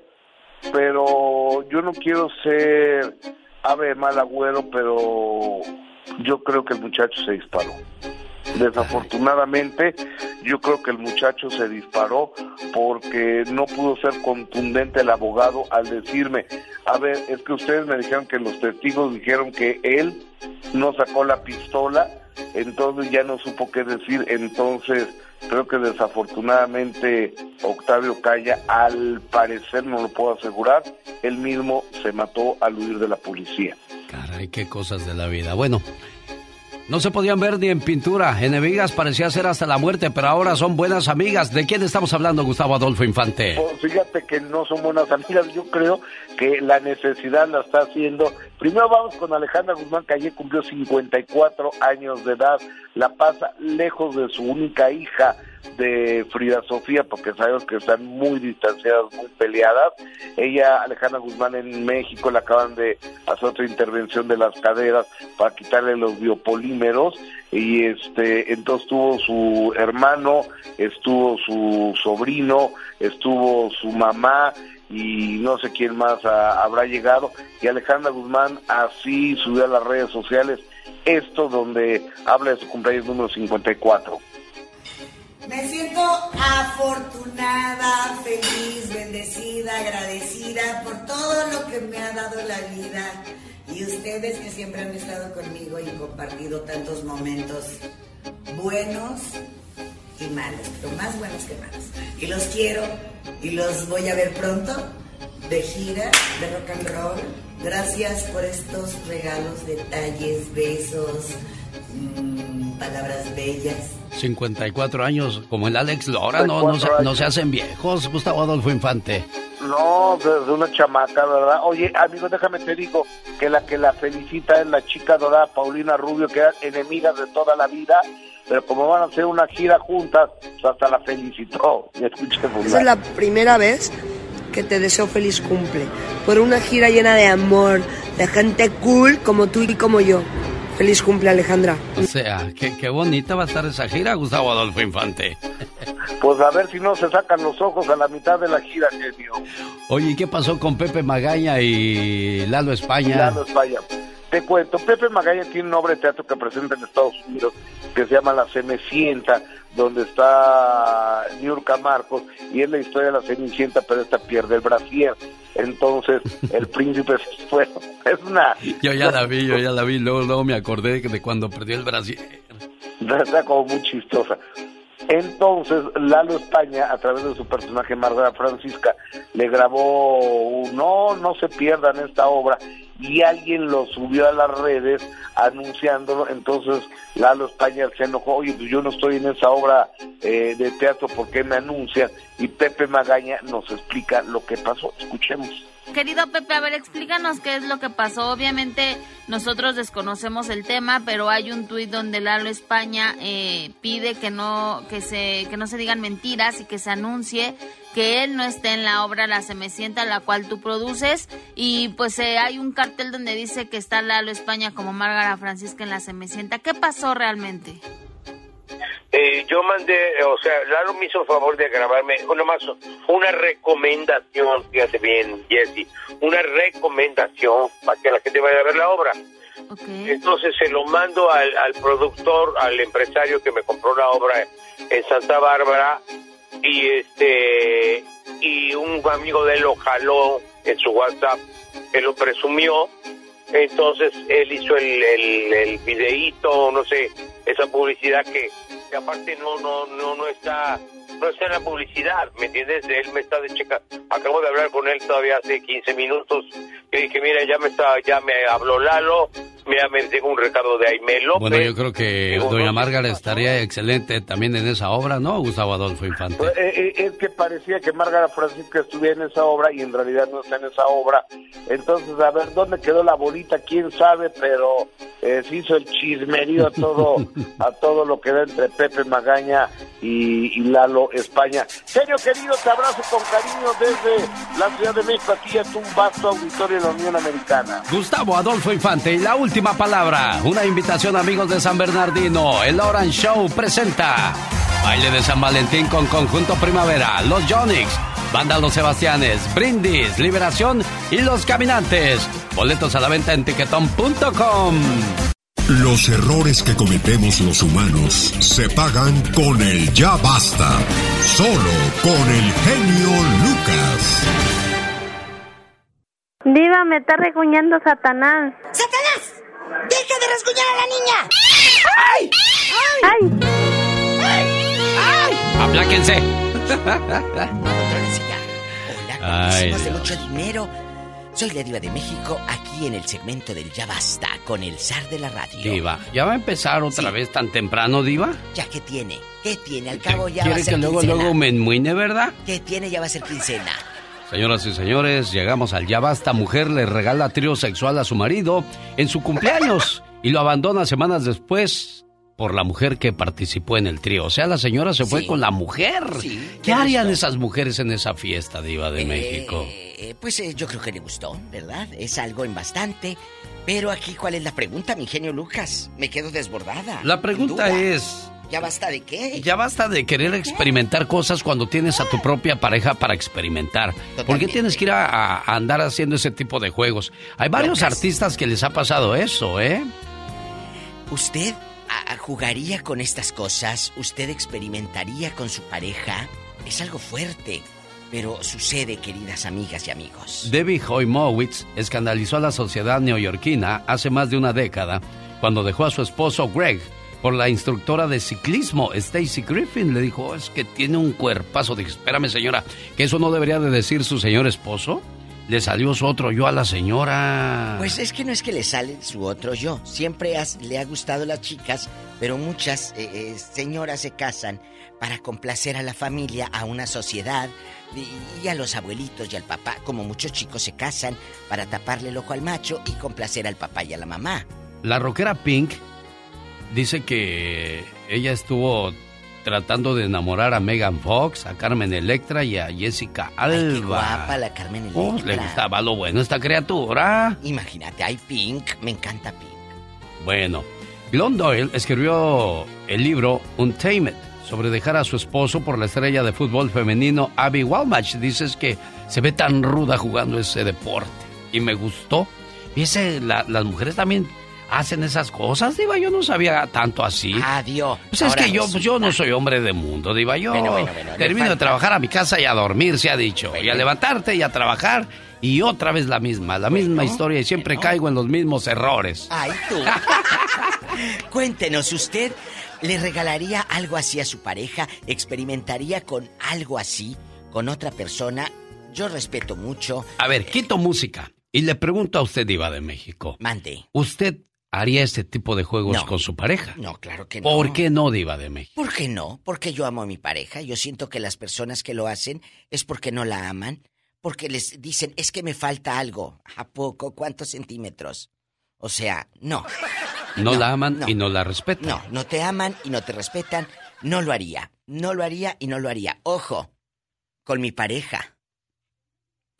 pero yo no quiero ser ave mal agüero, pero... yo creo que el muchacho se disparó. Desafortunadamente, yo creo que el muchacho se disparó porque no pudo ser contundente el abogado al decirme, a ver, es que ustedes me dijeron que los testigos dijeron que él no sacó la pistola, entonces ya no supo qué decir. Entonces, creo que desafortunadamente Octavio Ocaña, al parecer, no lo puedo asegurar, él mismo se mató al huir de la policía. Caray, qué cosas de la vida. Bueno, no se podían ver ni en pintura. Enemigas parecía ser hasta la muerte, pero ahora son buenas amigas. ¿De quién estamos hablando, Gustavo Adolfo Infante? Pues fíjate que no son buenas amigas. Yo creo que la necesidad la está haciendo. Primero vamos con Alejandra Guzmán, que ayer cumplió cincuenta y cuatro años de edad. La pasa lejos de su única hija, de Frida Sofía, porque sabemos que están muy distanciadas, muy peleadas. Ella, Alejandra Guzmán, en México le acaban de hacer otra intervención de las caderas para quitarle los biopolímeros, y este entonces tuvo su hermano, estuvo su sobrino, estuvo su mamá y no sé quién más a, habrá llegado, y Alejandra Guzmán así subió a las redes sociales esto donde habla de su cumpleaños número cincuenta y cuatro. Me siento afortunada, feliz, bendecida, agradecida por todo lo que me ha dado la vida y ustedes que siempre han estado conmigo y compartido tantos momentos buenos y malos, pero más buenos que malos. Y los quiero y los voy a ver pronto de gira, de rock and roll. Gracias por estos regalos, detalles, besos, mmm, palabras bellas. cincuenta y cuatro años, como el Alex Lora, no, no, se, no se hacen viejos, Gustavo Adolfo Infante. No, es una chamaca, ¿verdad? Oye, amigo, déjame te digo que la que la felicita es la chica dorada Paulina Rubio, que eran enemigas de toda la vida, pero como van a hacer una gira juntas, hasta la felicitó. Esa es la primera vez que te deseo feliz cumple, por una gira llena de amor, de gente cool como tú y como yo. Feliz cumple, Alejandra. O sea, qué, qué bonita va a estar esa gira, Gustavo Adolfo Infante. Pues a ver si no se sacan los ojos a la mitad de la gira, genio. Oye, ¿y qué pasó con Pepe Magaña y Lalo España? Lalo España. Te cuento, Pepe Magaña tiene una obra de teatro que presenta en Estados Unidos que se llama La Cenicienta, donde está Niurka Marcos, y es la historia de la Cenicienta, pero esta pierde el brasier. Entonces, el príncipe fue, es una... Yo ya la vi, yo ya la vi, luego, luego me acordé de cuando perdió el brasier. Está como muy chistosa. Entonces, Lalo España, a través de su personaje Margarita Francisca, le grabó un, no, no se pierdan esta obra, y alguien lo subió a las redes anunciándolo. Entonces Lalo España se enojó, oye, pues yo no estoy en esa obra eh, de teatro, ¿por qué me anuncian? Y Pepe Magaña nos explica lo que pasó, escuchemos. Querido Pepe, a ver, explícanos qué es lo que pasó. Obviamente nosotros desconocemos el tema, pero hay un tuit donde Lalo España eh, pide que no que se que no se digan mentiras y que se anuncie que él no esté en la obra La Cenicienta, la cual tú produces, y pues eh, hay un cartel donde dice que está Lalo España como Márgara Francisca en La Cenicienta. ¿Qué pasó realmente? Eh, yo mandé, o sea, Lalo me hizo el favor de grabarme una más, una recomendación, fíjate bien, Jessy, una recomendación para que la gente vaya a ver la obra. Okay. Entonces se lo mando al, al productor, al empresario que me compró la obra en Santa Bárbara, y este y un amigo de él lo jaló en su WhatsApp, él lo presumió. Entonces él hizo el, el, el videíto, no sé, esa publicidad que, que aparte no no no no está no está en la publicidad, ¿me entiendes? Él me está de checa, acabo de hablar con él todavía hace quince minutos, que dije, mira, ya me está, ya me habló Lalo, mira, me tengo un recado de Jaime López. Bueno, yo creo que digo, doña Márgara estaría excelente también en esa obra, ¿no, Gustavo Adolfo Infante? Es que parecía que Márgara Francisca estuviera en esa obra y en realidad no está en esa obra. Entonces, a ver, ¿dónde quedó la bolita? ¿Quién sabe? Pero eh, se hizo el chismerío a todo, a todo lo que da entre Pepe Magaña y, y Lalo España. Serio querido, te abrazo con cariño desde la Ciudad de México. Aquí es un vasto auditorio de la Unión Americana. Gustavo Adolfo Infante y la última Última palabra, una invitación, amigos de San Bernardino. El Orange Show presenta Baile de San Valentín con Conjunto Primavera, Los Yonics, Banda Los Sebastianes, Brindis, Liberación y Los Caminantes. Boletos a la venta en tiquetón punto com. Los errores que cometemos los humanos se pagan con el ya basta. Solo con el genio Lucas. Diva, me está reguñando Satanás. ¡Satanás! ¡Deja de rasguñar a la niña! ¡Ay! ¡Ay! ¡Ay! ¡Ay! ¡Apláquense! Hola, conocimos de mucho dinero. Soy la Diva de México, aquí en el segmento del Ya Basta, con el zar de la radio. Diva, ¿ya va a empezar otra sí. vez tan temprano, Diva? ¿Ya qué tiene? ¿Qué tiene? Al cabo ya va a ser quincena. ¿Quiere que luego, luego me enmuine, verdad? ¿Qué tiene? Ya va a ser quincena. Señoras y señores, llegamos al Ya Basta. Mujer le regala trío sexual a su marido en su cumpleaños y lo abandona semanas después por la mujer que participó en el trío. O sea, la señora se fue sí. con la mujer. Sí, ¿qué harían gustó. esas mujeres en esa fiesta, Diva de eh, México? Eh, pues eh, yo creo que le gustó, ¿verdad? Es algo en bastante. Pero aquí, ¿cuál es la pregunta, mi genio Lucas? Me quedo desbordada. La pregunta es... ¿Ya basta de qué? Ya basta de querer experimentar cosas cuando tienes a tu propia pareja para experimentar. Totalmente. ¿Por qué tienes que ir a, a andar haciendo ese tipo de juegos? Hay varios Lucas. artistas que les ha pasado eso, ¿eh? ¿Usted a, a jugaría con estas cosas? ¿Usted experimentaría con su pareja? Es algo fuerte, pero sucede, queridas amigas y amigos. Debbie Hoymowitz escandalizó a la sociedad neoyorquina hace más de una década cuando dejó a su esposo Greg por la instructora de ciclismo, Stacy Griffin. Le dijo, es que tiene un cuerpazo. Dije, espérame, señora, que eso no debería de decir su señor esposo. Le salió su otro yo a la señora. Pues es que no es que le sale su otro yo. Siempre has, le ha gustado las chicas, pero muchas eh, eh, señoras se casan para complacer a la familia, a una sociedad, y, y a los abuelitos y al papá. Como muchos chicos se casan para taparle el ojo al macho y complacer al papá y a la mamá. La rockera Pink dice que ella estuvo tratando de enamorar a Megan Fox, a Carmen Electra y a Jessica Alba. Ay, qué guapa la Carmen Electra. Oh, le gustaba lo bueno esta criatura. Imagínate, ay, Pink, me encanta Pink. Bueno, Glon Doyle escribió el libro Untamed sobre dejar a su esposo por la estrella de fútbol femenino Abby Walmatch. Dices que se ve tan ruda jugando ese deporte y me gustó. Fíjese, la, las mujeres también hacen esas cosas, Diva. Yo no sabía tanto así. Ah, Dios. Pues es que yo, pues yo no soy hombre de mundo, Diva. Yo bueno, bueno, bueno, termino de trabajar a mi casa y a dormir, se ha dicho. Bueno. Y a levantarte y a trabajar. Y otra vez la misma, la misma bueno, historia. Y siempre bueno. caigo en los mismos errores. Ay, tú. Cuéntenos, ¿usted le regalaría algo así a su pareja? ¿Experimentaría con algo así con otra persona? Yo respeto mucho. A ver, quito música. Y le pregunto a usted, diva de México. Mande. ¿Usted haría ese tipo de juegos no. con su pareja? No, claro que no. ¿Por qué no, diva de México? ¿Por qué no? Porque yo amo a mi pareja. Yo siento que las personas que lo hacen es porque no la aman. Porque les dicen, es que me falta algo. ¿A poco? ¿Cuántos centímetros? O sea, no. No, no la aman no. y no la respetan. No, no te aman y no te respetan. No lo haría. No lo haría y no lo haría. Ojo, con mi pareja.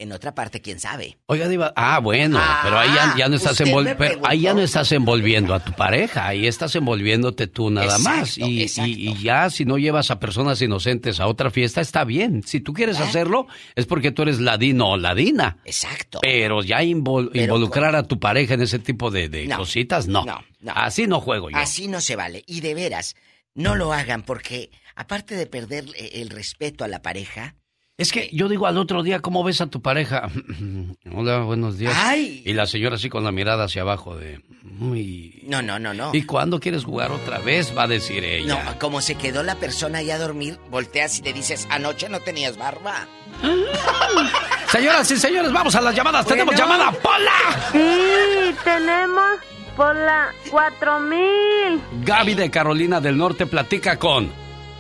En otra parte, quién sabe. Oiga, diva, ah, bueno, ah, pero ahí ya, ya no estás envol... pero ahí ya no estás envolviendo a tu pareja, ahí estás envolviéndote tú nada exacto, más. Y, exacto. Y, y ya, si no llevas a personas inocentes a otra fiesta, está bien. Si tú quieres ¿verdad? Hacerlo, es porque tú eres ladino o ladina. Exacto. Pero ya invol... pero involucrar con... a tu pareja en ese tipo de, de no, cositas, no. No, no. Así no juego yo. Así no se vale. Y de veras, no lo hagan porque, aparte de perder el respeto a la pareja... Es que yo digo al otro día, ¿cómo ves a tu pareja? Hola, buenos días. ¡Ay! Y la señora así con la mirada hacia abajo de... Uy. No, no, no, no. ¿Y cuándo quieres jugar otra vez? Va a decir ella. No, como se quedó la persona ahí a dormir, volteas y le dices, anoche no tenías barba. Señoras y señores, vamos a las llamadas. Bueno. ¡Tenemos llamada, Pola! Sí, tenemos Pola cuatro mil. Gaby de Carolina del Norte platica con...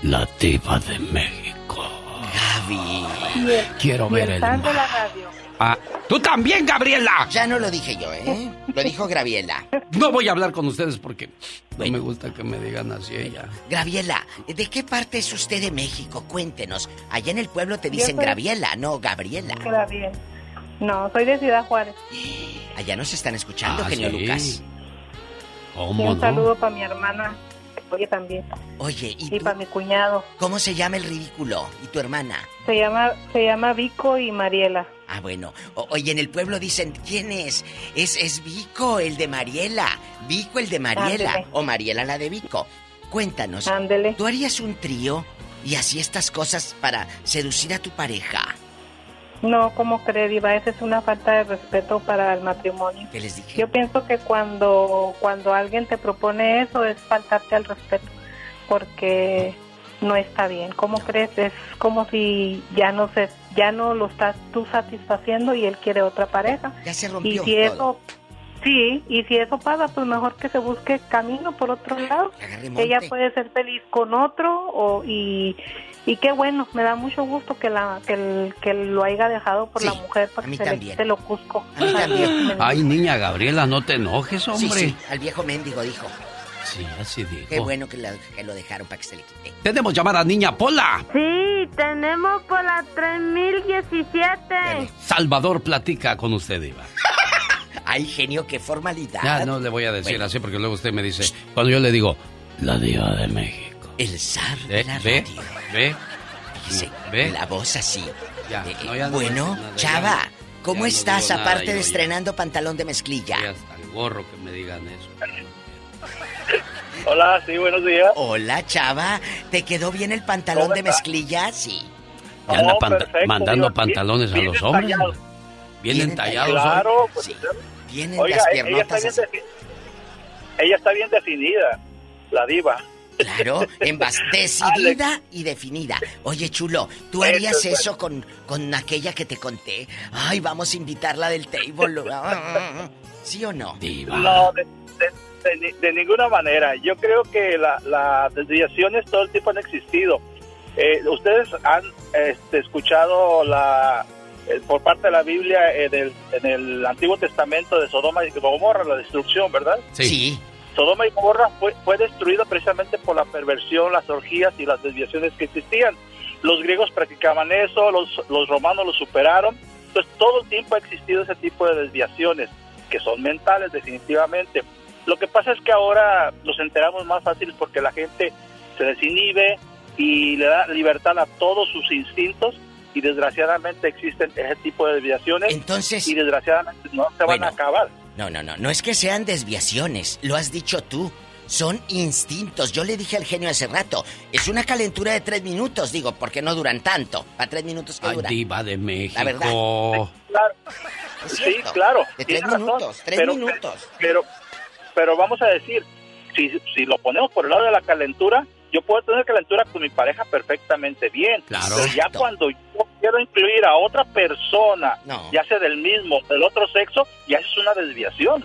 La diva de México. Gaby. El, Quiero ver el, el mar. De la radio. Ah, ¡tú también, Gabriela! Ya no lo dije yo, ¿eh? Lo dijo Gabriela. No voy a hablar con ustedes porque bueno. no me gusta que me digan así ella. Gabriela, ¿de qué parte es usted de México? Cuéntenos. Allá en el pueblo te dicen soy... Gabriela, no Gabriela. Gabriela. No, soy de Ciudad Juárez. Allá nos están escuchando, ah, genio sí. Lucas. ¿Cómo y un no? saludo para mi hermana. Oye, también. Oye, ¿y, y para mi cuñado? ¿Cómo se llama el ridículo? ¿Y tu hermana? Se llama se llama Vico y Mariela. Ah, bueno. O, oye, en el pueblo dicen, ¿quién es? Es es Vico, el de Mariela. Vico, el de Mariela. Ándele. O Mariela, la de Vico. Cuéntanos. Ándele. ¿Tú harías un trío y así estas cosas para seducir a tu pareja? No, ¿cómo cree, diva? Esa es una falta de respeto para el matrimonio. ¿Qué les dije? Yo pienso que cuando cuando alguien te propone eso es faltarte al respeto, porque no está bien. ¿Cómo no. crees? Es como si ya no se, ya no lo estás tú satisfaciendo y él quiere otra pareja. Ya se rompió. Y si todo. eso, sí, y si eso pasa, pues mejor que se busque camino por otro lado. Ella puede ser feliz con otro o y Y qué bueno, me da mucho gusto que la que, el, que lo haya dejado por sí, la mujer porque se le quite lo cusco. A mí también. Ay, niña Gabriela, no te enojes, hombre. Sí, sí, al viejo mendigo dijo. Sí, así dijo. Qué bueno que, la, que lo dejaron para que se le quite. Tenemos llamada, niña Pola. Sí, tenemos Pola tres mil diecisiete. Salvador platica con usted, Eva. Ay, genio, qué formalidad. Ya, no le voy a decir bueno. así porque luego usted me dice, cuando yo le digo, la diva de México. El zar de, de la ve, radio. Ve, Fíjese, ve. La voz así. Ya, eh, no, ya bueno, no, Chava, ya, ¿cómo ya estás? No aparte nada, de yo, estrenando ya. pantalón de mezclilla. Hasta el gorro que me digan eso. Hola, sí, buenos días. Hola, Chava. ¿Te quedó bien el pantalón de mezclilla? Sí. Oh, ya anda panta perfecto, mandando Dios. Pantalones bien, a los hombres. Tallado. Vienen tallados. Claro, pues, sí. Vienen oiga, las piernotas. Ella está, bien ella está bien definida, la diva. Claro, en base, decidida Alex. Y definida. Oye, chulo, ¿tú harías eso, eso con, con aquella que te conté? Ay, vamos a invitarla del table. ¿Sí o no? Diva. No, de, de, de, de ninguna manera. Yo creo que las la desviaciones todo el tiempo han existido. Eh, Ustedes han este, escuchado la eh, por parte de la Biblia en el, en el Antiguo Testamento de Sodoma y Gomorra, la destrucción, ¿verdad? Sí. sí. Sodoma y Gomorra fue, fue destruido precisamente por la perversión, las orgías y las desviaciones que existían. Los griegos practicaban eso, los, los romanos lo superaron. Entonces, todo el tiempo ha existido ese tipo de desviaciones, que son mentales definitivamente. Lo que pasa es que ahora nos enteramos más fácil porque la gente se desinhibe y le da libertad a todos sus instintos y desgraciadamente existen ese tipo de desviaciones. Entonces, y desgraciadamente no se bueno. van a acabar. No, no, no, no es que sean desviaciones, lo has dicho tú, son instintos. Yo le dije al genio hace rato, es una calentura de tres minutos, digo, porque no duran tanto, a tres minutos que duran. Ay, diva de México. La verdad. Sí, claro. Sí, claro. De tres razón, minutos, tres pero, minutos. Pero, pero vamos a decir, si, si lo ponemos por el lado de la calentura, yo puedo tener calentura con mi pareja perfectamente bien. Claro. Pero ya cuando yo quiero incluir a otra persona, no, ya sea del mismo, del otro sexo, ya es una desviación.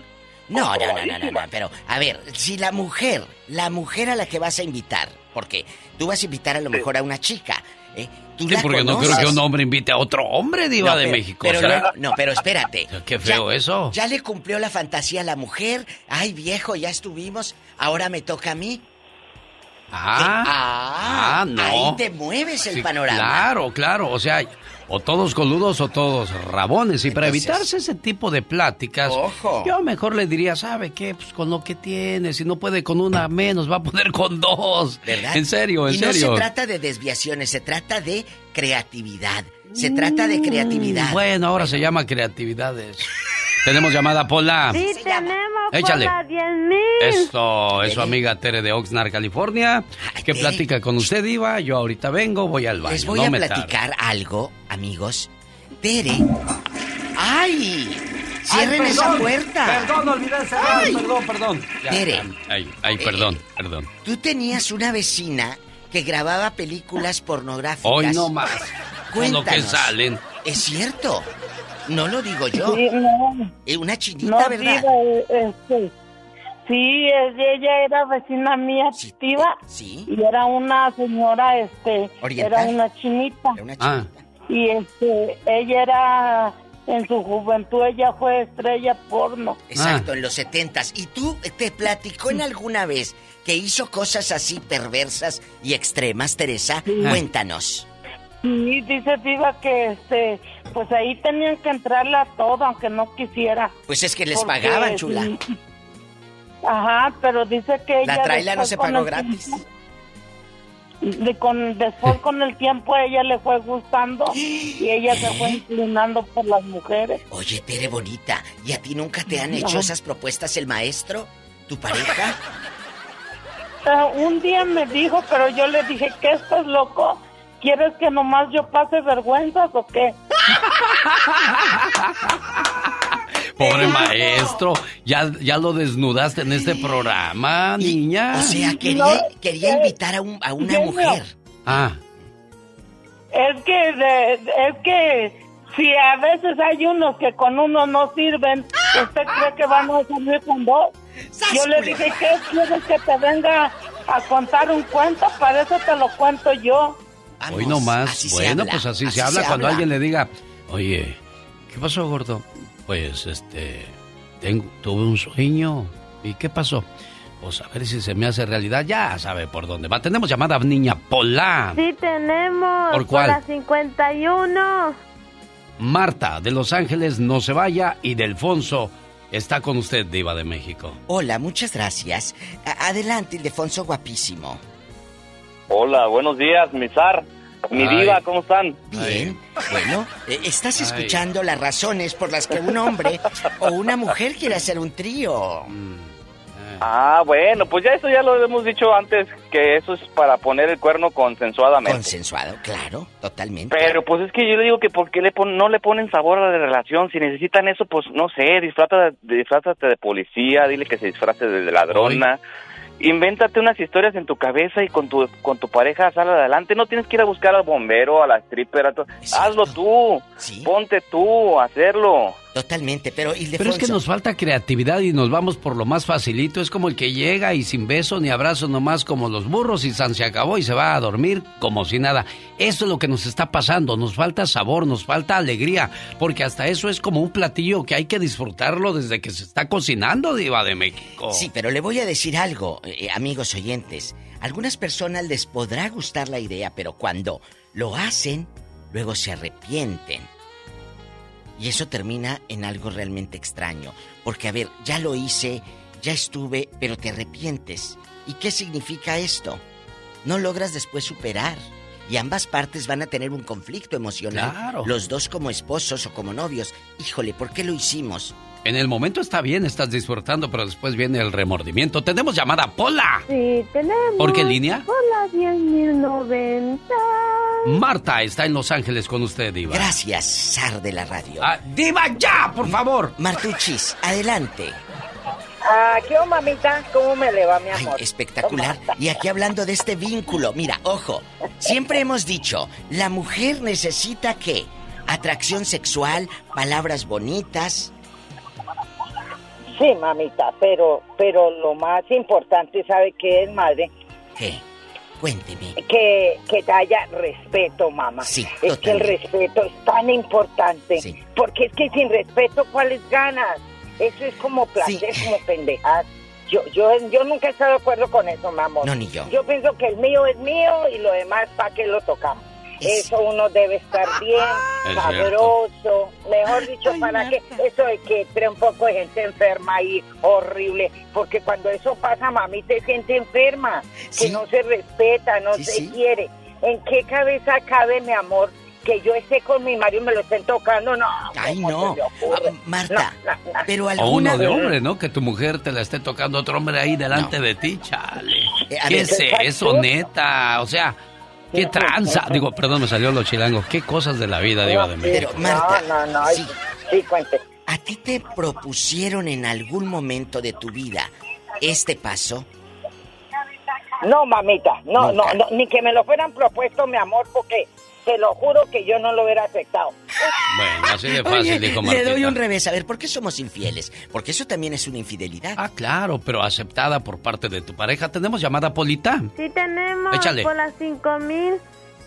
No, no, no, no, no, no, pero a ver, si la mujer, la mujer a la que vas a invitar, porque tú vas a invitar a lo mejor a una chica, ¿eh? Tú sí, la porque conoces. No creo que un hombre invite a otro hombre, diva, no, pero, de México. Pero, o sea, no, no, pero espérate. Qué feo ya, eso. Ya le cumplió la fantasía a la mujer. Ay, viejo, ya estuvimos, ahora me toca a mí. Ah, ah, ah, no. Ahí te mueves el sí, panorama. Claro, claro, o sea, o todos coludos o todos rabones. Y entonces, para evitarse ese tipo de pláticas, ojo, yo mejor le diría, ¿sabe qué? Pues con lo que tiene, si no puede con una menos, va a poder con dos. ¿Verdad? En serio, en y serio. Y no se trata de desviaciones, se trata de creatividad. Se mm, trata de creatividad. Bueno, ahora se llama creatividades. Tenemos llamada, Pola. Sí, se tenemos, échale. Pola, diez mil. Esto, es su amiga Tere de Oxnard, California. Ay, que Tere platica con usted, Iba. Yo ahorita vengo, voy al baño. Les voy no a platicar tarde. Algo, amigos. Tere. ¡Ay! ¡Cierren ay, perdón, esa puerta! Perdón, olvidé cerrar. Perdón, perdón. Ya, Tere. Ay, ay, perdón, eh, perdón. Tú tenías una vecina que grababa películas pornográficas. Hoy no más. Cuéntanos. Con lo que salen. Es cierto. No lo digo yo. Sí, no. Es una chinita, no, ¿verdad? Digo, este, sí, ella era vecina mía, sí, activa. Sí. Y era una señora, este, ¿oriental? Era una chinita. Era una chinita. Ah. Y este, ella era, en su juventud, ella fue estrella porno. Exacto, ah, en los setentas. ¿Y tú te platicó en alguna vez que hizo cosas así perversas y extremas, Teresa? Sí. Cuéntanos. Sí, dice Diva que este, pues ahí tenían que entrarle a todo, aunque no quisiera. Pues es que les porque, pagaban, chula. Sí. Ajá, pero dice que ella... La traila no se pagó gratis. Tiempo, de con, después con el tiempo ella le fue gustando y ella ¿eh? Se fue inclinando por las mujeres. Oye, Tere bonita, ¿y a ti nunca te han hecho no. esas propuestas el maestro, tu pareja? Uh, un día me dijo, pero yo le dije, ¿qué estás loco? ¿Quieres que nomás yo pase vergüenzas o qué? Pobre maestro, ya, ya lo desnudaste en este programa, niña. O sea, quería, no, quería eh, invitar a, un, a una genio. Mujer. Ah. Es que, de, es que, si a veces hay unos que con uno no sirven, ¿usted cree que van a salir con dos? Yo le dije, ¿qué quieres que te venga a contar un cuento? Para eso te lo cuento yo. Vamos, hoy no más. Bueno, habla, pues así, así se, se habla se cuando habla. Alguien le diga, oye, ¿qué pasó, gordo? Pues, este, tengo, tuve un sueño. ¿Y qué pasó? Pues a ver si se me hace realidad. Ya sabe por dónde va. Tenemos llamada, niña Pola. Sí, tenemos. ¿Por cuál? Por la cincuenta y uno. Marta, de Los Ángeles, no se vaya. Y de Ildefonso, está con usted, Diva de México. Hola, muchas gracias. A- adelante, Ildefonso, guapísimo. Hola, buenos días, mi zar, mi ay, diva, ¿cómo están? Bien, bueno, estás ay. escuchando las razones por las que un hombre o una mujer quiere hacer un trío. Ah, bueno, pues ya eso ya lo hemos dicho antes, que eso es para poner el cuerno consensuadamente. Consensuado, claro, totalmente. Pero pues es que yo le digo que ¿por qué le pon- no le ponen sabor a la relación? Si necesitan eso, pues no sé, disfrázate, disfrázate de policía, dile que se disfrace de ladrona. Ay. Invéntate unas historias en tu cabeza y con tu con tu pareja sal adelante. No tienes que ir a buscar al bombero, a la stripper, a todo. Hazlo tú. ¿Sí? Ponte tú a hacerlo. Totalmente, pero Ildefonso... Pero es que nos falta creatividad y nos vamos por lo más facilito. Es como el que llega y sin beso ni abrazo, nomás como los burros y san se acabó y se va a dormir como si nada. Eso es lo que nos está pasando. Nos falta sabor, nos falta alegría, porque hasta eso es como un platillo que hay que disfrutarlo desde que se está cocinando, Diva de México. Sí, pero le voy a decir algo, eh, amigos oyentes. Algunas personas les podrá gustar la idea, pero cuando lo hacen, luego se arrepienten. Y eso termina en algo realmente extraño. Porque, a ver, ya lo hice, ya estuve, pero te arrepientes. ¿Y qué significa esto? No logras después superar. Y ambas partes van a tener un conflicto emocional. Claro. Los dos como esposos o como novios. Híjole, ¿por qué lo hicimos? En el momento está bien, estás disfrutando, pero después viene el remordimiento. ¡Tenemos llamada, Pola! Sí, tenemos. ¿Por qué línea? Pola diez mil noventa. Marta está en Los Ángeles con usted, Diva. Gracias, zar de la radio. Ah, Diva, ya, por favor. Martuchis, adelante. Ah, ¿qué onda, mamita? ¿Cómo me le va, mi amor? Ay, espectacular. Y aquí hablando de este vínculo, mira, ojo, siempre hemos dicho, la mujer necesita ¿qué? Atracción sexual, palabras bonitas. Sí, mamita, pero pero lo más importante, ¿sabe qué es, madre? ¿Qué? Cuénteme. Que, que haya respeto, mamá. Sí, es que el respeto es tan importante. Sí. Porque es que sin respeto, ¿cuáles ganas? Eso es como placer, sí. Como pendejadas. Yo, yo, yo nunca he estado de acuerdo con eso, mamá. No, ni yo. Yo pienso que el mío es mío y lo demás, ¿para qué lo tocamos? Es... Eso uno debe estar bien, es sabroso, cierto. Mejor dicho, ay, para que eso de que entre un poco de gente enferma ahí, horrible, porque cuando eso pasa, mamita, es gente enferma, sí. Que no se respeta, no sí, se sí. quiere. ¿En qué cabeza cabe, mi amor, que yo esté con mi marido y me lo estén tocando? No. Ay, no. Ah, Marta, no, no, no. Pero alguna... O uno de hombre, ¿no? Que tu mujer te la esté tocando otro hombre ahí delante no. de ti, chale. Eh, ¿Qué es eso, neta? O sea... ¡Qué tranza! Digo, perdón, me salió los chilangos. ¡Qué cosas de la vida, Diva de México! Pero, Marta, no, no, no, sí, sí, cuente. ¿A ti te propusieron en algún momento de tu vida este paso? No, mamita. No, no, no, ni que me lo fueran propuesto, mi amor, porque te lo juro que yo no lo hubiera aceptado. Bueno, así de fácil, oye, dijo Martita. Le doy un revés. A ver, ¿por qué somos infieles? Porque eso también es una infidelidad. Ah, claro, pero aceptada por parte de tu pareja. ¿Tenemos llamada, Polita? Sí, tenemos. Échale. Por la cinco mil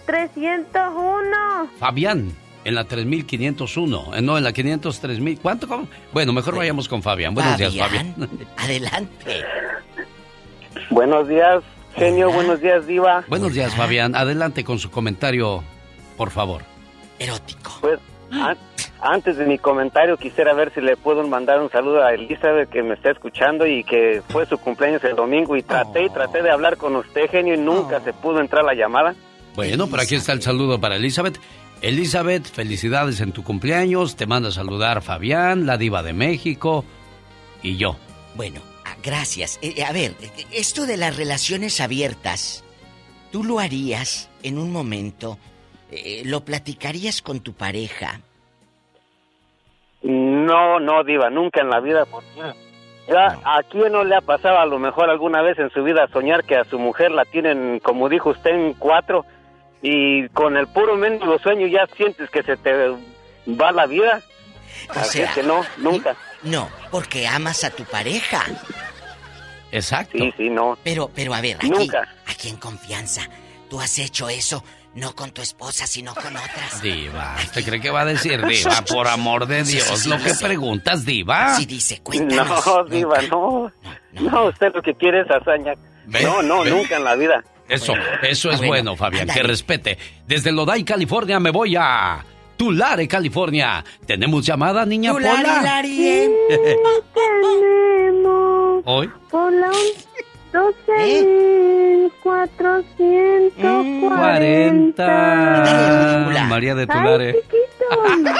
trescientos uno. Fabián, en la tres mil quinientos uno. No, en la quinientos tres mil. ¿Cuánto? ¿Cómo? Bueno, mejor bueno, vayamos con Fabián. Buenos Fabián, días, Fabián. Adelante. Buenos días, genio. Hola. Buenos días, Diva. Buenos días, Fabián. Adelante con su comentario, por favor. Erótico. Pues, an antes de mi comentario, quisiera ver si le puedo mandar un saludo a Elizabeth, que me está escuchando y que fue su cumpleaños el domingo y traté oh. y traté de hablar con usted, genio, y nunca oh. se pudo entrar la llamada. Bueno, pero aquí está el saludo para Elizabeth. Elizabeth, felicidades en tu cumpleaños. Te manda a saludar Fabián, la Diva de México y yo. Bueno, gracias. Eh, a ver, esto de las relaciones abiertas, ¿tú lo harías en un momento...? Eh, ¿Lo platicarías con tu pareja? No, no, Diva, nunca en la vida. Porque ya, no. ¿A quién no le ha pasado a lo mejor alguna vez en su vida soñar que a su mujer la tienen, como dijo usted, en cuatro? Y con el puro mendigo sueño ya sientes que se te va la vida. O Así sea, que no, nunca. No, porque amas a tu pareja. Exacto. Sí, sí, no. Pero, pero a ver, aquí, nunca. Aquí en confianza, ¿tú has hecho eso? No con tu esposa, sino con otras. Diva, ¿usted cree que va a decir, Diva, por amor de Dios? Sí, sí, sí, ¿lo que dice. Preguntas, Diva? Sí, dice, cuéntanos. No, Diva, no. No, no. no usted lo que quiere es hazaña. ¿Ven? No, no, ¿ven? Nunca en la vida. Eso, eso es bueno, bueno Fabián, ándale. Que respete. Desde Lodi, California, me voy a Tulare, California. ¿Tenemos llamada, niña Tulare, Pola? Tulare, sí, tenemos. ¿Hoy? Hola, doce mil cuatrocientos cuarenta. María de Tulare. Ay, chiquito.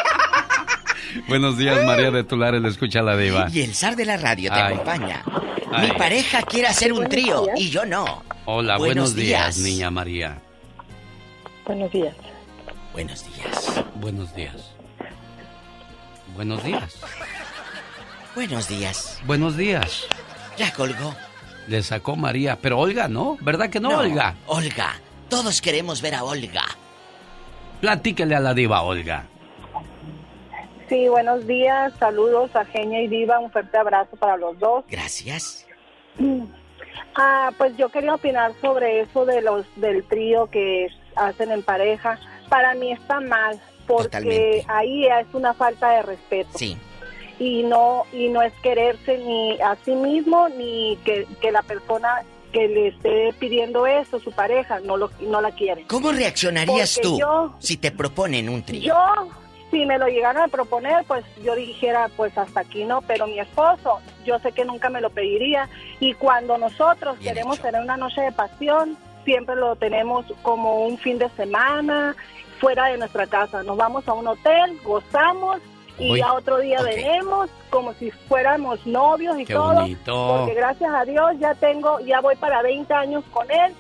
Buenos días, María de Tulare. Le escucha la Diva. Y el zar de la radio te Ay. Acompaña. Ay. Mi pareja quiere hacer un trío y yo no. Hola, buenos, buenos días, días, niña María. Buenos días. Buenos días. Buenos días. Buenos días. Buenos días. Buenos días. Ya colgó. Le sacó María, pero Olga no, ¿verdad que no, no, Olga? Olga, todos queremos ver a Olga. Platíquele a la Diva, Olga. Sí, buenos días, saludos a Genia y Diva, un fuerte abrazo para los dos. Gracias. Ah, pues yo quería opinar sobre eso de los del trío que hacen en pareja. Para mí está mal, porque totalmente. Ahí es una falta de respeto. Sí. Y no y no es quererse ni a sí mismo ni que, que la persona que le esté pidiendo eso, su pareja, no lo no la quiere. ¿Cómo reaccionarías porque tú yo, si te proponen un trío? Yo, si me lo llegaran a proponer, pues yo dijera, pues hasta aquí no, pero mi esposo, yo sé que nunca me lo pediría. Y cuando nosotros bien queremos hecho. Tener una noche de pasión, siempre lo tenemos como un fin de semana, fuera de nuestra casa. Nos vamos a un hotel, gozamos. Y uy, ya otro día okay. venemos como si fuéramos novios y qué todo, bonito. Porque gracias a Dios ya tengo, ya voy para veinte años con él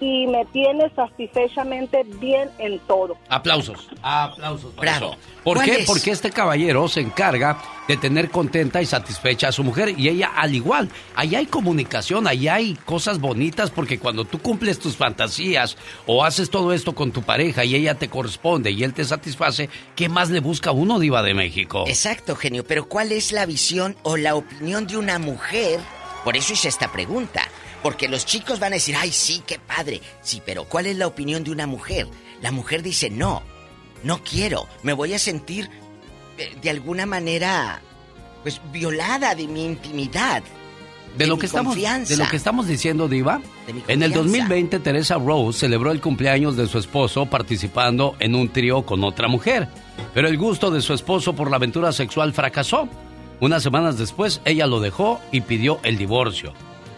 y me tiene satisfechamente bien en todo. Aplausos. Aplausos. Bravo. ¿Por qué? Es? Porque este caballero se encarga de tener contenta y satisfecha a su mujer y ella al igual. Ahí hay comunicación, ahí hay cosas bonitas porque cuando tú cumples tus fantasías o haces todo esto con tu pareja y ella te corresponde y él te satisface, ¿qué más le busca uno, diva de México? Exacto, genio. Pero ¿cuál es la visión o la opinión de una mujer? Por eso hice esta pregunta. Porque los chicos van a decir, ay, sí, qué padre. Sí, pero ¿cuál es la opinión de una mujer? La mujer dice, no, no quiero. Me voy a sentir, de, de alguna manera, pues, violada de mi intimidad, de, de lo mi que confianza. Estamos, de lo que estamos diciendo, diva. En el dos mil veinte, Teresa Rose celebró el cumpleaños de su esposo participando en un trío con otra mujer. Pero el gusto de su esposo por la aventura sexual fracasó. Unas semanas después, ella lo dejó y pidió el divorcio.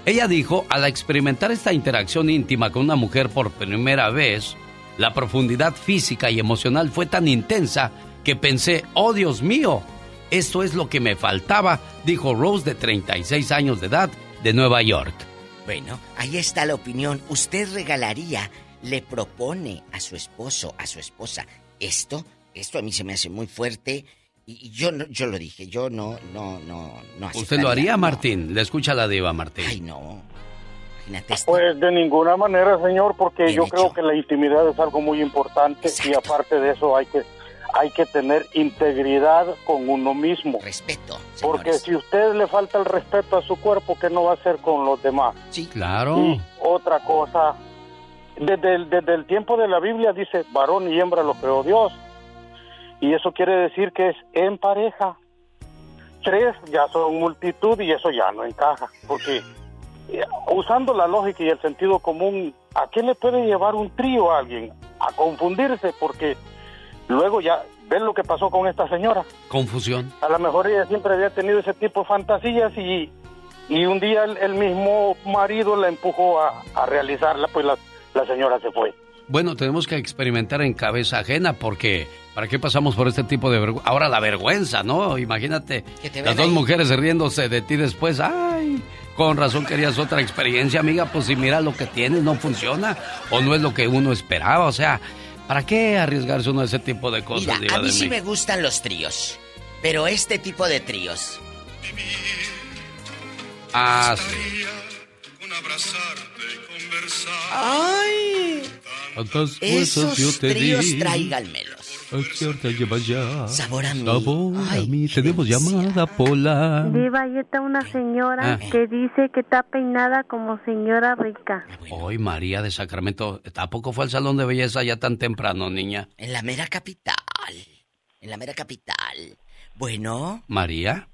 Ella dijo, al experimentar esta interacción íntima con una mujer por primera vez, la profundidad física y emocional fue tan intensa que pensé, oh Dios mío, esto es lo que me faltaba, dijo Rose, de treinta y seis años de edad, de Nueva York. Bueno, ahí está la opinión. Usted regalaría, le propone a su esposo, a su esposa, esto, esto a mí se me hace muy fuerte. Y yo, yo lo dije, yo no, no, no, no aceptaría. ¿Usted lo haría, no. Martín? Le escucha la diva, Martín. Ay, no. Imagínate esto. Pues de ninguna manera, señor, porque bien yo hecho. Creo que la intimidad es algo muy importante. Exacto. Y aparte de eso hay que, hay que tener integridad con uno mismo. Respeto, señores. Porque si usted le falta el respeto a su cuerpo, ¿qué no va a hacer con los demás? Sí, claro. Y otra cosa, desde el, desde el tiempo de la Biblia dice, varón y hembra lo creó Dios. Y eso quiere decir que es en pareja. Tres ya son multitud y eso ya no encaja. Porque usando la lógica y el sentido común, ¿a qué le puede llevar un trío a alguien? A confundirse, porque luego ya ven lo que pasó con esta señora. Confusión. A lo mejor ella siempre había tenido ese tipo de fantasías y, y un día el, el mismo marido la empujó a, a realizarla, pues la, la señora se fue. Bueno, tenemos que experimentar en cabeza ajena porque ¿para qué pasamos por este tipo de vergüenza? Ahora la vergüenza, ¿no? Imagínate, las dos ahí. Mujeres riéndose de ti después. Ay, con razón querías otra experiencia, amiga. Pues si mira lo que tienes, no funciona o no es lo que uno esperaba. O sea, ¿para qué arriesgarse uno a ese tipo de cosas? Mira, a mí sí me gustan los tríos, pero este tipo de tríos. Ah, sí. Abrazarte y conversar. ¡Ay! ¿Cuántas esos yo te tríos di? Tráiganmelos. ¿A qué hora te llevas ya? Sabor a mí. Sabor ay, a mí. Tenemos llamada, Pola. Diva, ahí está una señora ah. que dice que está peinada como señora rica. Hoy María de Sacramento. ¿Tampoco fue al salón de belleza ya tan temprano, niña? En la mera capital. En la mera capital. Bueno. María.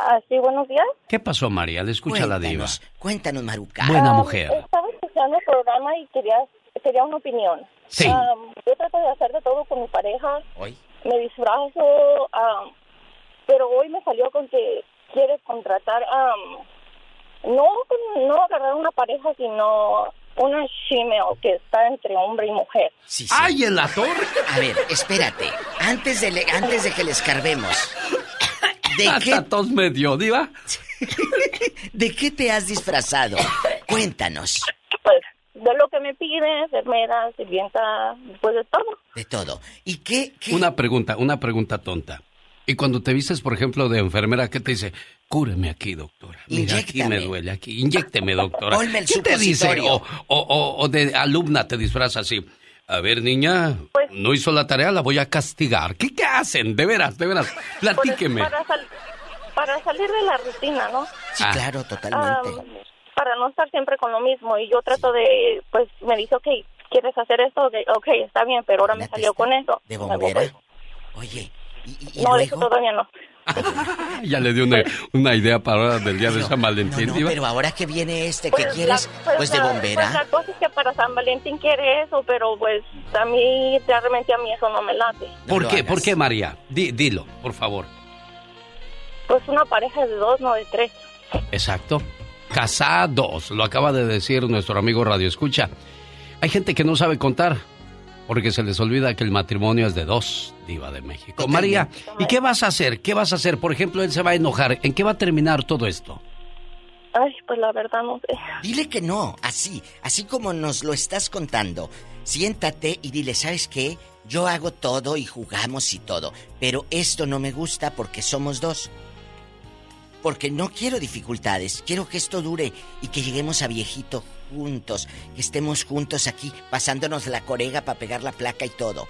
Ah, sí, buenos días. ¿Qué pasó, María? Le escucha cuéntanos, la diva. Cuéntanos, Maruca. Buena um, mujer. Estaba escuchando el programa y quería, quería una opinión. Sí. Um, yo trato de hacer de todo con mi pareja. ¿Hoy? Me disfrazo, um, pero hoy me salió con que quiere contratar, um, no, no agarrar una pareja, sino una shemale que está entre hombre y mujer. Sí, sí. ¡Ay, en la torre! A ver, espérate. Antes de, le, antes de que le escarbemos... ¿De hasta qué... tos medio, diva? ¿De qué te has disfrazado? Cuéntanos. Pues, de lo que me pide, enfermera, sirvienta, pues de todo. De todo. ¿Y qué, qué...? Una pregunta, una pregunta tonta. Y cuando te vistes, por ejemplo, de enfermera, ¿qué te dice? Cúreme aquí, doctora. Mira, inyéctame. Aquí me duele, aquí. Inyécteme, doctora. Ponme el supositorio. ¿Qué te dice? O, o, o de alumna te disfrazas así. A ver, niña, pues, no hizo la tarea, la voy a castigar. ¿Qué, qué hacen? De veras, de veras, platíqueme. Para, sal, para salir de la rutina, ¿no? Sí, ah, claro, totalmente. Um, para no estar siempre con lo mismo. Y yo trato de, pues, me dice, ok, ¿quieres hacer esto? Ok, okay está bien, pero ahora me salió con eso. ¿De bombera? Oye, ¿y, y, y no, luego? Eso todavía no. Ya le dio una, una idea para ahora del día pero, de San Valentín. No, no, pero ahora que viene este, ¿qué pues quieres? La, pues, pues de bombera. Pues la cosa es que para San Valentín quiere eso, pero pues a mí, realmente a mí eso no me late. ¿Por no qué? ¿Por qué, María? Di, dilo, por favor. Pues una pareja de dos, no de tres. Exacto. Casados, lo acaba de decir nuestro amigo Radio Escucha. Hay gente que no sabe contar. Porque se les olvida que el matrimonio es de dos, diva de México. Totalmente. María, ¿y qué vas a hacer? ¿Qué vas a hacer? Por ejemplo, él se va a enojar. ¿En qué va a terminar todo esto? Ay, pues la verdad no sé. Dile que no, así, así como nos lo estás contando. Siéntate y dile, ¿sabes qué? Yo hago todo y jugamos y todo, pero esto no me gusta porque somos dos. Porque no quiero dificultades, quiero que esto dure y que lleguemos a viejito juntos, que estemos juntos aquí, pasándonos la corega para pegar la placa y todo.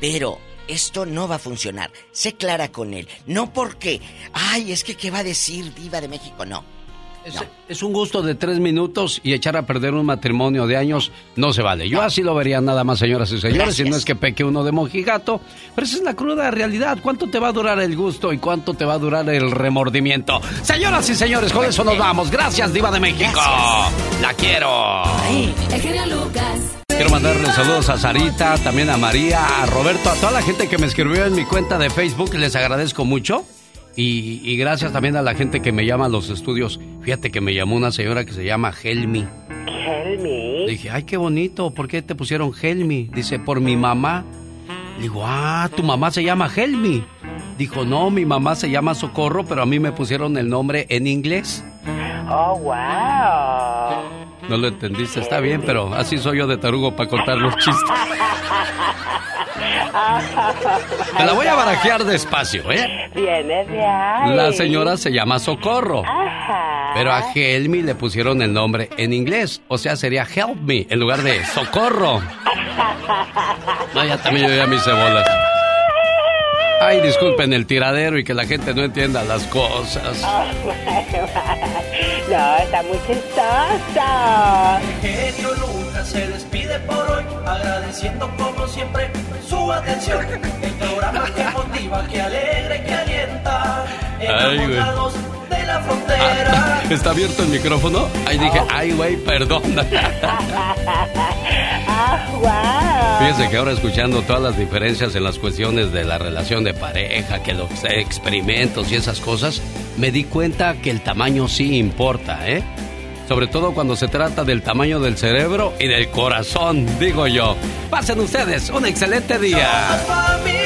Pero esto no va a funcionar, sé clara con él. No porque, ay, es que qué va a decir Diva de México, no. Es, no. es un gusto de tres minutos y echar a perder un matrimonio de años no se vale. Yo no. así lo vería nada más, señoras y señores, si no es que peque uno de mojigato. Pero esa es la cruda realidad. ¿Cuánto te va a durar el gusto y cuánto te va a durar el remordimiento? Señoras y señores, con eso nos vamos. Gracias, Diva de México. Gracias. La quiero. Ay, Eugenio Lucas. Quiero mandarle saludos a Sarita, también a María, a Roberto, a toda la gente que me escribió en mi cuenta de Facebook. Les agradezco mucho. Y, y gracias también a la gente que me llama a los estudios. Fíjate que me llamó una señora que se llama Helmi. ¿Helmi? Le dije, ay, qué bonito, ¿por qué te pusieron Helmi? Dice, por mi mamá. Le digo, ah, ¿tu mamá se llama Helmi? Dijo, no, mi mamá se llama Socorro, pero a mí me pusieron el nombre en inglés. Oh, wow. No lo entendiste, está bien, pero así soy yo de tarugo para contar los chistes. Te la voy a barajear despacio, ¿eh? Vienes de ahí. La señora se llama Socorro. Ajá. Pero a Helmi le pusieron el nombre en inglés. O sea, sería Help Me en lugar de Socorro. No, ya también yo ya mis cebolas. Ay, disculpen el tiradero y que la gente no entienda las cosas. Oh, no, está muy chistoso. Eugenio Lucas se despide por hoy, agradeciendo como siempre su atención. El programa que motiva, que alegra y que alienta. Enamorados de la frontera. Ah, ¿está abierto el micrófono? Ahí dije, oh. ay, güey, perdona. Oh, wow. Fíjense que ahora escuchando todas las diferencias en las cuestiones de la relación de pareja, que los experimentos y esas cosas, me di cuenta que el tamaño sí importa, ¿eh? Sobre todo cuando se trata del tamaño del cerebro y del corazón, digo yo. Pasen ustedes un excelente día.